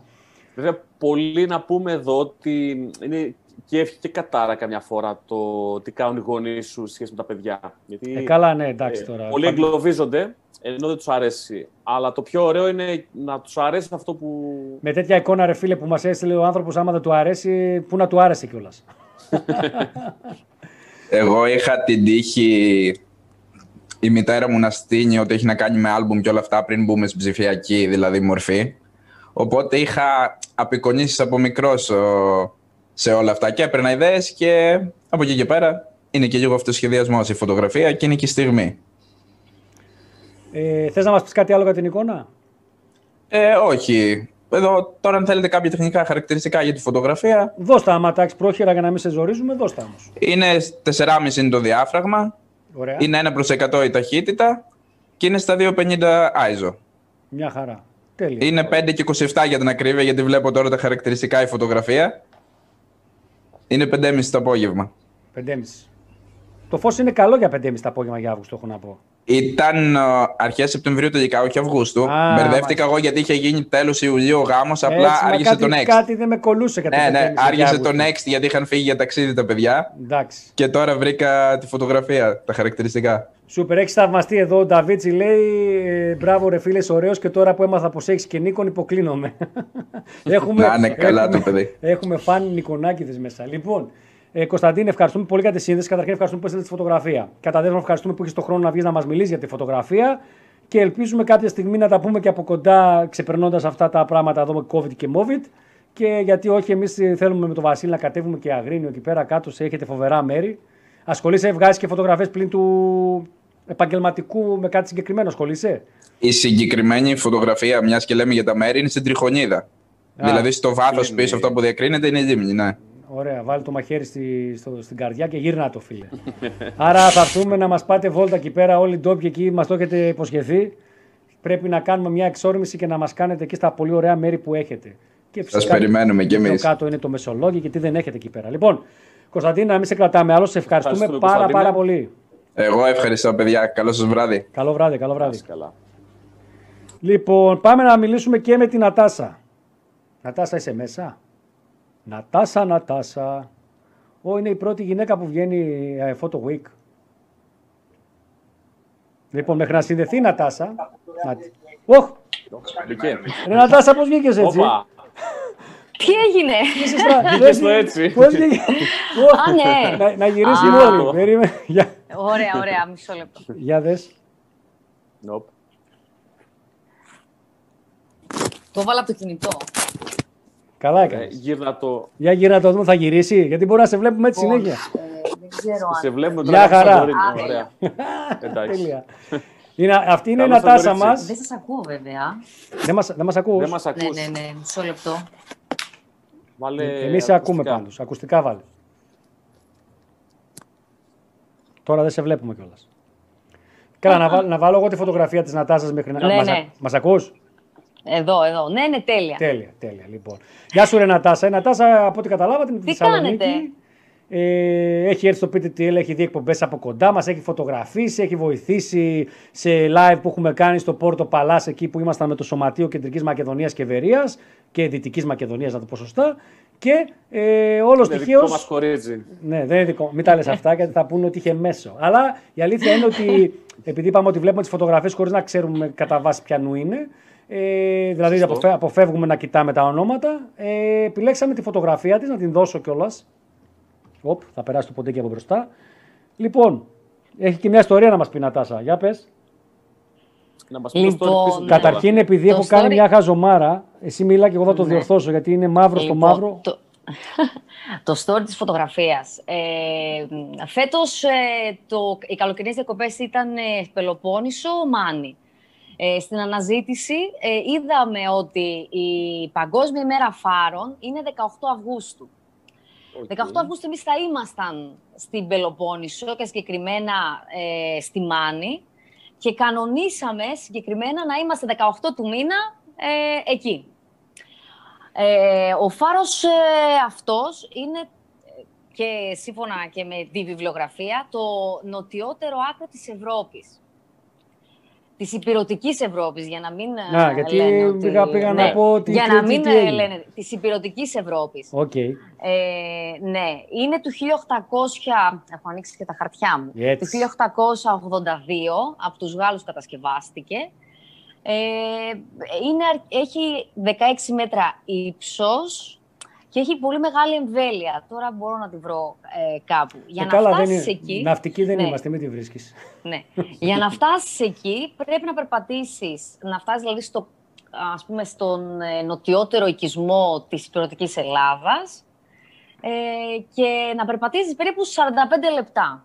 Βέβαια, πολύ να πούμε εδώ ότι είναι και ευχή και κατάρα καμιά φορά το τι κάνουν οι γονείς σου σχέση με τα παιδιά. Γιατί καλά, ναι, εντάξει τώρα. Πολλοί εγκλωβίζονται, ενώ δεν τους αρέσει. Αλλά το πιο ωραίο είναι να τους αρέσει αυτό που... Με τέτοια εικόνα, ρε φίλε, που μας έστειλε ο άνθρωπος, άμα δεν του αρέσει, πού να του άρεσε κιόλας. Εγώ είχα την τύχη η μητέρα μου να στείνει ότι έχει να κάνει με άλμπουμ και όλα αυτά πριν μπούμε στην ψηφιακή δηλαδή μορφή. Οπότε είχα απεικονίσεις από μικρός σε όλα αυτά και έπαιρνα ιδέες και από εκεί και πέρα είναι και λίγο αυτοσχεδιασμός η φωτογραφία και είναι και η στιγμή. Θες να μας πεις κάτι άλλο για την εικόνα? Όχι. Εδώ, τώρα, αν θέλετε κάποια τεχνικά χαρακτηριστικά για τη φωτογραφία. Δώστα, άμα τάξει πρόχειρα για να μην σε ζορίζουμε, δώστα όμως. Είναι 4,5 είναι το διάφραγμα. Ωραία. Είναι 1/100 η ταχύτητα και είναι στα 250 ISO. Μια χαρά. Τέλεια. Είναι 5,27 για την ακρίβεια, γιατί βλέπω τώρα τα χαρακτηριστικά η φωτογραφία. Είναι 5,5 το απόγευμα. 5,5. Το φως είναι καλό για 5,5 το απόγευμα για Αύγουστο, έχω να πω. Ήταν αρχές Σεπτεμβρίου τελικά, όχι Αυγούστου. Μπερδεύτηκα εγώ γιατί είχε γίνει τέλος Ιουλίου ο γάμος, απλά άργησε τον Next. Κάτι δεν με κολούσε κατά την Ναι, άργησε τον Next γιατί είχαν φύγει για ταξίδι τα παιδιά. Εντάξει. Και τώρα βρήκα τη φωτογραφία, τα χαρακτηριστικά. Σούπερ, έχεις θαυμαστεί εδώ. Ο Νταβίτσι λέει: μπράβο, ρε φίλε, ωραίος. Και τώρα που έμαθα πως έχεις και Nikon, υποκλίνομαι. Να είναι καλά το παιδί. Έχουμε φάνει Νικονάκηδες μέσα. Λοιπόν. Κωνσταντίνε, ευχαριστούμε πολύ για τη σύνδεση. Καταρχήν, ευχαριστούμε που έστειλε τη φωτογραφία. Κατά δεύτερον, ευχαριστούμε που είχε τον χρόνο να βγει να μας μιλήσει για τη φωτογραφία. Και ελπίζουμε κάποια στιγμή να τα πούμε και από κοντά, ξεπερνώντας αυτά τα πράγματα εδώ με COVID και MOVID. Και γιατί όχι, εμείς θέλουμε με τον Βασίλη να κατέβουμε και Αγρίνιο εκεί πέρα κάτω. Σε έχετε φοβερά μέρη. Ασχολείσαι, βγάζεις και φωτογραφίες πλην του επαγγελματικού με κάτι συγκεκριμένο, ασχολείσαι? Η συγκεκριμένη φωτογραφία, μια και λέμε για τα μέρη, είναι στην τριχονίδα. Δηλαδή στο βάθος πίσω, αυτό που διακρίνεται είναι η δίμηνη, ναι. Ωραία, βάλει το μαχαίρι στην καρδιά και γύρνα το, φίλε. Άρα θα έρθουμε να μας πάτε βόλτα εκεί πέρα, όλοι οι ντόπιοι εκεί, μας το έχετε υποσχεθεί. Πρέπει να κάνουμε μια εξόρμηση και να μας κάνετε εκεί στα πολύ ωραία μέρη που έχετε. Και σας περιμένουμε κι εμείς. Πιο κάτω είναι το Μεσολόγιο, γιατί δεν έχετε εκεί πέρα. Λοιπόν, Κωνσταντίνα, να μην σε κρατάμε άλλο. Σε ευχαριστούμε πάρα πολύ. Εγώ ευχαριστώ, παιδιά. Καλό σας βράδυ. Καλό βράδυ, καλό βράδυ. Καλά. Λοιπόν, πάμε να μιλήσουμε και με την Νατάσα. Νατάσα, είσαι μέσα. Νατάσα. Ω, είναι η πρώτη γυναίκα που βγαίνει Photo Week. Λοιπόν, μέχρι να συνδεθεί η Νατάσα. Ωχ! Ρε Νατάσα, πώς βγήκες έτσι? Τι έγινε? Πώς βγήκες? Α, ναι. Να γυρίσει μόνο. Ωραία, μισό λεπτό. Για δες. Το βάλα από το κινητό. Καλά έκανες. Για γύρνα το δούμε, θα γυρίσει. Γιατί μπορεί να σε βλέπουμε έτσι συνέχεια. Δεν ξέρω αν... Σε βλέπουμε τώρα. Για χαρά. Ωραία. Εντάξει. Αυτή είναι η Νατάσα μας. Δεν σας ακούω βέβαια. Δεν μας ακούς. Ναι, μισό λεπτό. Εμείς σε ακούμε πάντως. Ακουστικά βάλε. Τώρα δεν σε βλέπουμε κιόλας. Καλά, να βάλω εγώ τη φωτογραφία της Νατάσας μέχρι να... Μας ακούς? Εδώ. Ναι, τέλεια, λοιπόν. Γεια σου, ρε Νατάσα. Η Νατάσα, από ό,τι καταλάβατε, είναι τη Θεσσαλονίκη. Έχει έρθει στο PTTL, έχει δει εκπομπές από κοντά, μας έχει φωτογραφίσει, έχει βοηθήσει σε live που έχουμε κάνει στο Πόρτο Παλάς, εκεί που ήμασταν με το Σωματείο Κεντρικής Μακεδονίας και Βερίας και Δυτικής Μακεδονίας, να το πω σωστά. Και όλος τυχαίως. Είναι δικό μας χωρίζει. Ναι, δεν είναι δικό. Μην τα λες αυτά, γιατί θα πούνε ότι είχε μέσο. Αλλά η αλήθεια είναι ότι επειδή είπαμε ότι βλέπουμε τις φωτογραφίες χωρίς να ξέρουμε κατά βάση ποιανού είναι. Δηλαδή αποφεύγουμε να κοιτάμε τα ονόματα. Επιλέξαμε τη φωτογραφία της, να την δώσω κιόλας. Οπ, θα περάσει το ποντίκι από μπροστά. Λοιπόν, έχει και μια ιστορία να μας πει, Νατάσα. Για πες. Να μας πει λοιπόν, καταρχήν, επειδή έχω κάνει μια χαζομάρα, εσύ μιλά και εγώ θα το διορθώσω, γιατί είναι μαύρο στο μαύρο. Το story της φωτογραφίας. Φέτος οι καλοκαιρινές διακοπές ήταν Πελοπόννησο, Μάνη. Στην αναζήτηση είδαμε ότι η Παγκόσμια ημέρα φάρων είναι 18 Αυγούστου. Okay. 18 Αυγούστου εμείς θα ήμασταν στην Πελοπόννησο και συγκεκριμένα στη Μάνη και κανονίσαμε συγκεκριμένα να είμαστε 18 του μήνα εκεί. Ο φάρος αυτός είναι και σύμφωνα και με τη βιβλιογραφία το νοτιότερο άκρο της Ευρώπης. Της Ηπειρωτικής Ευρώπης, για να μην λένε ότι... Πήγα να πω ότι... Για να μην λένε της Ηπειρωτικής Ευρώπης. Okay. Ναι, είναι του 1800... Έχω ανοίξει και τα χαρτιά μου. Yes. Του 1882, από τους Γάλλους κατασκευάστηκε. Έχει 16 μέτρα ύψος και έχει πολύ μεγάλη εμβέλεια. Τώρα μπορώ να τη βρω κάπου. Για να φτάσεις εκεί... Ναυτική δεν είμαστε, μην τη βρίσκεις. Ναι. Για να φτάσεις εκεί πρέπει να περπατήσεις, να φτάσεις δηλαδή στο, ας πούμε, στον νοτιότερο οικισμό της Ηπειρωτικής Ελλάδας και να περπατήσεις περίπου 45 λεπτά.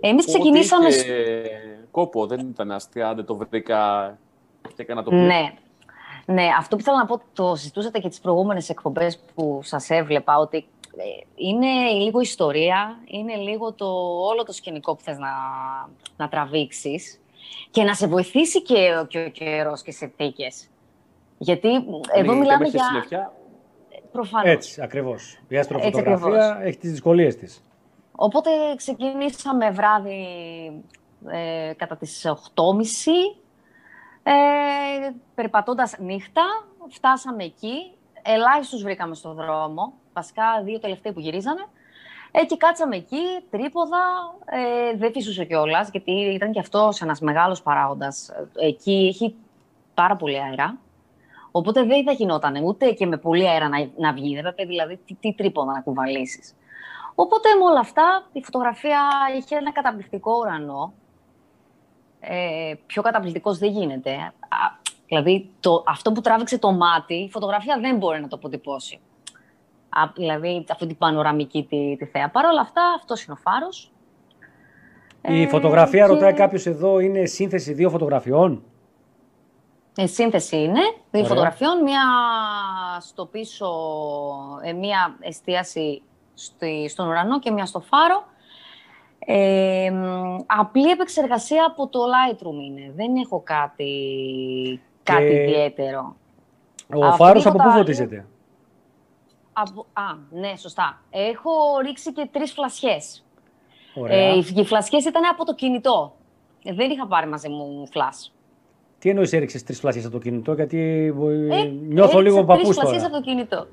Εμείς ξεκινήσαμε... Κόπο, δεν ήταν αστεία, δεν το βρήκα και έκανα το πλήρω. Ναι. Ναι, αυτό που ήθελα να πω, το συζητούσατε και τις προηγούμενες εκπομπές που σας έβλεπα, ότι είναι λίγο ιστορία, είναι λίγο όλο το σκηνικό που θες να τραβήξεις και να σε βοηθήσει και ο καιρός και οι συνθήκες. Γιατί εδώ μιλάμε για... Συλλευκιά. Προφανώς. Έτσι, ακριβώς. Η αστροφωτογραφία έχει τις δυσκολίες της. Οπότε ξεκινήσαμε βράδυ κατά τις 8:30. Περπατώντας νύχτα, φτάσαμε εκεί. Ελάχιστους βρήκαμε στον δρόμο. Βασικά, δύο τελευταίοι που γυρίζανε. Και κάτσαμε εκεί, τρίποδα. Δεν φύσουσε κιόλας, γιατί ήταν κι αυτός ένας μεγάλος παράγοντας. Εκεί έχει πάρα πολύ αέρα. Οπότε δεν θα γινόταν ούτε και με πολύ αέρα να βγει. Δεν έπρεπε δηλαδή τι τρίποδα να κουβαλήσεις. Οπότε με όλα αυτά η φωτογραφία είχε ένα καταπληκτικό ουρανό. Πιο καταπληκτικός δεν γίνεται. Δηλαδή, αυτό που τράβηξε το μάτι, η φωτογραφία δεν μπορεί να το αποτυπώσει. Δηλαδή, αυτή την πανοραμική τη θέα. Παρ' όλα αυτά, αυτός είναι ο φάρος. Η φωτογραφία, ρωτάει κάποιος εδώ, είναι σύνθεση δύο φωτογραφιών. Η σύνθεση είναι δύο φωτογραφιών. Μία στο πίσω, μία εστίαση στον ουρανό και μία στο φάρο. Απλή επεξεργασία από το Lightroom είναι. Δεν έχω κάτι ιδιαίτερο. Ο φάρος από πού φωτίζεται? Ναι, σωστά. Έχω ρίξει και 3 φλασιές. Οι φλασιές ήταν από το κινητό. Δεν είχα πάρει μαζί μου φλας. Τι εννοείς έριξες 3 φλασιές από το κινητό? Γιατί νιώθω λίγο παππούς τώρα. Έριξα 3 φλασιές από το κινητό.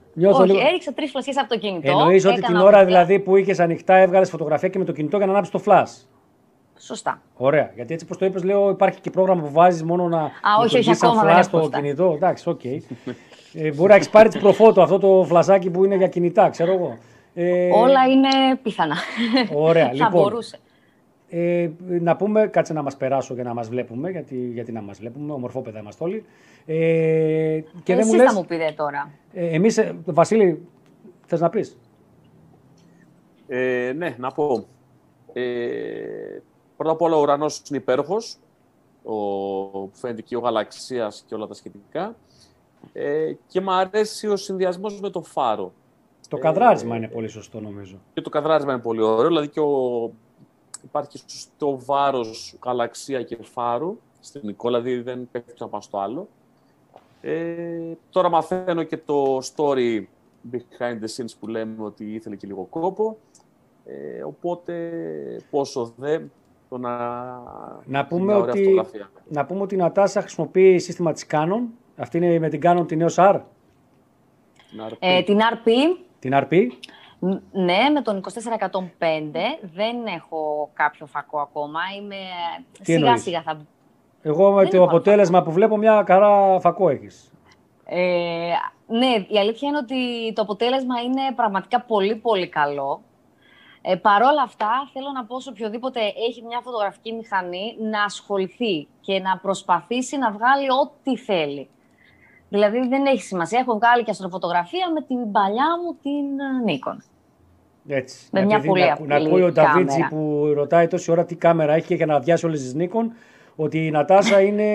Έριξα 3 φλασιές από το κινητό. Εννοείς ότι την ώρα δηλαδή που είχες ανοιχτά έβγαλες φωτογραφία και με το κινητό για να ανάψεις το φλας? Σωστά. Ωραία. Γιατί έτσι όπως το είπες, λέω, υπάρχει και πρόγραμμα που βάζεις μόνο να. Όχι, ακόμα δεν στο κινητό. Εντάξει, οκ. Μπορεί να έχεις πάρει τη προφότο, αυτό το φλασάκι που είναι για κινητά, ξέρω εγώ. Όλα είναι πιθανά. Ωραία. Θα λοιπόν, μπορούσε. Να πούμε, κάτσε να μας περάσω και να μας βλέπουμε, γιατί να μας βλέπουμε, ομορφόπεδα είμαστε όλοι. Και εσείς θα μου πείτε τώρα. Εμείς, Βασίλη, θες να πεις? Ναι, να πω. Πρώτα απ' όλα, ο ουρανός είναι υπέροχος, που φαίνεται και ο γαλαξίας και όλα τα σχετικά. Και μου αρέσει ο συνδυασμός με το φάρο. Το καδράρισμα είναι πολύ σωστό, νομίζω. Και το καδράρισμα είναι πολύ ωραίο, δηλαδή και υπάρχει σωστό βάρος, γαλαξία και φάρο στην εικόνα, δηλαδή δεν πέφτει να πάω στο άλλο. Τώρα μαθαίνω και το story behind the scenes που λέμε ότι ήθελε και λίγο κόπο. Οπότε, πόσο δε το να πούμε ότι, η Νατάσα χρησιμοποιεί σύστημα της Canon. Αυτή είναι με την Canon την EOS R. Την RP. Την RP. Ναι, με τον 2405. Δεν έχω κάποιο φακό ακόμα. Είμαι σιγά-σιγά θα... Εγώ με το αποτέλεσμα φακό που βλέπω, μια καρά φακό έχεις. Ναι, η αλήθεια είναι ότι το αποτέλεσμα είναι πραγματικά πολύ πολύ καλό. Παρ' όλα αυτά, θέλω να πω σε οποιοδήποτε έχει μια φωτογραφική μηχανή να ασχοληθεί και να προσπαθήσει να βγάλει ό,τι θέλει. Δηλαδή, δεν έχει σημασία. Έχω βγάλει και αστροφωτογραφία με την παλιά μου την Nikon. Έτσι. Με μια πολύ απλή κάμερα. Να ακούει ο Νταβίτσι που ρωτάει τόση ώρα τι κάμερα έχει για να αδειάσει όλες τις Nikon, ότι η Νατάσα είναι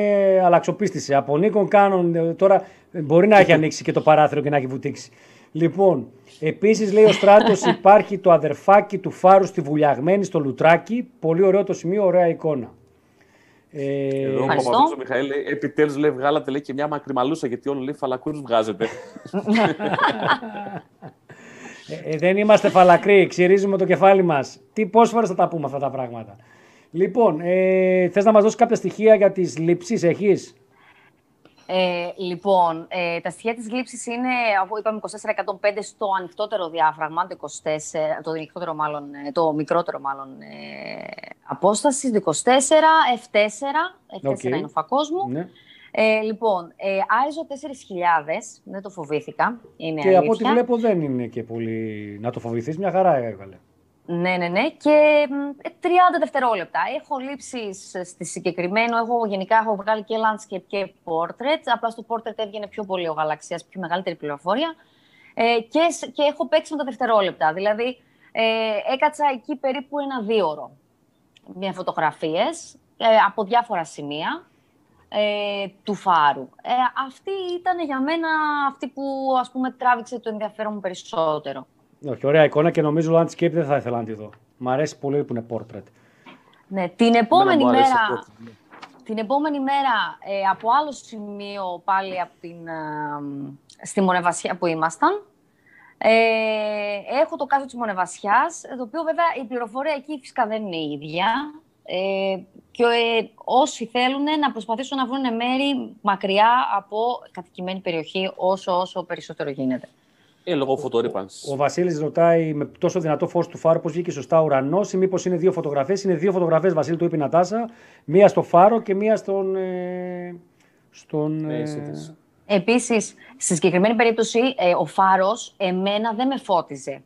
αλλαξοπίστηση. Από Nikon Canon τώρα μπορεί να έχει ανοίξει και το παράθυρο και να έχει βουτήξει. Λοιπόν, επίσης λέει ο Στράτος, υπάρχει το αδερφάκι του φάρου στη Βουλιαγμένη, στο Λουτράκι. Πολύ ωραίο το σημείο, ωραία εικόνα. Εδώ ο Παπαδός Μιχαήλ, επιτέλους λέει, βγάλατε λέει, και μια μακριμαλούσα, γιατί όλο λέει φαλακούρους βγάζετε. Δεν είμαστε φαλακροί, ξυρίζουμε το κεφάλι μας. Πόσες φορές θα τα πούμε αυτά τα πράγματα. Λοιπόν, θες να μας δώσεις κάποια στοιχεία για τις λήψεις, έχεις? Λοιπόν, τα στοιχεία της γλύψης είναι, όπως είπαμε, 24-105 στο ανοιχτότερο διάφραγμα, το μικρότερο μάλλον απόσταση, το 24, F4, F4 είναι ο φακός μου. Ναι. Λοιπόν, ISO 4000, δεν το φοβήθηκα, είναι και αλήθεια. Από ό,τι βλέπω δεν είναι και πολύ να το φοβηθείς, μια χαρά έβγαλε. Ναι. Και 30 δευτερόλεπτα. Έχω λήψεις στη συγκεκριμένο. Εγώ γενικά έχω βγάλει και landscape και portrait. Απλά στο portrait έβγαινε πιο πολύ ο γαλαξίας, πιο μεγαλύτερη πληροφορία. Και έχω παίξει με τα δευτερόλεπτα. Δηλαδή, έκατσα εκεί περίπου 1-2 ώρες με φωτογραφίες από διάφορα σημεία του φάρου. Αυτή ήταν για μένα αυτή που, ας πούμε, τράβηξε το ενδιαφέρον μου περισσότερο. Όχι, ωραία εικόνα και νομίζω landscape δεν θα ήθελα να τη δω. Μ' αρέσει πολύ που είναι portrait. Ναι, την επόμενη μέρα από άλλο σημείο πάλι από στη Μονεβασιά που ήμασταν, έχω το κάτω της Μονεβασιάς, το οποίο βέβαια η πληροφορία εκεί φυσικά δεν είναι η ίδια. Και όσοι θέλουν να προσπαθήσουν να βρουν μέρη μακριά από κατοικημένη περιοχή όσο περισσότερο γίνεται. Λόγω φωτορύπανσης. Ο Βασίλης ρωτάει με τόσο δυνατό φως του φάρου πώς βγήκε σωστά ο ουρανός ή μήπως είναι 2 φωτογραφίες. Είναι 2 φωτογραφίες, Βασίλη, το είπε η Νατάσα. Μία στο φάρο και μία στον Επίσης, στη συγκεκριμένη περίπτωση, ο φάρος εμένα δεν με φώτιζε.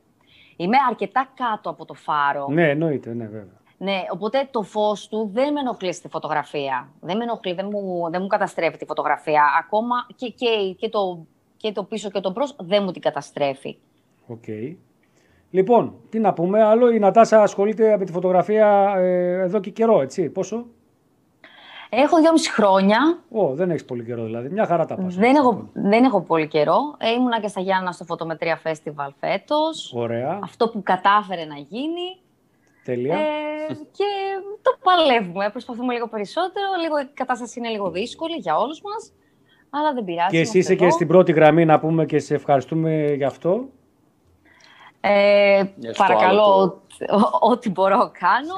Είμαι αρκετά κάτω από το φάρο. Ναι, εννοείται, ναι, βέβαια. Ναι, οπότε το φως του δεν με ενοχλεί στη φωτογραφία. Δεν με ενοχλεί, δεν μου καταστρέφει τη φωτογραφία. Ακόμα και το... Και το πίσω και το μπρος δεν μου την καταστρέφει. Okay. Λοιπόν, τι να πούμε άλλο. Η Νατάσα ασχολείται με τη φωτογραφία εδώ και καιρό, έτσι. Πόσο? Έχω 2,5 χρόνια. Δεν έχεις πολύ καιρό δηλαδή. Μια χαρά τα πας. Δεν έχω πολύ καιρό. Ήμουνα και στα Γιάννα στο Φωτομετρία Φέστιβαλ φέτος. Ωραία. Αυτό που κατάφερε να γίνει. Τέλεια. Και το παλεύουμε. Προσπαθούμε λίγο περισσότερο. Η κατάσταση είναι λίγο δύσκολη για όλους μας. αλλά δεν πειράζει. Και εσύ είσαι και στην πρώτη γραμμή, να πούμε, και σε ευχαριστούμε γι' αυτό. Παρακαλώ, ό,τι μπορώ κάνω.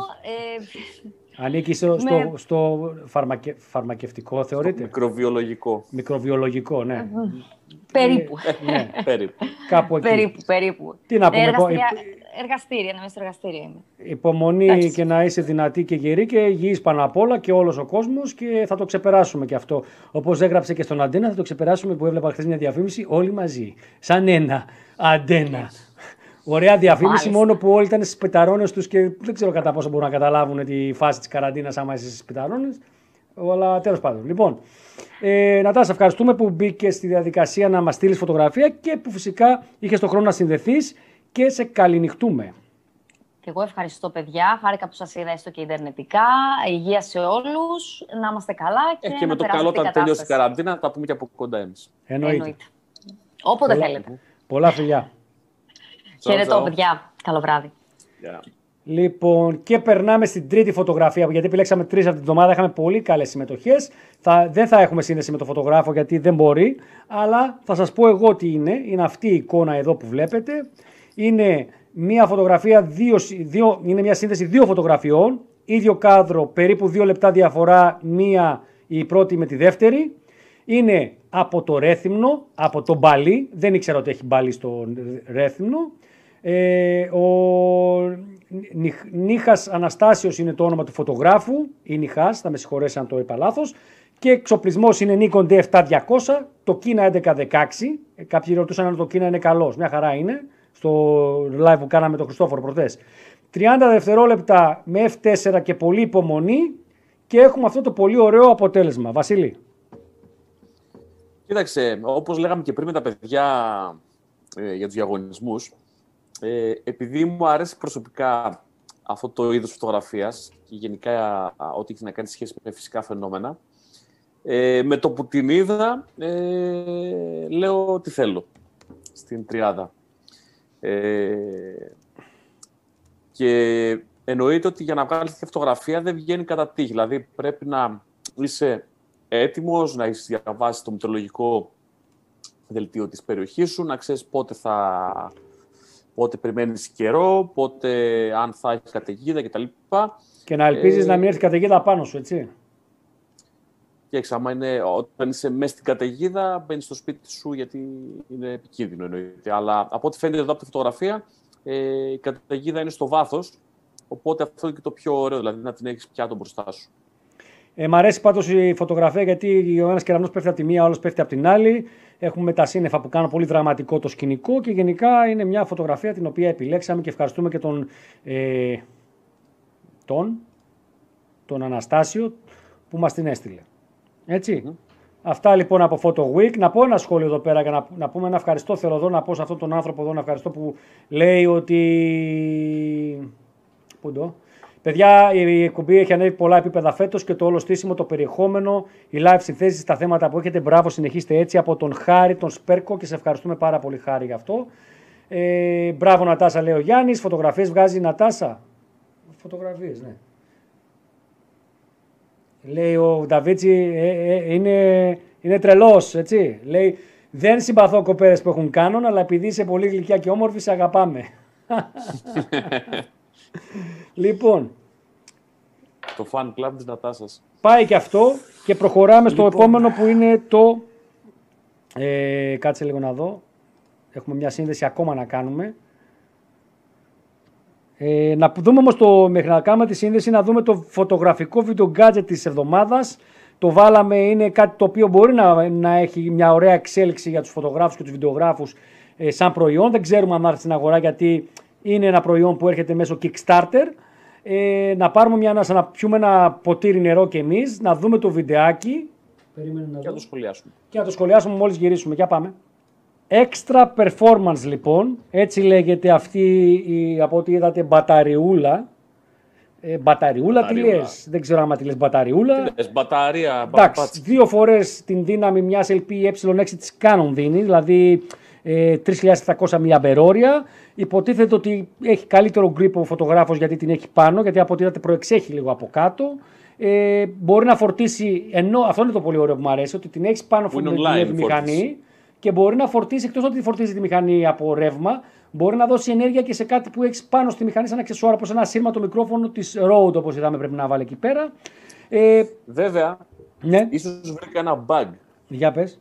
Ανήκει στο φαρμακευτικό, θεωρείτε? Μικροβιολογικό. Μικροβιολογικό, ναι. Περίπου. Ναι, περίπου. Κάπου εκεί. Περίπου. Τι να πούμε, εργαστήρια, να είμαι στο εργαστήριο. Υπομονή. Εντάξει. Και να είσαι δυνατή και γερή και υγιής πάνω απ' όλα και όλος ο κόσμος, και θα το ξεπεράσουμε και αυτό. Όπως έγραψε και στον Αντένα, θα το ξεπεράσουμε, που έβλεπα χθες μια διαφήμιση, όλοι μαζί. Σαν ένα Αντένα. Ωραία διαφήμιση, μάλιστα. Μόνο που όλοι ήταν στις πεταρώνες τους και δεν ξέρω κατά πόσο μπορούν να καταλάβουν τη φάση της καραντίνας άμα είσαι στις πεταρώνες. Αλλά τέλος πάντων. Λοιπόν, Νατάσα, ευχαριστούμε που μπήκε στη διαδικασία να μας στείλεις φωτογραφία και που φυσικά είχες τον χρόνο να συνδεθείς, και σε καληνυχτούμε. Και εγώ ευχαριστώ, παιδιά. Χάρηκα που σας είδα έστω και ιντερνετικά. Υγεία σε όλους. Να είμαστε καλά και να περάσουμε την κατάσταση. Και με το καλό, όταν τελειώσει η καραντίνα, τα πούμε και από κοντά εμείς. Εννοείται. Όποτε θέλετε. Πολλά φιλιά. Χαιρετώ, παιδιά. Καλό βράδυ. Yeah. Λοιπόν, και περνάμε στην τρίτη φωτογραφία, γιατί επιλέξαμε τρεις αυτή την εβδομάδα. Είχαμε πολύ καλές συμμετοχές. Δεν θα έχουμε σύνδεση με τον φωτογράφο, γιατί δεν μπορεί, αλλά θα σας πω εγώ τι είναι. Είναι αυτή η εικόνα εδώ που βλέπετε. Είναι μια φωτογραφία, είναι μια σύνθεση δύο φωτογραφιών, ίδιο κάδρο, περίπου 2 λεπτά διαφορά, η πρώτη με τη δεύτερη. Είναι από το Ρέθυμνο, από το Μπαλί. Δεν ήξερα ότι έχει Μπαλί στο Ρέθυμνο. Ο Νίχας Αναστάσιος είναι το όνομα του φωτογράφου, ή Νιχάς, θα με συγχωρέσει αν το είπα λάθος. Και εξοπλισμός είναι Nikon D7200, το Kina 1116. Κάποιοι ρωτούσαν αν το Kina είναι καλός. Μια χαρά είναι. Στο live που κάναμε τον Χριστόφορο προχθές. 30 δευτερόλεπτα με F4 και πολύ υπομονή, και έχουμε αυτό το πολύ ωραίο αποτέλεσμα. Βασίλη. Κοίταξε, όπως λέγαμε και πριν με τα παιδιά για τους διαγωνισμούς, επειδή μου αρέσει προσωπικά αυτό το είδος φωτογραφίας και γενικά ό,τι έχει να κάνει σχέση με φυσικά φαινόμενα, με το που την είδα, λέω τι θέλω στην τριάδα. Και εννοείται ότι για να βγάλεις τη φωτογραφία δεν βγαίνει κατά τύχη. Δηλαδή πρέπει να είσαι έτοιμος, να έχεις διαβάσει το μητρολογικό δελτίο της περιοχής σου, να ξέρεις πότε περιμένεις καιρό, πότε αν θα έχει καταιγίδα κτλ. Και να ελπίζεις να μην έρθει καταιγίδα πάνω σου, έτσι. Κοίταξε, όταν είσαι μέσα στην καταιγίδα, μπαίνεις στο σπίτι σου, γιατί είναι επικίνδυνο, εννοείται. Αλλά από ό,τι φαίνεται εδώ από τη φωτογραφία, η καταιγίδα είναι στο βάθος. Οπότε αυτό είναι και το πιο ωραίο, δηλαδή να την έχεις πιάτο μπροστά σου. Μ' αρέσει πάντως η φωτογραφία, γιατί ο ένας κεραυνός πέφτει από τη μία, ο άλλος πέφτει από την άλλη. Έχουμε τα σύννεφα που κάνουν πολύ δραματικό το σκηνικό, και γενικά είναι μια φωτογραφία την οποία επιλέξαμε και ευχαριστούμε και τον Αναστάσιο που μας την έστειλε. Έτσι. Αυτά λοιπόν από Photo Week. Να πω ένα σχόλιο εδώ πέρα, για να πούμε ένα ευχαριστώ. Θέλω εδώ να πω σε αυτόν τον άνθρωπο εδώ, να ευχαριστώ που λέει ότι... Παιδιά, η εκπομπή έχει ανέβει πολλά επίπεδα φέτος, και το όλο στήσιμο, το περιεχόμενο, οι live συνθέσεις, τα θέματα που έχετε. Μπράβο, συνεχίστε έτσι, από τον Χάρη, τον Σπέρκο, και σε ευχαριστούμε πάρα πολύ, Χάρη, γι' αυτό. Μπράβο, Νατάσα, λέει ο Γιάννης. Φωτογραφίες βγάζει η Νατάσα. Φωτογραφίες, ναι. Λέει ο Νταβίτσι, είναι τρελός, έτσι. Λέει, δεν συμπαθώ κοπέρες που έχουν κάνον, αλλά επειδή είσαι πολύ γλυκιά και όμορφη, σε αγαπάμε. Λοιπόν. Το fan club της Νατάσας. Πάει και αυτό, και προχωράμε στο επόμενο, που είναι το... κάτσε λίγο να δω. Έχουμε μια σύνδεση ακόμα να κάνουμε. Να δούμε όμως, μέχρι να κάνουμε τη σύνδεση, να δούμε το φωτογραφικό βίντεο gadget της εβδομάδας. Το βάλαμε, είναι κάτι το οποίο μπορεί να έχει μια ωραία εξέλιξη για τους φωτογράφους και τους βιντεογράφους σαν προϊόν. Δεν ξέρουμε αν έρθει στην αγορά, γιατί είναι ένα προϊόν που έρχεται μέσω Kickstarter. Να πάρουμε να πιούμε ένα ποτήρι νερό κι εμείς, να δούμε το βιντεάκι. Περίμενε να το σχολιάσουμε. Και να το σχολιάσουμε μόλις γυρίσουμε. Για πάμε. Extra performance, λοιπόν, έτσι λέγεται αυτή από ό,τι είδατε, μπαταριούλα. Μπαταριούλα τι λες, δεν ξέρω άμα τη λες μπαταριούλα. Μπαταρία. Εντάξει, 2 φορές την δύναμη μιας LPE E6 της Canon δίνει, δηλαδή 3.700 μιλιαμπερόρια. Υποτίθεται ότι έχει καλύτερο grip ο φωτογράφος, γιατί την έχει πάνω, γιατί από ό,τι είδατε προεξέχει λίγο από κάτω. Μπορεί να φορτίσει, ενώ αυτό είναι το πολύ ωραίο που μου αρέσει, ότι την έχει πάνω τη μηχανή και μπορεί να φορτίσει, εκτός ότι φορτίζει τη μηχανή από ρεύμα, μπορεί να δώσει ενέργεια και σε κάτι που έχει πάνω στη μηχανή, σαν αξεσουάρο, όπως ένα σύρματο μικρόφωνο της Rode, όπως είδαμε, πρέπει να βάλει εκεί πέρα. Βέβαια, ναι. Ίσως βρήκα ένα bug. Για πες.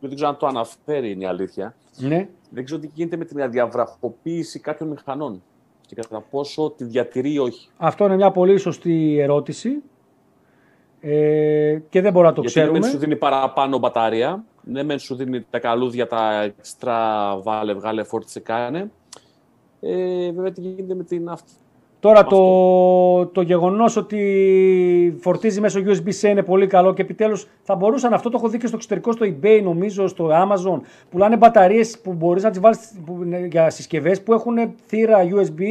Δεν ξέρω αν το αναφέρει, είναι η αλήθεια. Ναι. Δεν ξέρω τι γίνεται με την διαβραχοποίηση κάποιων μηχανών και κατά πόσο τη διατηρεί ή όχι. Αυτό είναι μια πολύ σωστή ερώτηση. Και δεν μπορώ να το ξέρουμε. Δεν σου δίνει παραπάνω μπαταρία, δεν ναι, σου δίνει τα καλούδια, τα εξτρά βάλε, βγάλε, φόρτισε, κάνε. Βέβαια τι γίνεται με την αυτή. Τώρα το γεγονός ότι φορτίζει μέσω USB-C είναι πολύ καλό και επιτέλους θα μπορούσαν, αυτό το έχω δει και στο εξωτερικό, στο eBay νομίζω, στο Amazon, πουλάνε μπαταρίες που μπορείς να τις βάλεις για συσκευές που έχουν θύρα USB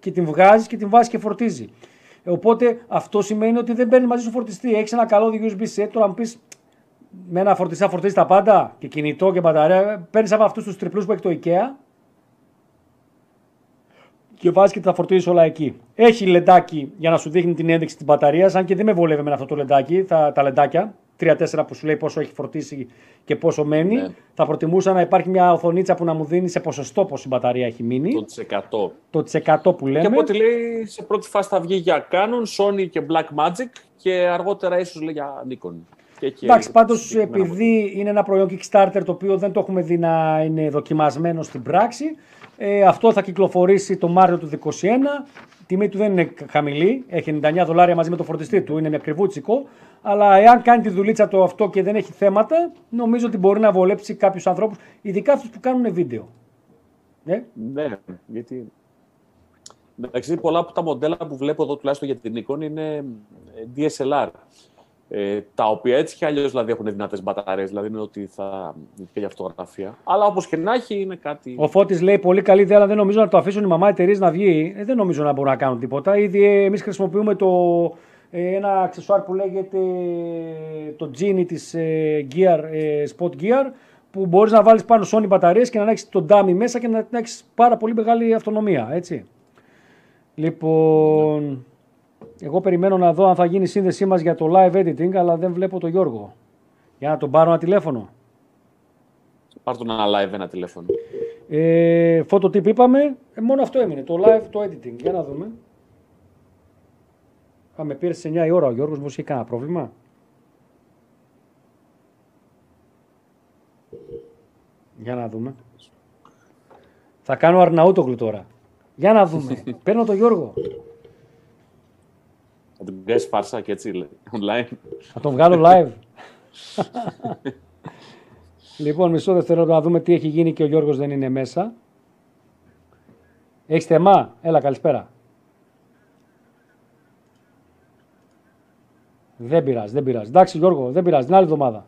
και την βγάζεις και την βάζεις και φορτίζει. Οπότε αυτό σημαίνει ότι δεν παίρνει μαζί σου φορτιστή. Έχεις ένα καλώδιο USB-C, τώρα μου πεις με ένα φορτιστή θα φορτίζει τα πάντα και κινητό και μπαταρία. Παίρνεις από αυτούς τους τριπλούς που έχει το IKEA και βάζεις και τα φορτίζεις όλα εκεί. Έχει λεντάκι για να σου δείχνει την ένδειξη της μπαταρίας, αν και δεν με βολεύει με αυτό το λεντάκι, τα λεντάκια. 3-4 που σου λέει πόσο έχει φορτίσει και πόσο μένει. Ναι. Θα προτιμούσα να υπάρχει μια οθονίτσα που να μου δίνει σε ποσοστό πόση η μπαταρία έχει μείνει. Το 100% που λέμε. Και από ό,τι λέει, σε πρώτη φάση θα βγει για Canon, Sony και Blackmagic και αργότερα ίσως λέει για Nikon. Εντάξει, πάντως επειδή είναι ένα προϊόν Kickstarter το οποίο δεν το έχουμε δει να είναι δοκιμασμένο στην πράξη, αυτό θα κυκλοφορήσει το Μάριο του 2021. Τιμή του δεν είναι χαμηλή, έχει $99 μαζί με το φορτιστή του, είναι μια ακριβούτσικο. Αλλά εάν κάνει τη δουλίτσα του αυτό και δεν έχει θέματα, νομίζω ότι μπορεί να βολέψει κάποιους ανθρώπους, ειδικά αυτούς που κάνουν βίντεο. Ναι, γιατί. Εντάξει, πολλά από τα μοντέλα που βλέπω εδώ, τουλάχιστον για την Nikon, είναι DSLR. Τα οποία έτσι κι αλλιώς δηλαδή, έχουν δυνατές μπαταρίες, δηλαδή είναι ότι θα και για φωτογραφία. Αλλά όπως και να έχει είναι κάτι. Ο Φώτης λέει πολύ καλή ιδέα, αλλά δεν νομίζω να το αφήσουν οι μαμά εταιρείες να βγει. Δεν νομίζω να μπορούν να κάνουν τίποτα. Ήδη εμείς χρησιμοποιούμε ένα αξεσουάρ που λέγεται το Genie της Gear, Spot Gear, που μπορείς να βάλεις πάνω Sony μπαταρίες και να έχεις τον dummy μέσα και να έχεις πάρα πολύ μεγάλη αυτονομία. Έτσι. Λοιπόν. Εγώ περιμένω να δω αν θα γίνει η σύνδεσή μας για το live editing, αλλά δεν βλέπω τον Γιώργο. Για να τον πάρω ένα τηλέφωνο. Πάρ' τον ένα live ένα τηλέφωνο. Φωτοτύπ είπαμε, μόνο αυτό έμεινε, το live, το editing. Για να δούμε. Με πήρε σε 9 η ώρα ο Γιώργος, μήπως είχε κανένα πρόβλημα. Για να δούμε. Θα κάνω Αρναούτογλου τώρα. Για να δούμε. Παίρνω τον Γιώργο. Θα την βγάλεις φάρσα και έτσι online. Θα τον βγάλω live. Λοιπόν, μισό δευτερόλεπτο να δούμε τι έχει γίνει και ο Γιώργος δεν είναι μέσα. Έχεις θεμά. Έλα, καλησπέρα. Δεν πειράζει. Εντάξει, Γιώργο, δεν πειράζει. Την άλλη εβδομάδα.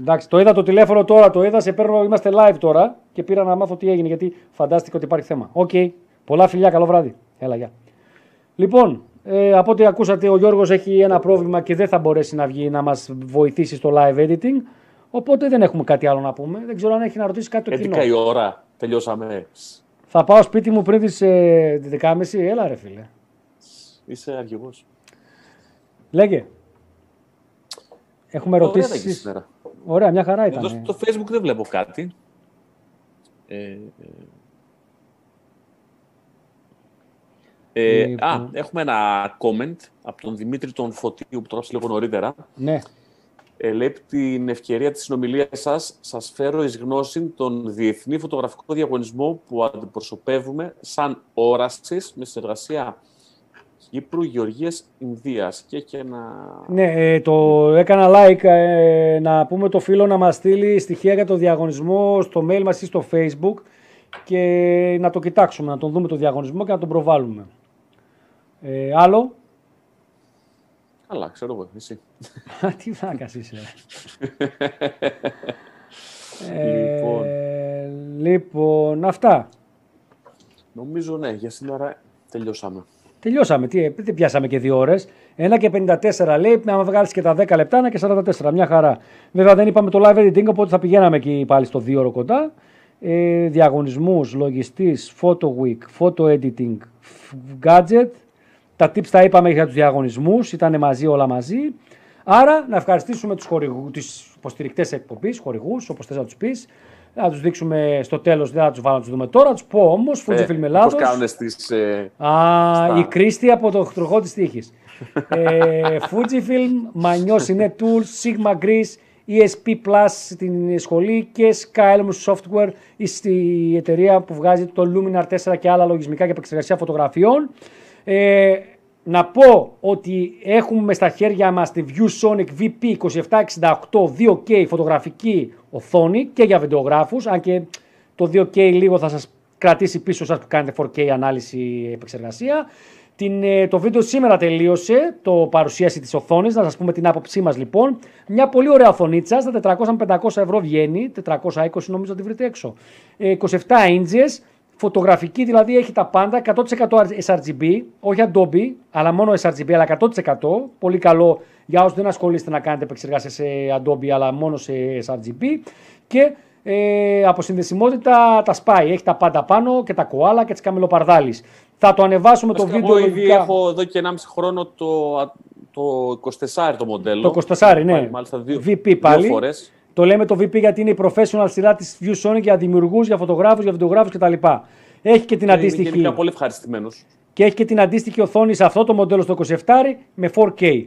Εντάξει, το είδα το τηλέφωνο τώρα, σε παίρνω, είμαστε live τώρα και πήρα να μάθω τι έγινε, γιατί φαντάστηκα ότι υπάρχει θέμα. Οκ. Πολλά φιλιά, καλό βράδυ. Έλα, γεια. Λοιπόν, από ό,τι ακούσατε, ο Γιώργος έχει ένα πρόβλημα και δεν θα μπορέσει να βγει να μας βοηθήσει στο live editing. Οπότε δεν έχουμε κάτι άλλο να πούμε. Δεν ξέρω αν έχει να ρωτήσει κάτι το κοινό. 11 η ώρα, τελειώσαμε. Θα πάω σπίτι μου πριν τις 11.30. Έλα ρε φίλε. Είσαι αργηγός. Λέγε. Έχουμε ερωτήσεις. Ωραία, μια χαρά ήταν. Στο Facebook δεν βλέπω κάτι. Έχουμε ένα comment από τον Δημήτρη τον Φωτίου που το έγραψε λίγο νωρίτερα. Ναι. Λέει την ευκαιρία της συνομιλίας σας φέρω εις γνώση τον διεθνή φωτογραφικό διαγωνισμό που αντιπροσωπεύουμε σαν όρασης με συνεργασία Κύπρου, Γεωργίας, Ινδίας. Και ένα... Ναι, το έκανα like να πούμε το φίλο να μας στείλει στοιχεία για το διαγωνισμό στο mail μας ή στο Facebook και να το κοιτάξουμε, να τον δούμε το διαγωνισμό και να τον προβάλλουμε. Άλλο. Αλλά ξέρω εγώ, εσύ. Τι βάκας είσαι. Λοιπόν, αυτά. Νομίζω ναι, για σήμερα τελειώσαμε. Δεν πιάσαμε και 2 ώρες. 1:54 λέει, άμα βγάλεις και τα 10 λεπτά, 1:44, μια χαρά. Βέβαια δεν είπαμε το live editing, οπότε θα πηγαίναμε εκεί πάλι στο 2 ώρο κοντά. Διαγωνισμούς, λογιστής, photo week, photo editing, gadget, Τα tips τα είπαμε για τους διαγωνισμούς, ήταν μαζί όλα μαζί. Άρα να ευχαριστήσουμε τους υποστηρικτές εκπομπής, χορηγούς, όπως θες να τους πεις. Να τους δείξουμε στο τέλος, δεν θα τους βάλω να τους δούμε τώρα. Να τους πω όμως, Fujifilm Ελλάδος. Πώς κάνουν στις... η Κρίστη από το χτροχό της τύχης. Fujifilm, Manios Cine Tools, Sigma Greece, ESP Plus στην σχολή και Skylum Software, η εταιρεία που βγάζει το Luminar 4 και άλλα λογισμικά για επεξεργασία φωτογραφιών. Να πω ότι έχουμε στα χέρια μας τη ViewSonic VP2768 2K φωτογραφική οθόνη και για βιντεογράφους, αν και το 2K λίγο θα σας κρατήσει πίσω σας που κάνετε 4K ανάλυση επεξεργασία. Το βίντεο σήμερα τελείωσε, το παρουσίαση της οθόνης, να σας πούμε την άποψή μας λοιπόν. Μια πολύ ωραία οθονίτσα, στα 400-500 ευρώ βγαίνει, 420 νομίζω να τη βρείτε έξω, 27 inches. Φωτογραφική δηλαδή έχει τα πάντα, 100% sRGB, όχι Adobe, αλλά μόνο sRGB, αλλά 100%. Πολύ καλό για όσους δεν ασχολείστε να κάνετε επεξεργασία σε Adobe, αλλά μόνο σε sRGB. Και αποσυνδεσιμότητα τα σπάει, έχει τα πάντα πάνω και τα κοάλα και τις καμελοπαρδάλεις. Θα το ανεβάσουμε το βίντεο. Εγώ ήδη έχω εδώ και 1,5 χρόνο το 24 το μοντέλο. Το 24, ναι. Μάλιστα δύο φορές. Το λέμε το VP γιατί είναι η professional σειρά της ViewSonic για δημιουργούς, για φωτογράφους, για βιντεογράφους κτλ. Έχει και την αντίστοιχη. Είναι πολύ ευχαριστημένος. Και έχει και την αντίστοιχη οθόνη σε αυτό το μοντέλο στο 27 με 4K.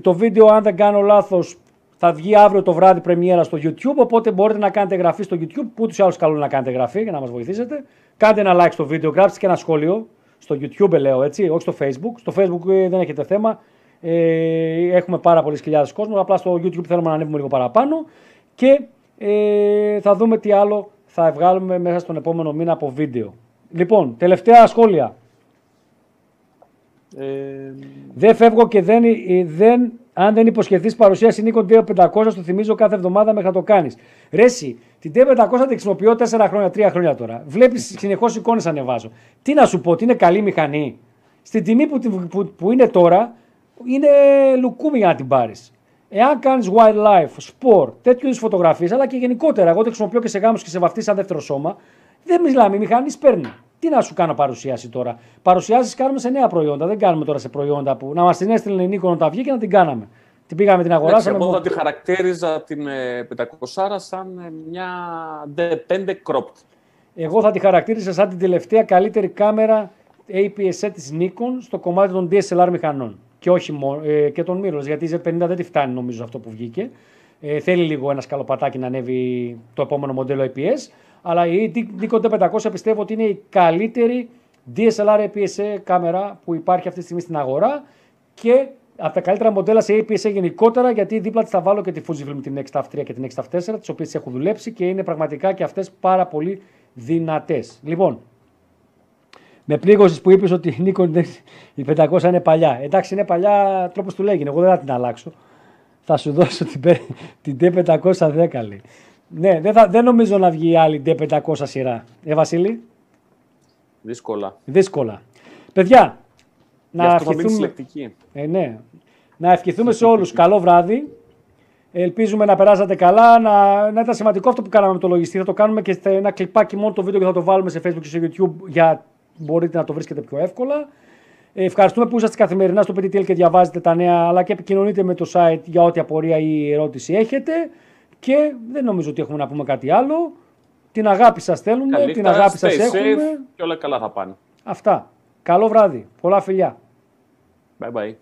Το βίντεο, αν δεν κάνω λάθος, θα βγει αύριο το βράδυ πρεμιέρα στο YouTube. Οπότε μπορείτε να κάνετε εγγραφή στο YouTube, που ούτως ή άλλως καλούν να κάνετε εγγραφή για να μας βοηθήσετε. Κάντε ένα like στο βίντεο, γράψτε και ένα σχόλιο. Στο YouTube, λέω έτσι, όχι στο Facebook. Στο Facebook δεν έχετε θέμα. Έχουμε πάρα πολλές χιλιάδες κόσμο. Απλά στο YouTube θέλουμε να ανέβουμε λίγο παραπάνω και θα δούμε τι άλλο θα βγάλουμε μέσα στον επόμενο μήνα από βίντεο. Λοιπόν, τελευταία σχόλια. Δεν φεύγω και αν δεν υποσχεθείς παρουσίαση Nikon D500, το θυμίζω κάθε εβδομάδα μέχρι να το κάνεις. Ρέση, την D500 την χρησιμοποιώ 4 χρόνια, 3 χρόνια τώρα. Βλέπεις συνεχώς εικόνες ανεβάζω. Τι να σου πω, ότι είναι καλή μηχανή. Στην τιμή που είναι τώρα, είναι λουκούμι για να την πάρεις. Εάν κάνεις wildlife, sport, τέτοιου είδους φωτογραφίες, αλλά και γενικότερα, εγώ το χρησιμοποιώ και σε γάμους και σε βαφτίσεις σαν δεύτερο σώμα, δεν μιλάμε, η μηχανή παίρνει. Τι να σου κάνω παρουσίαση τώρα. Παρουσιάσεις κάνουμε σε νέα προϊόντα, δεν κάνουμε τώρα σε προϊόντα που να μας την έστειλε η Νίκο να τα βγει και να την κάναμε. Την πήγαμε, την αγοράσαμε. Εγώ θα τη χαρακτήριζα την 500 σαν μια D5 cropped. Εγώ θα τη χαρακτήριζα σαν την τελευταία καλύτερη κάμερα APS της Nikon στο κομμάτι των DSLR μηχανών. Και, και τον Μύρος, γιατί η Z50 δεν τη φτάνει νομίζω αυτό που βγήκε. Θέλει λίγο ένα σκαλοπατάκι να ανέβει το επόμενο μοντέλο IPS, αλλά η Nikon D500 πιστεύω ότι είναι η καλύτερη DSLR IPS κάμερα που υπάρχει αυτή τη στιγμή στην αγορά και από τα καλύτερα μοντέλα σε IPS γενικότερα, γιατί δίπλα της θα βάλω και τη Fujifilm την 6-3 και την 6-4, τις οποίες έχω δουλέψει και είναι πραγματικά και αυτές πάρα πολύ δυνατές. Λοιπόν, με πλήγωσες που είπες ότι η Nikon D500 είναι παλιά. Εντάξει, είναι παλιά, τρόπος του λέγει. Εγώ δεν θα την αλλάξω. Θα σου δώσω την D510. Ναι, δεν νομίζω να βγει η άλλη D500 σειρά. Βασίλη. Δύσκολα. Παιδιά, να ευχηθούμε. Ναι. Να ευχηθούμε σε όλους. Καλό βράδυ. Ελπίζουμε να περάσατε καλά. Να ήταν σημαντικό αυτό που κάναμε με το λογιστή. Θα το κάνουμε και σε ένα κλιπάκι μόνο το βίντεο και θα το βάλουμε σε Facebook και σε YouTube για. Μπορείτε να το βρίσκετε πιο εύκολα. Ευχαριστούμε που είσαστε καθημερινά στο PTTL και διαβάζετε τα νέα, αλλά και επικοινωνείτε με το site για ό,τι απορία ή ερώτηση έχετε. Και δεν νομίζω ότι έχουμε να πούμε κάτι άλλο. Την αγάπη σας θέλουμε, την αγάπη σας έχουμε. Και όλα καλά θα πάνε. Αυτά. Καλό βράδυ. Πολλά φιλιά. Bye bye.